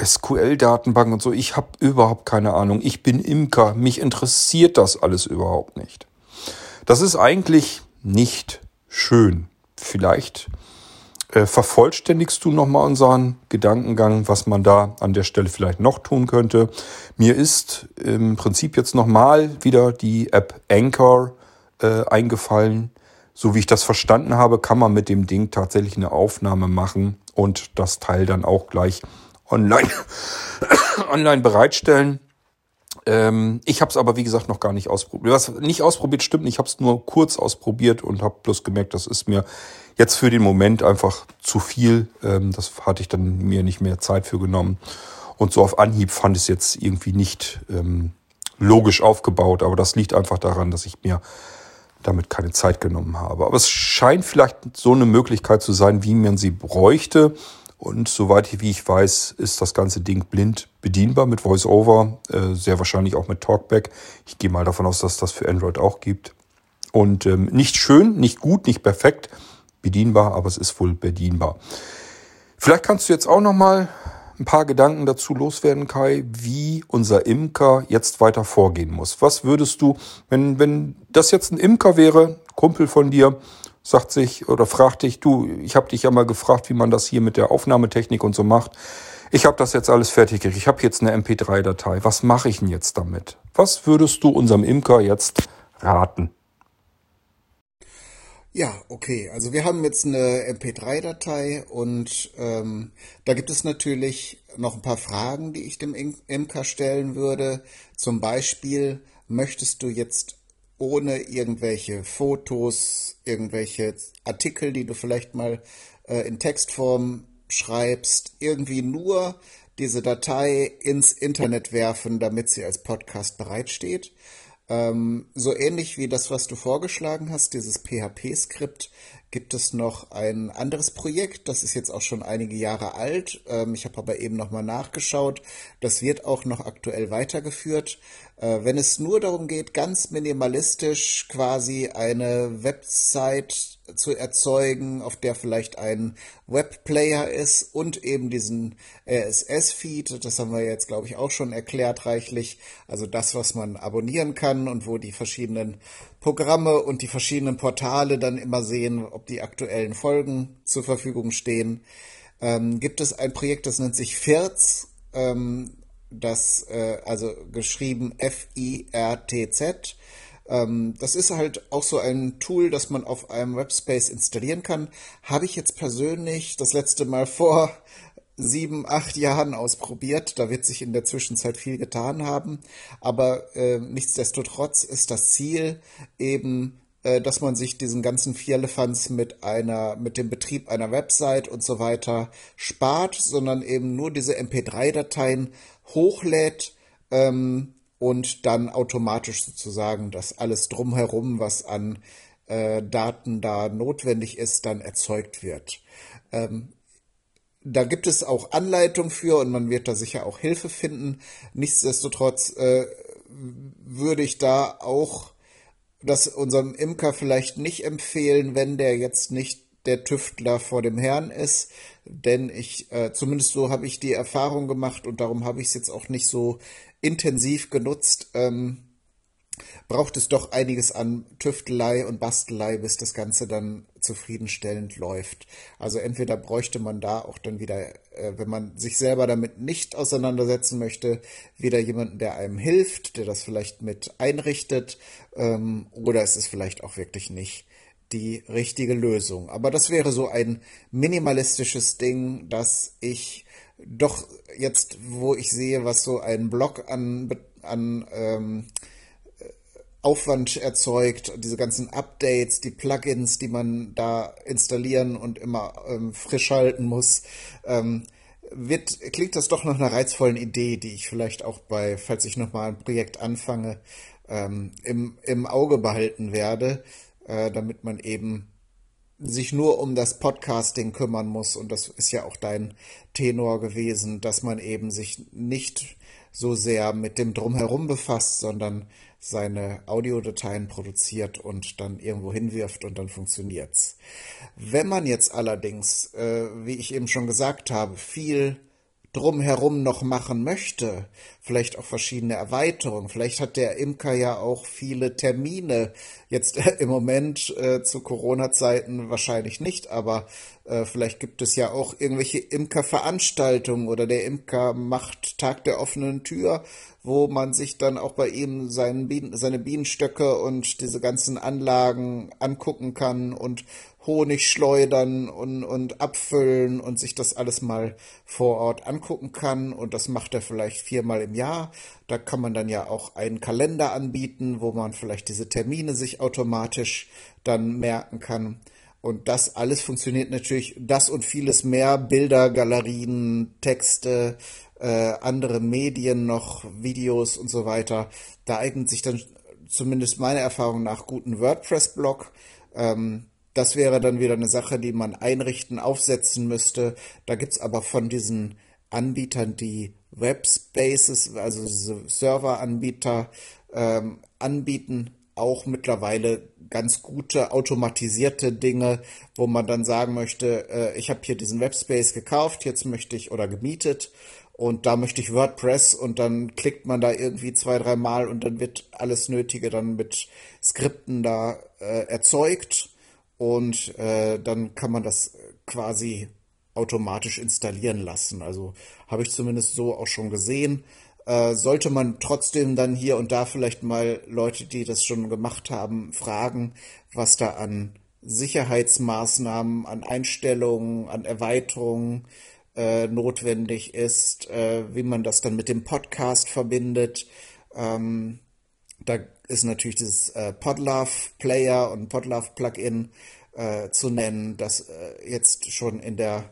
SQL-Datenbank und so. Ich habe überhaupt keine Ahnung. Ich bin Imker. Mich interessiert das alles überhaupt nicht. Das ist eigentlich nicht schön. Vielleicht vervollständigst du nochmal unseren Gedankengang, was man da an der Stelle vielleicht noch tun könnte. Mir ist im Prinzip jetzt nochmal wieder die App Anchor eingefallen. So wie ich das verstanden habe, kann man mit dem Ding tatsächlich eine Aufnahme machen und das Teil dann auch gleich online bereitstellen. Ich habe es aber, wie gesagt, noch gar nicht ausprobiert. Was nicht ausprobiert, stimmt nicht. Ich habe es nur kurz ausprobiert und habe bloß gemerkt, das ist mir jetzt für den Moment einfach zu viel. Das hatte ich dann mir nicht mehr Zeit für genommen. Und so auf Anhieb fand ich es jetzt irgendwie nicht logisch aufgebaut. Aber das liegt einfach daran, dass ich mir damit keine Zeit genommen habe. Aber es scheint vielleicht so eine Möglichkeit zu sein, wie man sie bräuchte. Und soweit wie ich weiß, ist das ganze Ding blind bedienbar mit VoiceOver, sehr wahrscheinlich auch mit TalkBack. Ich gehe mal davon aus, dass das für Android auch gibt. Und nicht schön, nicht gut, nicht perfekt bedienbar, aber es ist wohl bedienbar. Vielleicht kannst du jetzt auch noch mal ein paar Gedanken dazu loswerden, Kai, wie unser Imker jetzt weiter vorgehen muss. Was würdest du, wenn das jetzt ein Imker wäre, Kumpel von dir, sagt sich oder fragt dich, du, ich habe dich ja mal gefragt, wie man das hier mit der Aufnahmetechnik und so macht. Ich habe das jetzt alles fertig gekriegt. Ich habe jetzt eine MP3-Datei. Was mache ich denn jetzt damit? Was würdest du unserem Imker jetzt raten? Ja, okay. Also wir haben jetzt eine MP3-Datei und da gibt es natürlich noch ein paar Fragen, die ich dem Imker stellen würde. Zum Beispiel, möchtest du jetzt ohne irgendwelche Fotos, irgendwelche Artikel, die du vielleicht mal in Textform schreibst, irgendwie nur diese Datei ins Internet werfen, damit sie als Podcast bereitsteht. So ähnlich wie das, was du vorgeschlagen hast, dieses PHP-Skript, gibt es noch ein anderes Projekt. Das ist jetzt auch schon einige Jahre alt. Ich habe aber eben nochmal nachgeschaut. Das wird auch noch aktuell weitergeführt. Wenn es nur darum geht, ganz minimalistisch quasi eine Website zu erzeugen, auf der vielleicht ein Webplayer ist und eben diesen RSS-Feed, das haben wir jetzt, glaube ich, auch schon erklärt reichlich, also das, was man abonnieren kann und wo die verschiedenen Programme und die verschiedenen Portale dann immer sehen, ob die aktuellen Folgen zur Verfügung stehen. Gibt es ein Projekt, das nennt sich FIRTZ, das also geschrieben FIRTZ. Das ist halt auch so ein Tool, das man auf einem Webspace installieren kann. Habe ich jetzt persönlich das letzte Mal vor 7, 8 Jahren ausprobiert. Da wird sich in der Zwischenzeit viel getan haben. Aber nichtsdestotrotz ist das Ziel eben, dass man sich diesen ganzen Firlefanz mit dem Betrieb einer Website und so weiter spart, sondern eben nur diese MP3-Dateien hochlädt, und dann automatisch sozusagen das alles drumherum, was an Daten da notwendig ist, dann erzeugt wird. Da gibt es auch Anleitungen für und man wird da sicher auch Hilfe finden. Nichtsdestotrotz würde ich da auch das unserem Imker vielleicht nicht empfehlen, wenn der jetzt nicht der Tüftler vor dem Herrn ist, denn ich, zumindest so habe ich die Erfahrung gemacht und darum habe ich es jetzt auch nicht so intensiv genutzt, braucht es doch einiges an Tüftelei und Bastelei, bis das Ganze dann zufriedenstellend läuft. Also entweder bräuchte man da auch dann wieder, wenn man sich selber damit nicht auseinandersetzen möchte, wieder jemanden, der einem hilft, der das vielleicht mit einrichtet, oder es ist vielleicht auch wirklich nicht die richtige Lösung. Aber das wäre so ein minimalistisches Ding, dass ich doch jetzt, wo ich sehe, was so ein Blog an Aufwand erzeugt, diese ganzen Updates, die Plugins, die man da installieren und immer frisch halten muss, klingt das doch nach einer reizvollen Idee, die ich vielleicht auch falls ich nochmal ein Projekt anfange, im Auge behalten werde, damit man eben sich nur um das Podcasting kümmern muss. Und das ist ja auch dein Tenor gewesen, dass man eben sich nicht so sehr mit dem Drumherum befasst, sondern seine Audiodateien produziert und dann irgendwo hinwirft und dann funktioniert's. Wenn man jetzt allerdings, wie ich eben schon gesagt habe, viel drumherum noch machen möchte, vielleicht auch verschiedene Erweiterungen, vielleicht hat der Imker ja auch viele Termine, jetzt im Moment zu Corona-Zeiten wahrscheinlich nicht, aber vielleicht gibt es ja auch irgendwelche Imkerveranstaltungen oder der Imker macht Tag der offenen Tür, wo man sich dann auch bei ihm seine Bienenstöcke und diese ganzen Anlagen angucken kann und Honig schleudern und abfüllen und sich das alles mal vor Ort angucken kann. Und das macht er vielleicht 4-mal im Jahr. Da kann man dann ja auch einen Kalender anbieten, wo man vielleicht diese Termine sich automatisch dann merken kann. Und das alles funktioniert natürlich, das und vieles mehr, Bilder, Galerien, Texte, andere Medien noch, Videos und so weiter. Da eignet sich dann zumindest meiner Erfahrung nach guten WordPress-Blog. Das wäre dann wieder eine Sache, die man einrichten, aufsetzen müsste. Da gibt es aber von diesen Anbietern, die Webspaces, also Serveranbieter anbieten, auch mittlerweile ganz gute automatisierte Dinge, wo man dann sagen möchte, ich habe hier diesen Webspace gekauft, jetzt möchte ich oder gemietet und da möchte ich WordPress und dann klickt man da irgendwie 2-3 Mal und dann wird alles Nötige dann mit Skripten da erzeugt. Und dann kann man das quasi automatisch installieren lassen. Also habe ich zumindest so auch schon gesehen. Sollte man trotzdem dann hier und da vielleicht mal Leute, die das schon gemacht haben, fragen, was da an Sicherheitsmaßnahmen, an Einstellungen, an Erweiterungen notwendig ist, wie man das dann mit dem Podcast verbindet. Da ist natürlich dieses Podlove-Player und Podlove-Plugin zu nennen, das jetzt schon in der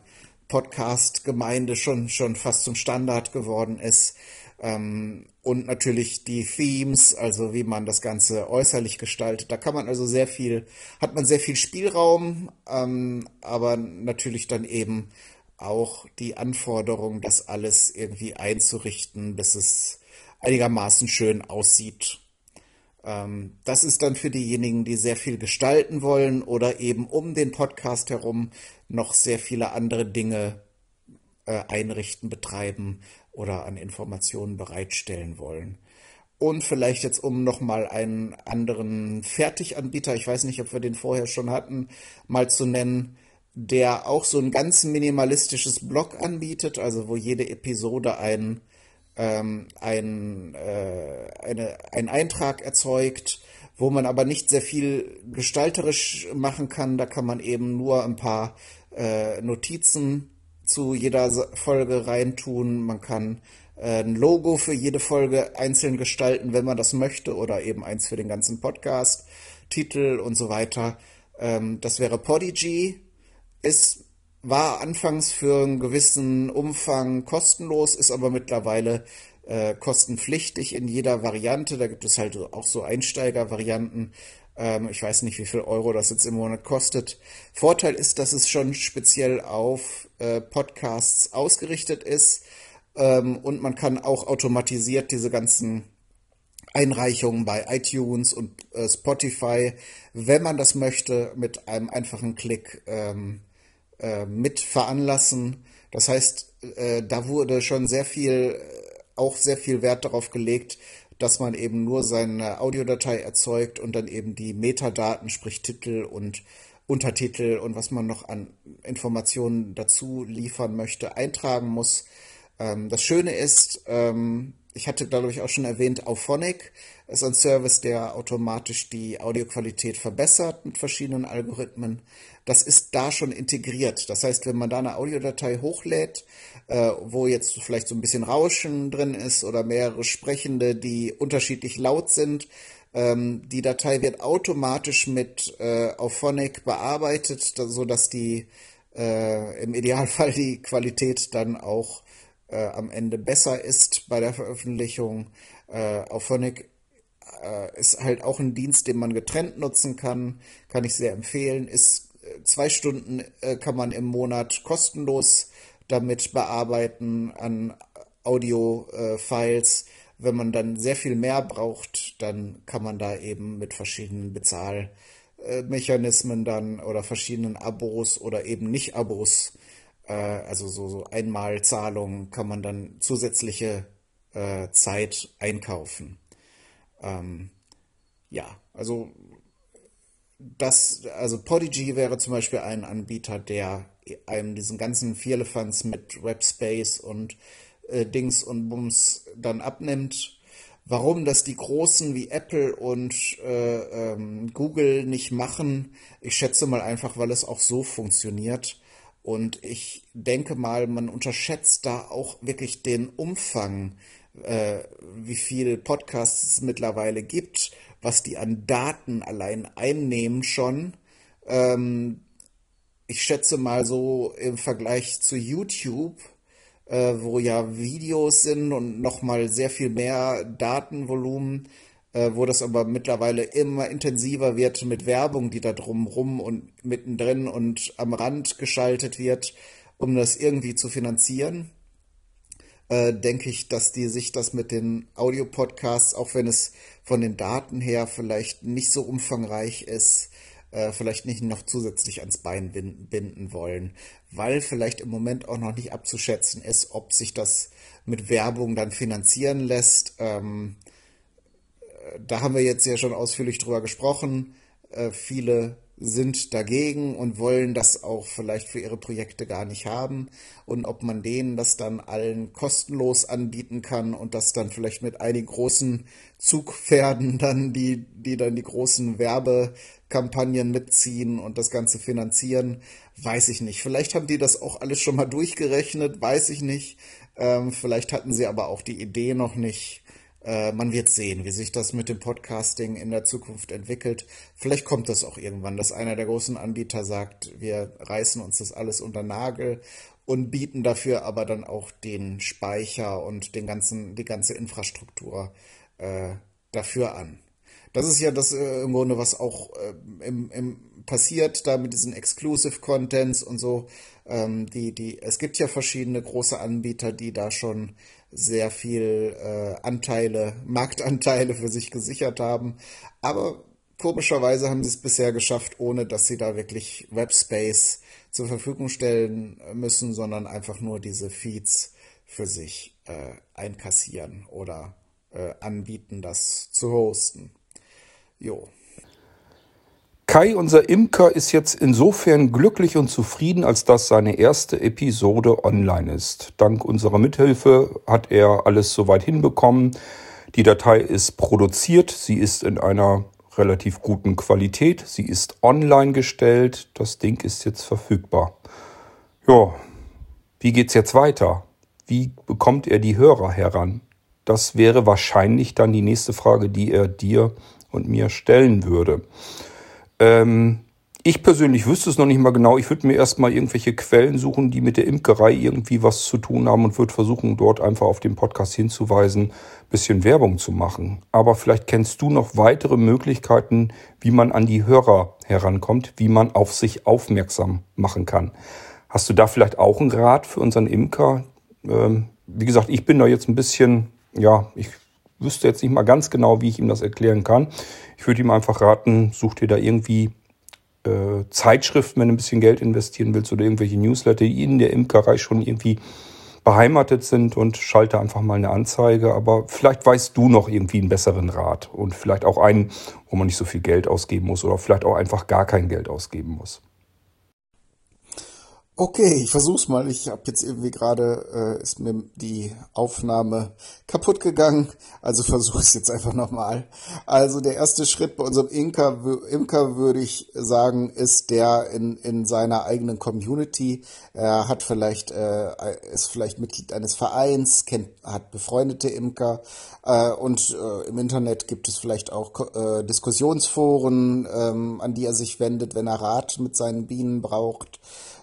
Podcast-Gemeinde schon fast zum Standard geworden ist. Und natürlich die Themes, also wie man das Ganze äußerlich gestaltet. Da kann man also hat man sehr viel Spielraum, aber natürlich dann eben auch die Anforderung, das alles irgendwie einzurichten, bis es einigermaßen schön aussieht. Das ist dann für diejenigen, die sehr viel gestalten wollen oder eben um den Podcast herum noch sehr viele andere Dinge einrichten, betreiben oder an Informationen bereitstellen wollen. Und vielleicht jetzt, um nochmal einen anderen Fertiganbieter, ich weiß nicht, ob wir den vorher schon hatten, mal zu nennen, der auch so ein ganz minimalistisches Blog anbietet, also wo jede Episode einen Eintrag erzeugt, wo man aber nicht sehr viel gestalterisch machen kann. Da kann man eben nur ein paar Notizen zu jeder Folge reintun. Man kann ein Logo für jede Folge einzeln gestalten, wenn man das möchte, oder eben eins für den ganzen Podcast, Titel und so weiter. Das wäre Podigee. War anfangs für einen gewissen Umfang kostenlos, ist aber mittlerweile kostenpflichtig in jeder Variante. Da gibt es halt auch so Einsteigervarianten. Ich weiß nicht, wie viel Euro das jetzt im Monat kostet. Vorteil ist, dass es schon speziell auf Podcasts ausgerichtet ist. Und man kann auch automatisiert diese ganzen Einreichungen bei iTunes und Spotify, wenn man das möchte, mit einem einfachen Klick mit veranlassen. Das heißt, da wurde schon sehr viel Wert darauf gelegt, dass man eben nur seine Audiodatei erzeugt und dann eben die Metadaten, sprich Titel und Untertitel und was man noch an Informationen dazu liefern möchte, eintragen muss. Das Schöne ist, ich hatte, glaube ich, auch schon erwähnt, Auphonic ist ein Service, der automatisch die Audioqualität verbessert mit verschiedenen Algorithmen. Das ist da schon integriert. Das heißt, wenn man da eine Audiodatei hochlädt, wo jetzt vielleicht so ein bisschen Rauschen drin ist oder mehrere Sprechende, die unterschiedlich laut sind, die Datei wird automatisch mit Auphonic bearbeitet, sodass die im Idealfall die Qualität dann auch am Ende besser ist bei der Veröffentlichung. Auphonic ist halt auch ein Dienst, den man getrennt nutzen kann. Kann ich sehr empfehlen. Ist 2 Stunden kann man im Monat kostenlos damit bearbeiten an Audio-Files. Wenn man dann sehr viel mehr braucht, dann kann man da eben mit verschiedenen Bezahlmechanismen dann oder verschiedenen Abos oder eben nicht Abos, also so Einmalzahlungen, kann man dann zusätzliche Zeit einkaufen. Ja, also Podigee wäre zum Beispiel ein Anbieter, der einem diesen ganzen Vierlefanz mit Webspace und Dings und Bums dann abnimmt. Warum das die Großen wie Apple und Google nicht machen, ich schätze mal einfach, weil es auch so funktioniert. Und ich denke mal, man unterschätzt da auch wirklich den Umfang, wie viel Podcasts es mittlerweile gibt, was die an Daten allein einnehmen schon. Ich schätze mal so im Vergleich zu YouTube, wo ja Videos sind und nochmal sehr viel mehr Datenvolumen, wo das aber mittlerweile immer intensiver wird mit Werbung, die da drumrum und mittendrin und am Rand geschaltet wird, um das irgendwie zu finanzieren, denke ich, dass die sich das mit den Audio-Podcasts, auch wenn es von den Daten her vielleicht nicht so umfangreich ist, vielleicht nicht noch zusätzlich ans Bein binden wollen, weil vielleicht im Moment auch noch nicht abzuschätzen ist, ob sich das mit Werbung dann finanzieren lässt. Da haben wir jetzt ja schon ausführlich drüber gesprochen. Viele sind dagegen und wollen das auch vielleicht für ihre Projekte gar nicht haben. Und ob man denen das dann allen kostenlos anbieten kann und das dann vielleicht mit einigen großen Zugpferden dann, die dann die großen Werbekampagnen mitziehen und das Ganze finanzieren, weiß ich nicht. Vielleicht haben die das auch alles schon mal durchgerechnet, weiß ich nicht. Vielleicht hatten sie aber auch die Idee noch nicht. Man wird sehen, wie sich das mit dem Podcasting in der Zukunft entwickelt. Vielleicht kommt das auch irgendwann, dass einer der großen Anbieter sagt, wir reißen uns das alles unter Nagel und bieten dafür aber dann auch den Speicher und den ganzen, die ganze Infrastruktur dafür an. Das ist ja das im Grunde, was auch passiert da mit diesen Exclusive Contents und so. Es gibt ja verschiedene große Anbieter, die da schon sehr viel Marktanteile für sich gesichert haben. Aber komischerweise haben sie es bisher geschafft, ohne dass sie da wirklich Webspace zur Verfügung stellen müssen, sondern einfach nur diese Feeds für sich einkassieren oder anbieten, das zu hosten. Jo. Kai, unser Imker, ist jetzt insofern glücklich und zufrieden, als dass seine erste Episode online ist. Dank unserer Mithilfe hat er alles soweit hinbekommen. Die Datei ist produziert, sie ist in einer relativ guten Qualität, sie ist online gestellt, das Ding ist jetzt verfügbar. Ja, wie geht's jetzt weiter? Wie bekommt er die Hörer heran? Das wäre wahrscheinlich dann die nächste Frage, die er dir und mir stellen würde. Ich persönlich wüsste es noch nicht mal genau. Ich würde mir erstmal irgendwelche Quellen suchen, die mit der Imkerei irgendwie was zu tun haben, und würde versuchen, dort einfach auf den Podcast hinzuweisen, bisschen Werbung zu machen. Aber vielleicht kennst du noch weitere Möglichkeiten, wie man an die Hörer herankommt, wie man auf sich aufmerksam machen kann. Hast du da vielleicht auch einen Rat für unseren Imker? Wie gesagt, ich bin da jetzt ein bisschen, ich wüsste jetzt nicht mal ganz genau, wie ich ihm das erklären kann. Ich würde ihm einfach raten, such dir da irgendwie Zeitschriften, wenn du ein bisschen Geld investieren willst, oder irgendwelche Newsletter, die in der Imkerei schon irgendwie beheimatet sind, und schalte einfach mal eine Anzeige. Aber vielleicht weißt du noch irgendwie einen besseren Rat und vielleicht auch einen, wo man nicht so viel Geld ausgeben muss oder vielleicht auch einfach gar kein Geld ausgeben muss. Okay, ich versuch's mal. Ich habe jetzt irgendwie gerade, ist mir die Aufnahme kaputt gegangen, also versuch's jetzt einfach nochmal. Also der erste Schritt bei unserem Imker würde ich sagen, ist der in seiner eigenen Community. Er hat vielleicht, ist vielleicht Mitglied eines Vereins, hat befreundete Imker, und im Internet gibt es vielleicht auch Diskussionsforen, an die er sich wendet, wenn er Rat mit seinen Bienen braucht.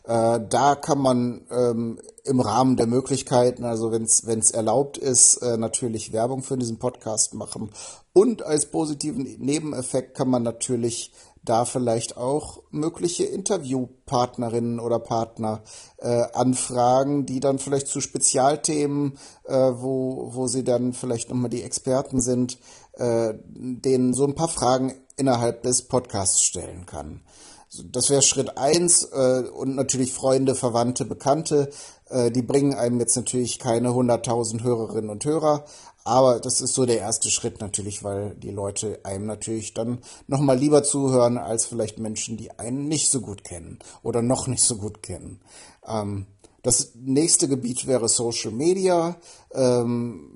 Da kann man im Rahmen der Möglichkeiten, also wenn es erlaubt ist, natürlich Werbung für diesen Podcast machen. Und als positiven Nebeneffekt kann man natürlich da vielleicht auch mögliche Interviewpartnerinnen oder Partner anfragen, die dann vielleicht zu Spezialthemen, wo sie dann vielleicht nochmal die Experten sind, denen so ein paar Fragen innerhalb des Podcasts stellen kann. Das wäre Schritt 1, und natürlich Freunde, Verwandte, Bekannte. Die bringen einem jetzt natürlich keine 100.000 Hörerinnen und Hörer, aber das ist so der erste Schritt natürlich, weil die Leute einem natürlich dann nochmal lieber zuhören als vielleicht Menschen, die einen nicht so gut kennen oder noch nicht so gut kennen. Das nächste Gebiet wäre Social Media.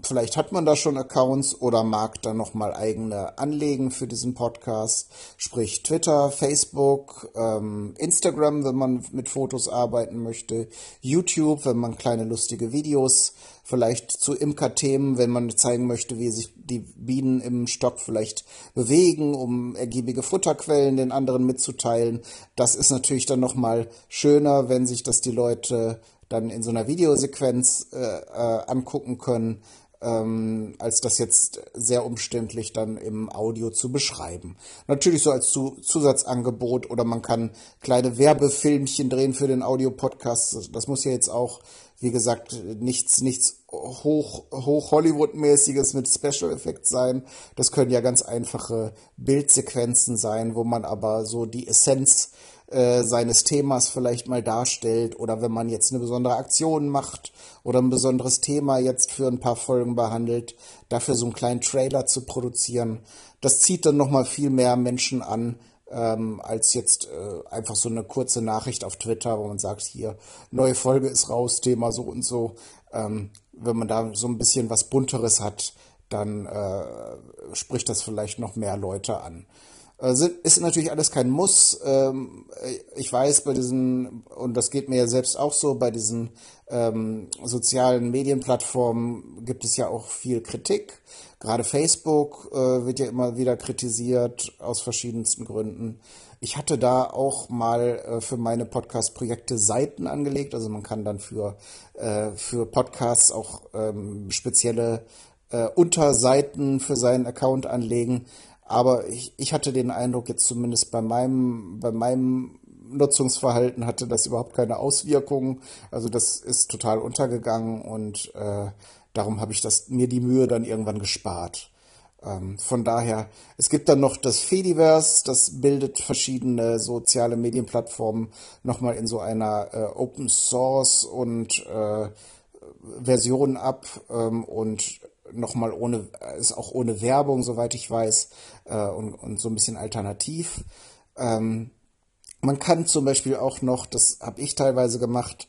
Vielleicht hat man da schon Accounts oder mag da nochmal eigene anlegen für diesen Podcast. Sprich Twitter, Facebook, Instagram, wenn man mit Fotos arbeiten möchte. YouTube, wenn man kleine lustige Videos vielleicht zu Imker-Themen, wenn man zeigen möchte, wie sich die Bienen im Stock vielleicht bewegen, um ergiebige Futterquellen den anderen mitzuteilen. Das ist natürlich dann nochmal schöner, wenn sich das die Leute dann in so einer Videosequenz angucken können, als das jetzt sehr umständlich dann im Audio zu beschreiben. Natürlich so als Zusatzangebot, oder man kann kleine Werbefilmchen drehen für den Audio-Podcast. Das muss ja jetzt auch, wie gesagt, nichts hoch Hollywood-mäßiges mit Special Effects sein. Das können ja ganz einfache Bildsequenzen sein, wo man aber so die Essenz seines Themas vielleicht mal darstellt, oder wenn man jetzt eine besondere Aktion macht oder ein besonderes Thema jetzt für ein paar Folgen behandelt, dafür so einen kleinen Trailer zu produzieren. Das zieht dann nochmal viel mehr Menschen an, als jetzt einfach so eine kurze Nachricht auf Twitter, wo man sagt, hier, neue Folge ist raus, Thema so und so. Wenn man da so ein bisschen was Bunteres hat, dann spricht das vielleicht noch mehr Leute an. Ist natürlich alles kein Muss. Ich weiß bei diesen, und das geht mir ja selbst auch so, bei diesen sozialen Medienplattformen gibt es ja auch viel Kritik. Gerade Facebook wird ja immer wieder kritisiert aus verschiedensten Gründen. Ich hatte da auch mal für meine Podcast-Projekte Seiten angelegt. Also man kann dann für Podcasts auch spezielle Unterseiten für seinen Account anlegen. Aber ich hatte den Eindruck, jetzt zumindest bei meinem Nutzungsverhalten hatte das überhaupt keine Auswirkungen. Also das ist total untergegangen und darum habe ich mir die Mühe dann irgendwann gespart. Von daher, es gibt dann noch das Fediverse, das bildet verschiedene soziale Medienplattformen nochmal in so einer Open Source und Version ab und nochmal ist auch ohne Werbung, soweit ich weiß, und so ein bisschen alternativ. Man kann zum Beispiel auch noch, das habe ich teilweise gemacht,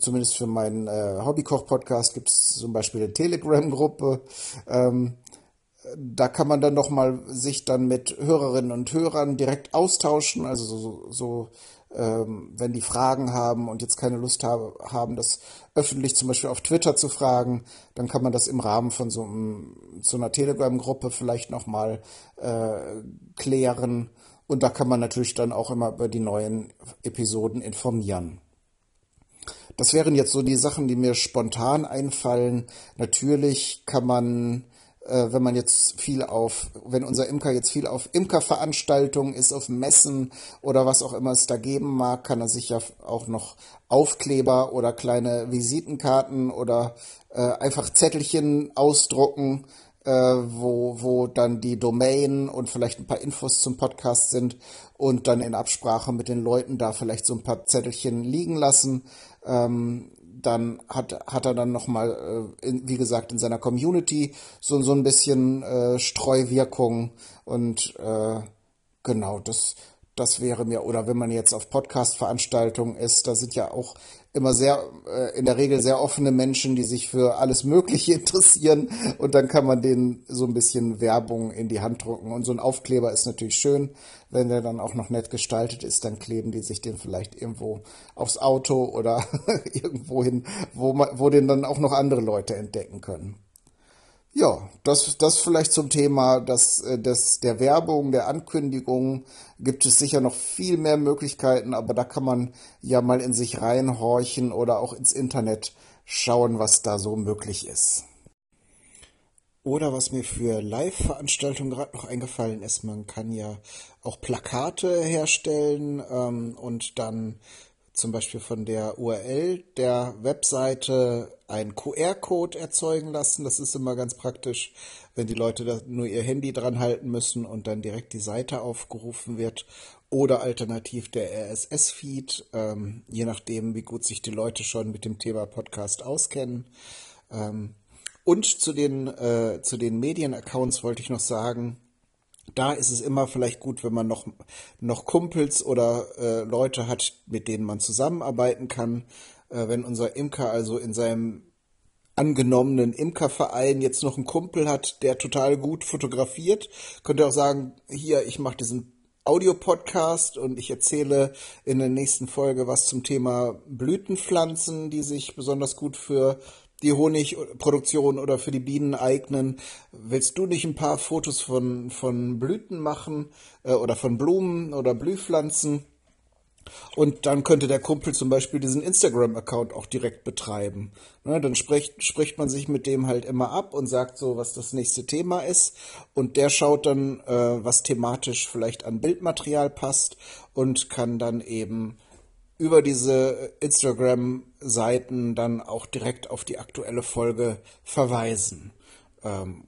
zumindest für meinen Hobbykoch-Podcast gibt es zum Beispiel eine Telegram-Gruppe. Da kann man dann nochmal sich dann mit Hörerinnen und Hörern direkt austauschen. Also wenn die Fragen haben und jetzt keine Lust haben, das öffentlich zum Beispiel auf Twitter zu fragen, dann kann man das im Rahmen von so einer Telegram-Gruppe vielleicht nochmal klären. Und da kann man natürlich dann auch immer über die neuen Episoden informieren. Das wären jetzt so die Sachen, die mir spontan einfallen. Natürlich kann man, wenn unser Imker jetzt viel auf Imkerveranstaltungen ist, auf Messen oder was auch immer es da geben mag, kann er sich ja auch noch Aufkleber oder kleine Visitenkarten oder einfach Zettelchen ausdrucken, wo dann die Domain und vielleicht ein paar Infos zum Podcast sind und dann in Absprache mit den Leuten da vielleicht so ein paar Zettelchen liegen lassen. Dann hat er dann nochmal, wie gesagt, in seiner Community so ein bisschen Streuwirkung und genau, das wäre mir, oder wenn man jetzt auf Podcast-Veranstaltungen ist, da sind ja auch immer in der Regel sehr offene Menschen, die sich für alles Mögliche interessieren und dann kann man denen so ein bisschen Werbung in die Hand drücken und so ein Aufkleber ist natürlich schön, wenn der dann auch noch nett gestaltet ist, dann kleben die sich den vielleicht irgendwo aufs Auto oder irgendwo hin, wo den dann auch noch andere Leute entdecken können. Ja, das vielleicht zum Thema der Werbung, der Ankündigung gibt es sicher noch viel mehr Möglichkeiten, aber da kann man ja mal in sich reinhorchen oder auch ins Internet schauen, was da so möglich ist. Oder was mir für Live-Veranstaltungen gerade noch eingefallen ist, man kann ja auch Plakate herstellen und dann zum Beispiel von der URL der Webseite einen QR-Code erzeugen lassen. Das ist immer ganz praktisch, wenn die Leute da nur ihr Handy dran halten müssen und dann direkt die Seite aufgerufen wird oder alternativ der RSS-Feed, je nachdem, wie gut sich die Leute schon mit dem Thema Podcast auskennen. Und zu den Medienaccounts wollte ich noch sagen, da ist es immer vielleicht gut, wenn man noch Kumpels oder Leute hat, mit denen man zusammenarbeiten kann. Wenn unser Imker also in seinem angenommenen Imkerverein jetzt noch einen Kumpel hat, der total gut fotografiert, könnte auch sagen, hier, ich mache diesen Audio-Podcast und ich erzähle in der nächsten Folge was zum Thema Blütenpflanzen, die sich besonders gut für die Honigproduktion oder für die Bienen eignen. Willst du nicht ein paar Fotos von Blüten machen oder von Blumen oder Blühpflanzen? Und dann könnte der Kumpel zum Beispiel diesen Instagram-Account auch direkt betreiben. Ne, dann spricht man sich mit dem halt immer ab und sagt so, was das nächste Thema ist. Und der schaut dann, was thematisch vielleicht an Bildmaterial passt und kann dann eben über diese Instagram-Seiten dann auch direkt auf die aktuelle Folge verweisen.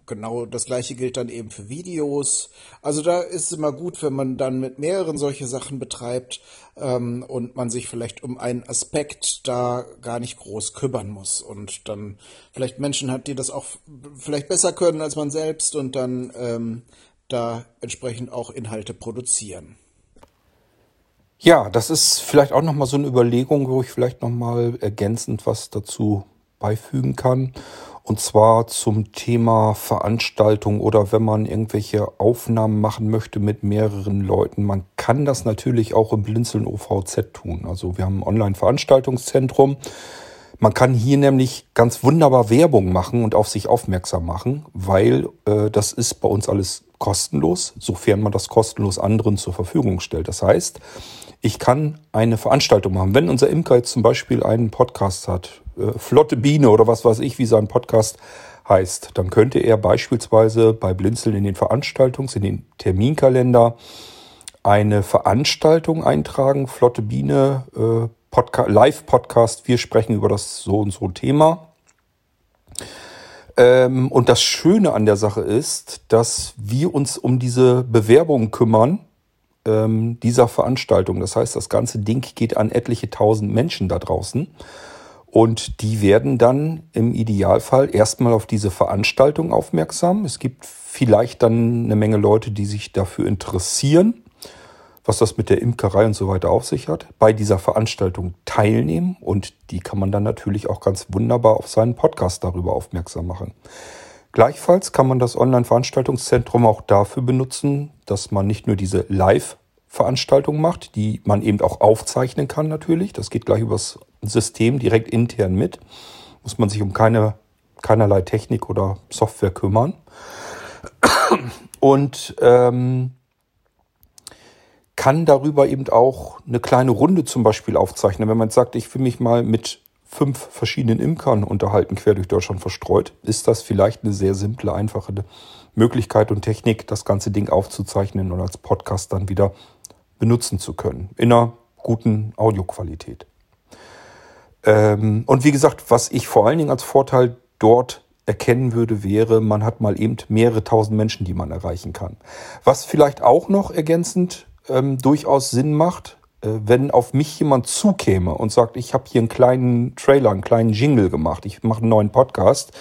Genau das Gleiche gilt dann eben für Videos. Also da ist es immer gut, wenn man dann mit mehreren solche Sachen betreibt und man sich vielleicht um einen Aspekt da gar nicht groß kümmern muss und dann vielleicht Menschen hat, die das auch vielleicht besser können als man selbst und dann da entsprechend auch Inhalte produzieren. Ja, das ist vielleicht auch nochmal so eine Überlegung, wo ich vielleicht nochmal ergänzend was dazu beifügen kann. Und zwar zum Thema Veranstaltung oder wenn man irgendwelche Aufnahmen machen möchte mit mehreren Leuten. Man kann das natürlich auch im Blinzeln OVZ tun. Also wir haben ein Online-Veranstaltungszentrum. Man kann hier nämlich ganz wunderbar Werbung machen und auf sich aufmerksam machen, weil das ist bei uns alles kostenlos, sofern man das kostenlos anderen zur Verfügung stellt. Das heißt, ich kann eine Veranstaltung machen. Wenn unser Imker jetzt zum Beispiel einen Podcast hat, Flotte Biene oder was weiß ich, wie sein Podcast heißt, dann könnte er beispielsweise bei Blinzeln in den in den Terminkalender eine Veranstaltung eintragen, Flotte Biene, Live-Podcast, wir sprechen über das so und so Thema. Und das Schöne an der Sache ist, dass wir uns um diese Bewerbung kümmern, dieser Veranstaltung. Das heißt, das ganze Ding geht an etliche tausend Menschen da draußen. Und die werden dann im Idealfall erstmal auf diese Veranstaltung aufmerksam. Es gibt vielleicht dann eine Menge Leute, die sich dafür interessieren, was das mit der Imkerei und so weiter auf sich hat, bei dieser Veranstaltung teilnehmen. Und die kann man dann natürlich auch ganz wunderbar auf seinen Podcast darüber aufmerksam machen. Gleichfalls kann man das Online-Veranstaltungszentrum auch dafür benutzen, dass man nicht nur diese Live-Veranstaltung macht, die man eben auch aufzeichnen kann natürlich. Das geht gleich übers System direkt intern mit. Muss man sich um keinerlei Technik oder Software kümmern. Und kann darüber eben auch eine kleine Runde zum Beispiel aufzeichnen. Wenn man jetzt sagt, ich will mich mal mit 5 verschiedenen Imkern unterhalten, quer durch Deutschland verstreut, ist das vielleicht eine sehr simple, einfache Möglichkeit und Technik, das ganze Ding aufzuzeichnen und als Podcast dann wieder benutzen zu können. In einer guten Audioqualität. Und wie gesagt, was ich vor allen Dingen als Vorteil dort erkennen würde, wäre, man hat mal eben mehrere tausend Menschen, die man erreichen kann. Was vielleicht auch noch ergänzend durchaus Sinn macht, wenn auf mich jemand zukäme und sagt, ich habe hier einen kleinen Trailer, einen kleinen Jingle gemacht, ich mache einen neuen Podcast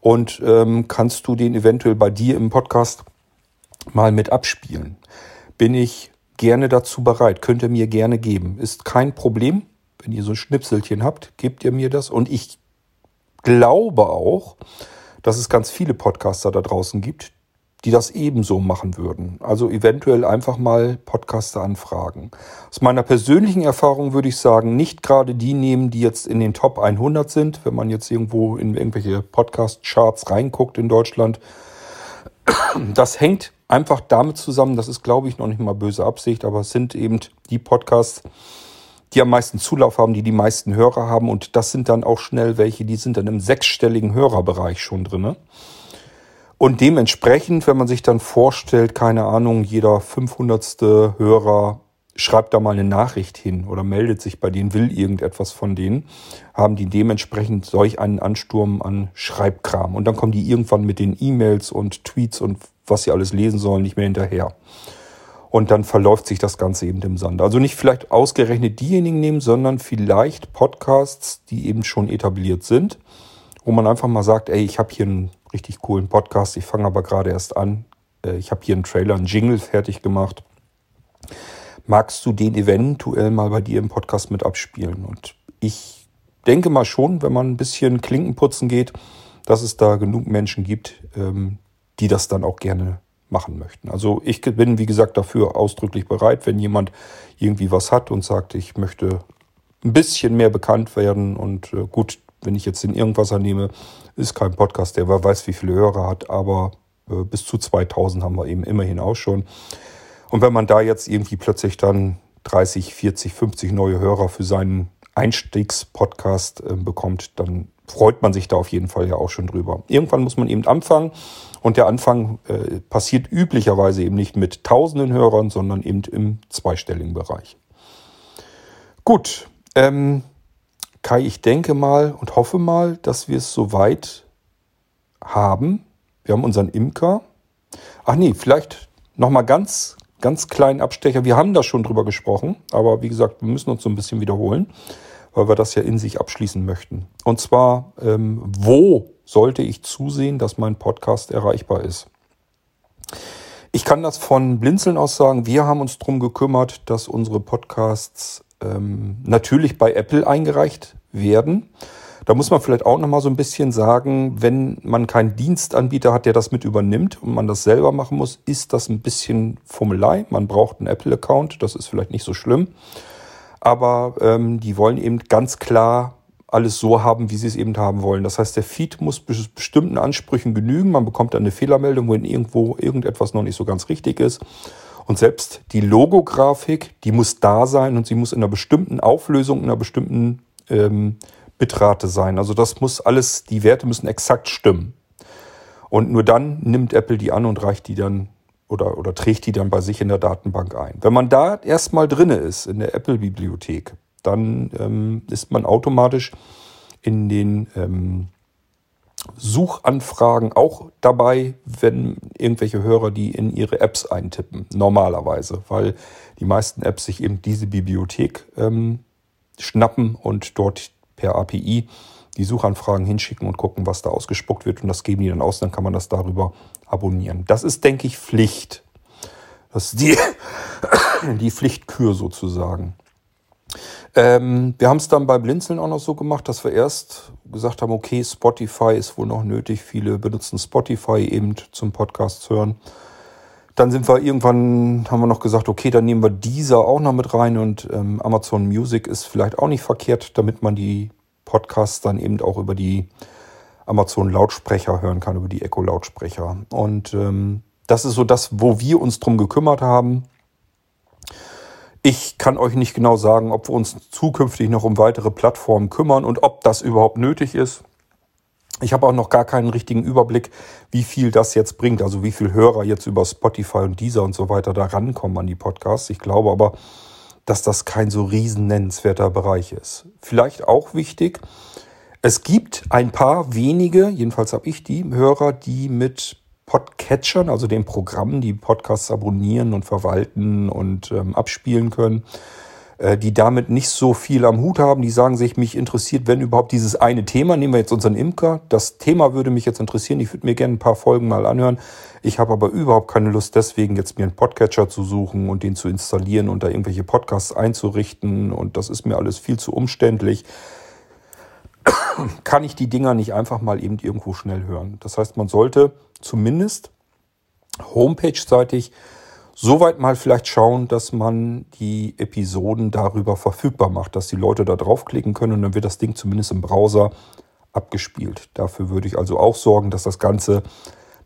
und kannst du den eventuell bei dir im Podcast mal mit abspielen? Bin ich gerne dazu bereit, könnt ihr mir gerne geben. Ist kein Problem, wenn ihr so ein Schnipselchen habt, gebt ihr mir das. Und ich glaube auch, dass es ganz viele Podcaster da draußen gibt, die das ebenso machen würden. Also eventuell einfach mal Podcaster anfragen. Aus meiner persönlichen Erfahrung würde ich sagen, nicht gerade die nehmen, die jetzt in den Top 100 sind, wenn man jetzt irgendwo in irgendwelche Podcast-Charts reinguckt in Deutschland. Das hängt einfach damit zusammen, das ist, glaube ich, noch nicht mal böse Absicht, aber es sind eben die Podcasts, die am meisten Zulauf haben, die die meisten Hörer haben. Und das sind dann auch schnell welche, die sind dann im 6-stelligen Hörerbereich schon drinne. Und dementsprechend, wenn man sich dann vorstellt, keine Ahnung, jeder 500. Hörer schreibt da mal eine Nachricht hin oder meldet sich bei denen, will irgendetwas von denen, haben die dementsprechend solch einen Ansturm an Schreibkram. Und dann kommen die irgendwann mit den E-Mails und Tweets und was sie alles lesen sollen, nicht mehr hinterher. Und dann verläuft sich das Ganze eben im Sande. Also nicht vielleicht ausgerechnet diejenigen nehmen, sondern vielleicht Podcasts, die eben schon etabliert sind, wo man einfach mal sagt, ey, ich habe hier einen richtig coolen Podcast, ich fange aber gerade erst an, ich habe hier einen Trailer, einen Jingle fertig gemacht. Magst du den eventuell mal bei dir im Podcast mit abspielen? Und ich denke mal schon, wenn man ein bisschen Klinkenputzen geht, dass es da genug Menschen gibt, die das dann auch gerne machen möchten. Also ich bin, wie gesagt, dafür ausdrücklich bereit, wenn jemand irgendwie was hat und sagt, ich möchte ein bisschen mehr bekannt werden und gut, wenn ich jetzt den Irgendwasser nehme, ist kein Podcast, der weiß, wie viele Hörer hat, aber bis zu 2000 haben wir eben immerhin auch schon. Und wenn man da jetzt irgendwie plötzlich dann 30, 40, 50 neue Hörer für seinen Einstiegspodcast bekommt, dann freut man sich da auf jeden Fall ja auch schon drüber. Irgendwann muss man eben anfangen und der Anfang passiert üblicherweise eben nicht mit tausenden Hörern, sondern eben im 2-stelligen Bereich. Gut, Kai, ich denke mal und hoffe mal, dass wir es soweit haben. Wir haben unseren Imker. Ach nee, vielleicht nochmal ganz, ganz kleinen Abstecher. Wir haben da schon drüber gesprochen, aber wie gesagt, wir müssen uns so ein bisschen wiederholen, weil wir das ja in sich abschließen möchten. Und zwar, wo sollte ich zusehen, dass mein Podcast erreichbar ist? Ich kann das von Blinzeln aus sagen. Wir haben uns darum gekümmert, dass unsere Podcasts natürlich bei Apple eingereicht werden. Da muss man vielleicht auch nochmal so ein bisschen sagen, wenn man keinen Dienstanbieter hat, der das mit übernimmt und man das selber machen muss, ist das ein bisschen Fummelei. Man braucht einen Apple-Account, das ist vielleicht nicht so schlimm. Aber die wollen eben ganz klar alles so haben, wie sie es eben haben wollen. Das heißt, der Feed muss bestimmten Ansprüchen genügen. Man bekommt dann eine Fehlermeldung, wenn irgendetwas noch nicht so ganz richtig ist. Und selbst die Logografik, die muss da sein und sie muss in einer bestimmten Auflösung, in einer bestimmten Bitrate sein. Also das muss alles, die Werte müssen exakt stimmen. Und nur dann nimmt Apple die an und reicht die dann oder trägt die dann bei sich in der Datenbank ein. Wenn man da erstmal drin ist, in der Apple-Bibliothek, dann ist man automatisch in den Suchanfragen auch dabei, wenn irgendwelche Hörer die in ihre Apps eintippen, normalerweise, weil die meisten Apps sich eben diese Bibliothek schnappen und dort per API die Suchanfragen hinschicken und gucken, was da ausgespuckt wird, und das geben die dann aus, dann kann man das darüber abonnieren. Das ist, denke ich, Pflicht. Das ist die Pflichtkür sozusagen. Wir haben es dann bei Blinzeln auch noch so gemacht, dass wir erst gesagt haben, okay, Spotify ist wohl noch nötig. Viele benutzen Spotify eben zum Podcast hören. Dann sind wir irgendwann, haben wir noch gesagt, okay, dann nehmen wir Deezer auch noch mit rein, und Amazon Music ist vielleicht auch nicht verkehrt, damit man die Podcasts dann eben auch über die Amazon Lautsprecher hören kann, über die Echo Lautsprecher. Und das ist so das, wo wir uns drum gekümmert haben. Ich kann euch nicht genau sagen, ob wir uns zukünftig noch um weitere Plattformen kümmern und ob das überhaupt nötig ist. Ich habe auch noch gar keinen richtigen Überblick, wie viel das jetzt bringt. Also wie viel Hörer jetzt über Spotify und Deezer und so weiter da rankommen an die Podcasts. Ich glaube aber, dass das kein so riesen nennenswerter Bereich ist. Vielleicht auch wichtig, es gibt ein paar wenige, jedenfalls habe ich die, Hörer, die mit Podcatchern, also den Programmen, die Podcasts abonnieren und verwalten und abspielen können, die damit nicht so viel am Hut haben. Die sagen sich, mich interessiert, wenn überhaupt, dieses eine Thema. Nehmen wir jetzt unseren Imker. Das Thema würde mich jetzt interessieren. Ich würde mir gerne ein paar Folgen mal anhören. Ich habe aber überhaupt keine Lust, deswegen jetzt mir einen Podcatcher zu suchen und den zu installieren und da irgendwelche Podcasts einzurichten. Und das ist mir alles viel zu umständlich. Kann ich die Dinger nicht einfach mal eben irgendwo schnell hören? Das heißt, man sollte zumindest homepage-seitig soweit mal vielleicht schauen, dass man die Episoden darüber verfügbar macht, dass die Leute da draufklicken können und dann wird das Ding zumindest im Browser abgespielt. Dafür würde ich also auch sorgen, dass das Ganze,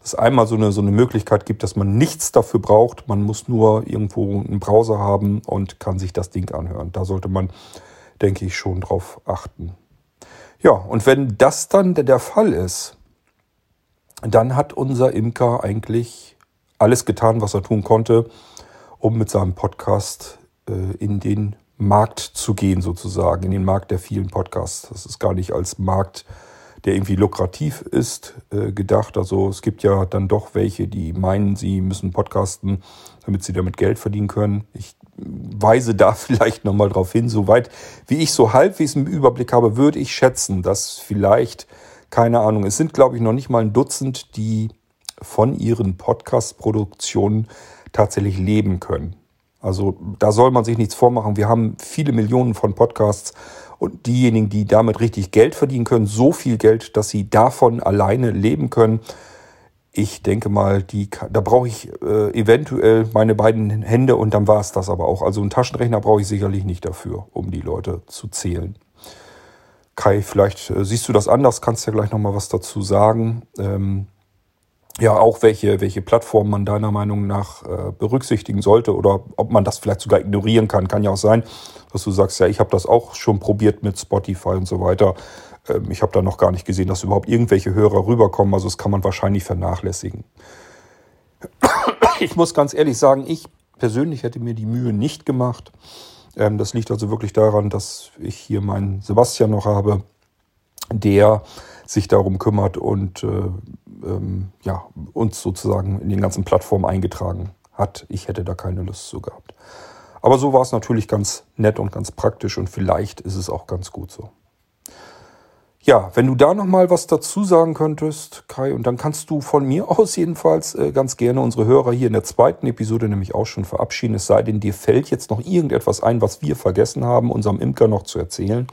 dass einmal so eine Möglichkeit gibt, dass man nichts dafür braucht. Man muss nur irgendwo einen Browser haben und kann sich das Ding anhören. Da sollte man, denke ich, schon drauf achten. Ja, und wenn das dann der Fall ist, dann hat unser Imker eigentlich alles getan, was er tun konnte, um mit seinem Podcast in den Markt zu gehen sozusagen, in den Markt der vielen Podcasts. Das ist gar nicht als Markt, der irgendwie lukrativ ist, gedacht. Also es gibt ja dann doch welche, die meinen, sie müssen podcasten, damit sie damit Geld verdienen können. Ich weise da vielleicht nochmal drauf hin. Soweit wie ich so halbwegs einen Überblick habe, würde ich schätzen, dass vielleicht, keine Ahnung, es sind, glaube ich, noch nicht mal ein Dutzend, die von ihren Podcast-Produktionen tatsächlich leben können. Also da soll man sich nichts vormachen. Wir haben viele Millionen von Podcasts und diejenigen, die damit richtig Geld verdienen können, so viel Geld, dass sie davon alleine leben können. Ich denke mal, da brauche ich eventuell meine beiden Hände und dann war es das aber auch. Also einen Taschenrechner brauche ich sicherlich nicht dafür, um die Leute zu zählen. Kai, vielleicht siehst du das anders, kannst ja gleich nochmal was dazu sagen. Ja, auch welche Plattformen man deiner Meinung nach berücksichtigen sollte oder ob man das vielleicht sogar ignorieren kann. Kann ja auch sein, dass du sagst, ja, ich habe das auch schon probiert mit Spotify und so weiter. Ich habe da noch gar nicht gesehen, dass überhaupt irgendwelche Hörer rüberkommen. Also das kann man wahrscheinlich vernachlässigen. Ich muss ganz ehrlich sagen, ich persönlich hätte mir die Mühe nicht gemacht. Das liegt also wirklich daran, dass ich hier meinen Sebastian noch habe, der sich darum kümmert und ja, uns sozusagen in den ganzen Plattformen eingetragen hat. Ich hätte da keine Lust zu gehabt. Aber so war es natürlich ganz nett und ganz praktisch und vielleicht ist es auch ganz gut so. Ja, wenn du da nochmal was dazu sagen könntest, Kai, und dann kannst du von mir aus jedenfalls ganz gerne unsere Hörer hier in der zweiten Episode nämlich auch schon verabschieden. Es sei denn, dir fällt jetzt noch irgendetwas ein, was wir vergessen haben, unserem Imker noch zu erzählen.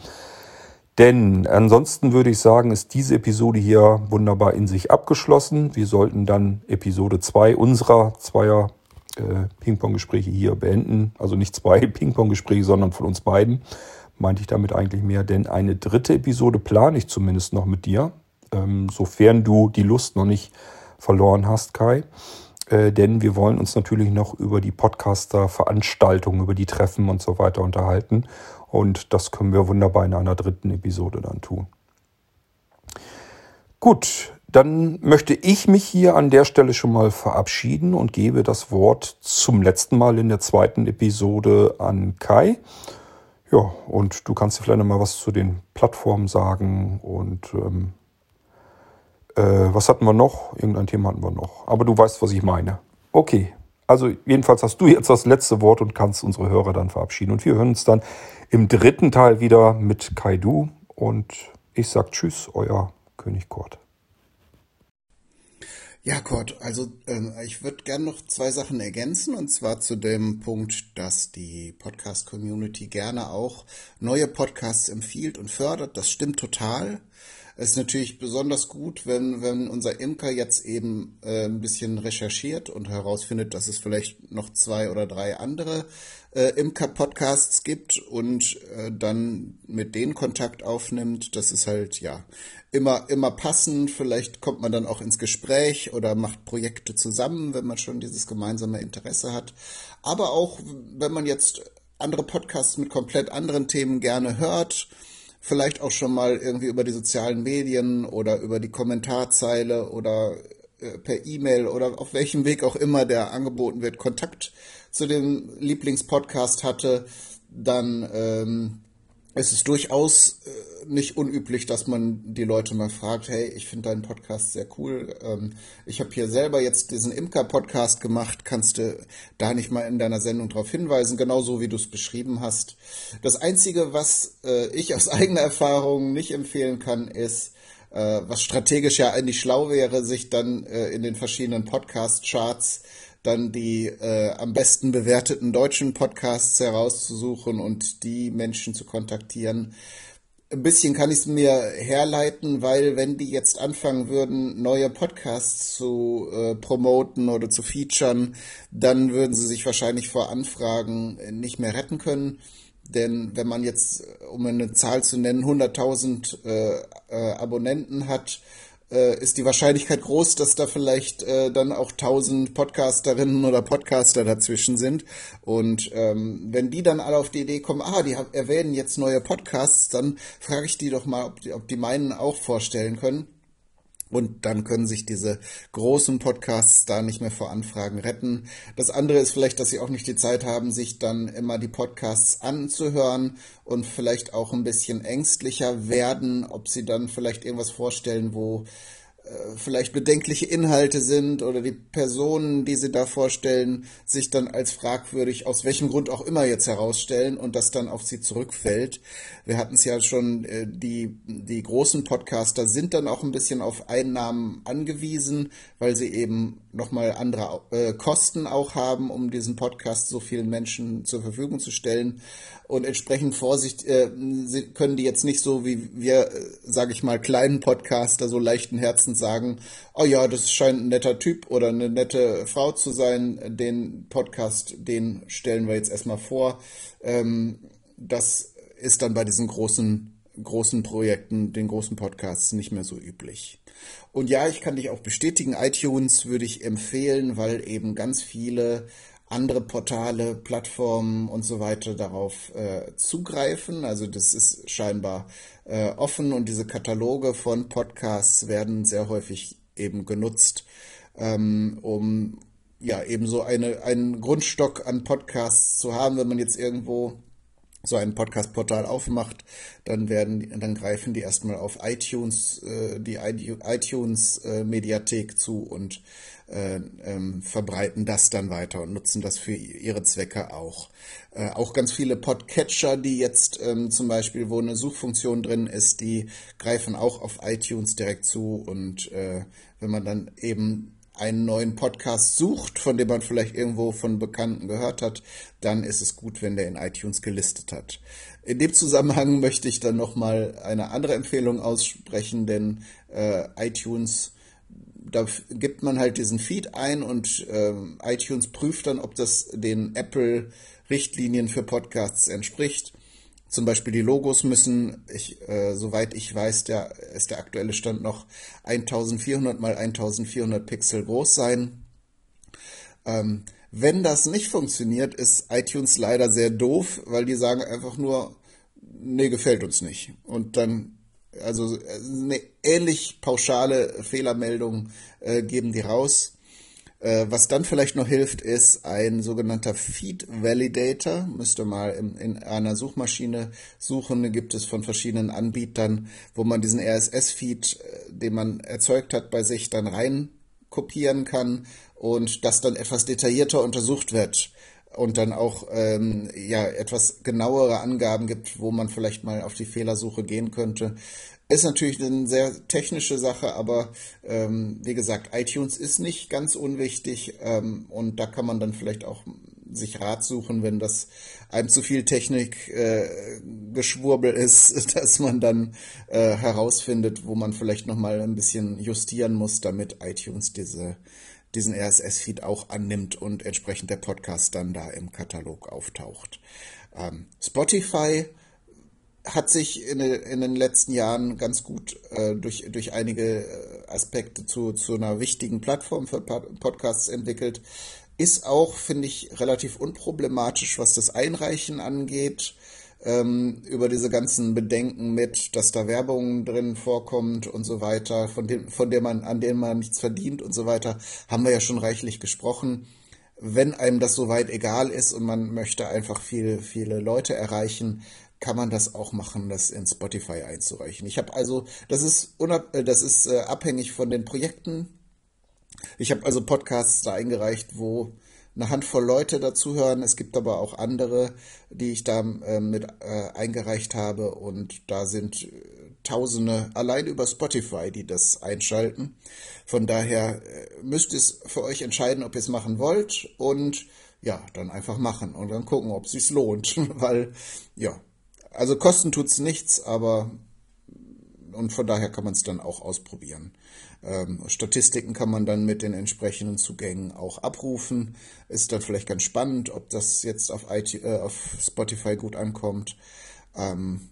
Denn ansonsten würde ich sagen, ist diese Episode hier wunderbar in sich abgeschlossen. Wir sollten dann Episode 2 unserer zweier Ping-Pong-Gespräche hier beenden. Also nicht zwei Ping-Pong-Gespräche, sondern von uns beiden. Meinte ich damit eigentlich mehr, denn eine dritte Episode plane ich zumindest noch mit dir. Sofern du die Lust noch nicht verloren hast, Kai. Denn wir wollen uns natürlich noch über die Podcaster-Veranstaltungen, über die Treffen und so weiter unterhalten. Und das können wir wunderbar in einer dritten Episode dann tun. Gut, dann möchte ich mich hier an der Stelle schon mal verabschieden und gebe das Wort zum letzten Mal in der zweiten Episode an Kai. Ja, und du kannst dir vielleicht noch mal was zu den Plattformen sagen und was hatten wir noch? Irgendein Thema hatten wir noch. Aber du weißt, was ich meine. Okay, also jedenfalls hast du jetzt das letzte Wort und kannst unsere Hörer dann verabschieden. Und wir hören uns dann im dritten Teil wieder mit Kai Du. Und ich sag Tschüss, euer König Kurt. Ja, Kurt, also ich würde gerne noch zwei Sachen ergänzen, und zwar zu dem Punkt, dass die Podcast-Community gerne auch neue Podcasts empfiehlt und fördert. Das stimmt total. Es ist natürlich besonders gut, wenn unser Imker jetzt eben ein bisschen recherchiert und herausfindet, dass es vielleicht noch 2 oder 3 andere Imker-Podcasts gibt und dann mit denen Kontakt aufnimmt. Das ist halt, ja, immer passend. Vielleicht kommt man dann auch ins Gespräch oder macht Projekte zusammen, wenn man schon dieses gemeinsame Interesse hat. Aber auch, wenn man jetzt andere Podcasts mit komplett anderen Themen gerne hört, vielleicht auch schon mal irgendwie über die sozialen Medien oder über die Kommentarzeile oder per E-Mail oder auf welchem Weg auch immer, der angeboten wird, Kontakt zu dem Lieblingspodcast hatte, dann ist es durchaus nicht unüblich, dass man die Leute mal fragt, hey, ich finde deinen Podcast sehr cool, ich habe hier selber jetzt diesen Imker-Podcast gemacht, kannst du da nicht mal in deiner Sendung darauf hinweisen, genauso wie du es beschrieben hast. Das Einzige, was ich aus eigener Erfahrung nicht empfehlen kann, ist, was strategisch ja eigentlich schlau wäre, sich dann in den verschiedenen Podcast-Charts dann die am besten bewerteten deutschen Podcasts herauszusuchen und die Menschen zu kontaktieren. Ein bisschen kann ich es mir herleiten, weil wenn die jetzt anfangen würden, neue Podcasts zu promoten oder zu featuren, dann würden sie sich wahrscheinlich vor Anfragen nicht mehr retten können. Denn wenn man jetzt, um eine Zahl zu nennen, 100.000 Abonnenten hat, ist die Wahrscheinlichkeit groß, dass da vielleicht dann auch 1000 Podcasterinnen oder Podcaster dazwischen sind. Und wenn die dann alle auf die Idee kommen, die erwähnen jetzt neue Podcasts, dann frage ich die doch mal, ob die meinen auch vorstellen können. Und dann können sich diese großen Podcasts da nicht mehr vor Anfragen retten. Das andere ist vielleicht, dass sie auch nicht die Zeit haben, sich dann immer die Podcasts anzuhören und vielleicht auch ein bisschen ängstlicher werden, ob sie dann vielleicht irgendwas vorstellen, wo vielleicht bedenkliche Inhalte sind oder die Personen, die sie da vorstellen, sich dann als fragwürdig, aus welchem Grund auch immer, jetzt herausstellen und das dann auf sie zurückfällt. Wir hatten es ja schon, die großen Podcaster sind dann auch ein bisschen auf Einnahmen angewiesen, weil sie eben nochmal andere Kosten auch haben, um diesen Podcast so vielen Menschen zur Verfügung zu stellen. Und entsprechend Vorsicht, können die jetzt nicht so wie wir, sage ich mal, kleinen Podcaster so leichten Herzens sagen, oh ja, das scheint ein netter Typ oder eine nette Frau zu sein, den Podcast, den stellen wir jetzt erstmal vor. Das ist dann bei diesen großen Projekten, den großen Podcasts nicht mehr so üblich. Und ja, ich kann dich auch bestätigen, iTunes würde ich empfehlen, weil eben ganz viele andere Portale, Plattformen und so weiter darauf zugreifen. Also das ist scheinbar offen und diese Kataloge von Podcasts werden sehr häufig eben genutzt, um ja eben so einen Grundstock an Podcasts zu haben. Wenn man jetzt irgendwo so ein Podcast-Portal aufmacht, dann greifen die erstmal auf iTunes, die iTunes-Mediathek zu und verbreiten das dann weiter und nutzen das für ihre Zwecke auch. Auch ganz viele Podcatcher, die jetzt zum Beispiel, wo eine Suchfunktion drin ist, die greifen auch auf iTunes direkt zu und wenn man dann eben einen neuen Podcast sucht, von dem man vielleicht irgendwo von Bekannten gehört hat, dann ist es gut, wenn der in iTunes gelistet hat. In dem Zusammenhang möchte ich dann nochmal eine andere Empfehlung aussprechen, denn iTunes, da gibt man halt diesen Feed ein und iTunes prüft dann, ob das den Apple-Richtlinien für Podcasts entspricht. Zum Beispiel die Logos müssen, soweit ich weiß, ist der aktuelle Stand noch 1400 mal 1400 Pixel groß sein. Wenn das nicht funktioniert, ist iTunes leider sehr doof, weil die sagen einfach nur, nee, gefällt uns nicht. Und dann, also eine ähnlich pauschale Fehlermeldung geben die raus. Was dann vielleicht noch hilft, ist ein sogenannter Feed-Validator. Müsst ihr mal in einer Suchmaschine suchen. Den gibt es von verschiedenen Anbietern, wo man diesen RSS-Feed, den man erzeugt hat, bei sich dann rein kopieren kann und das dann etwas detaillierter untersucht wird und dann auch etwas genauere Angaben gibt, wo man vielleicht mal auf die Fehlersuche gehen könnte. Ist natürlich eine sehr technische Sache, aber wie gesagt, iTunes ist nicht ganz unwichtig und da kann man dann vielleicht auch sich Rat suchen, wenn das einem zu viel Technikgeschwurbel ist, dass man dann herausfindet, wo man vielleicht nochmal ein bisschen justieren muss, damit iTunes diesen RSS-Feed auch annimmt und entsprechend der Podcast dann da im Katalog auftaucht. Spotify hat sich in den letzten Jahren ganz gut durch einige Aspekte zu einer wichtigen Plattform für Podcasts entwickelt. Ist auch, finde ich, relativ unproblematisch, was das Einreichen angeht, über diese ganzen Bedenken mit, dass da Werbung drin vorkommt und so weiter, an denen man nichts verdient und so weiter, haben wir ja schon reichlich gesprochen. Wenn einem das soweit egal ist und man möchte einfach viele Leute erreichen, kann man das auch machen, das in Spotify einzureichen. Ich habe also, das ist abhängig von den Projekten. Ich habe also Podcasts da eingereicht, wo eine Handvoll Leute dazuhören. Es gibt aber auch andere, die ich da mit eingereicht habe. Und da sind Tausende allein über Spotify, die das einschalten. Von daher müsst ihr es für euch entscheiden, ob ihr es machen wollt. Und ja, dann einfach machen und dann gucken, ob es sich lohnt. Weil, ja, also kosten tut's nichts, aber und von daher kann man es dann auch ausprobieren. Statistiken kann man dann mit den entsprechenden Zugängen auch abrufen. Ist dann vielleicht ganz spannend, ob das jetzt auf Spotify gut ankommt. Von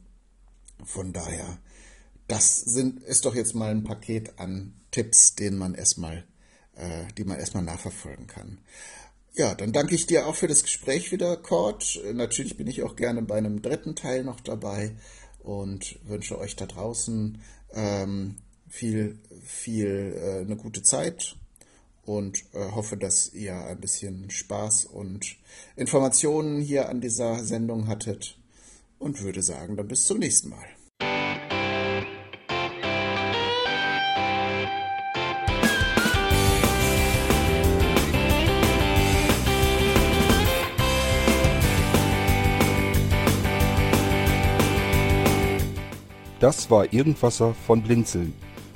daher, ist doch jetzt mal ein Paket an Tipps, die man erstmal nachverfolgen kann. Ja, dann danke ich dir auch für das Gespräch wieder, Cord. Natürlich bin ich auch gerne bei einem dritten Teil noch dabei und wünsche euch da draußen viel eine gute Zeit und hoffe, dass ihr ein bisschen Spaß und Informationen hier an dieser Sendung hattet und würde sagen, dann bis zum nächsten Mal. Das war Irgendwasser von Blinzeln.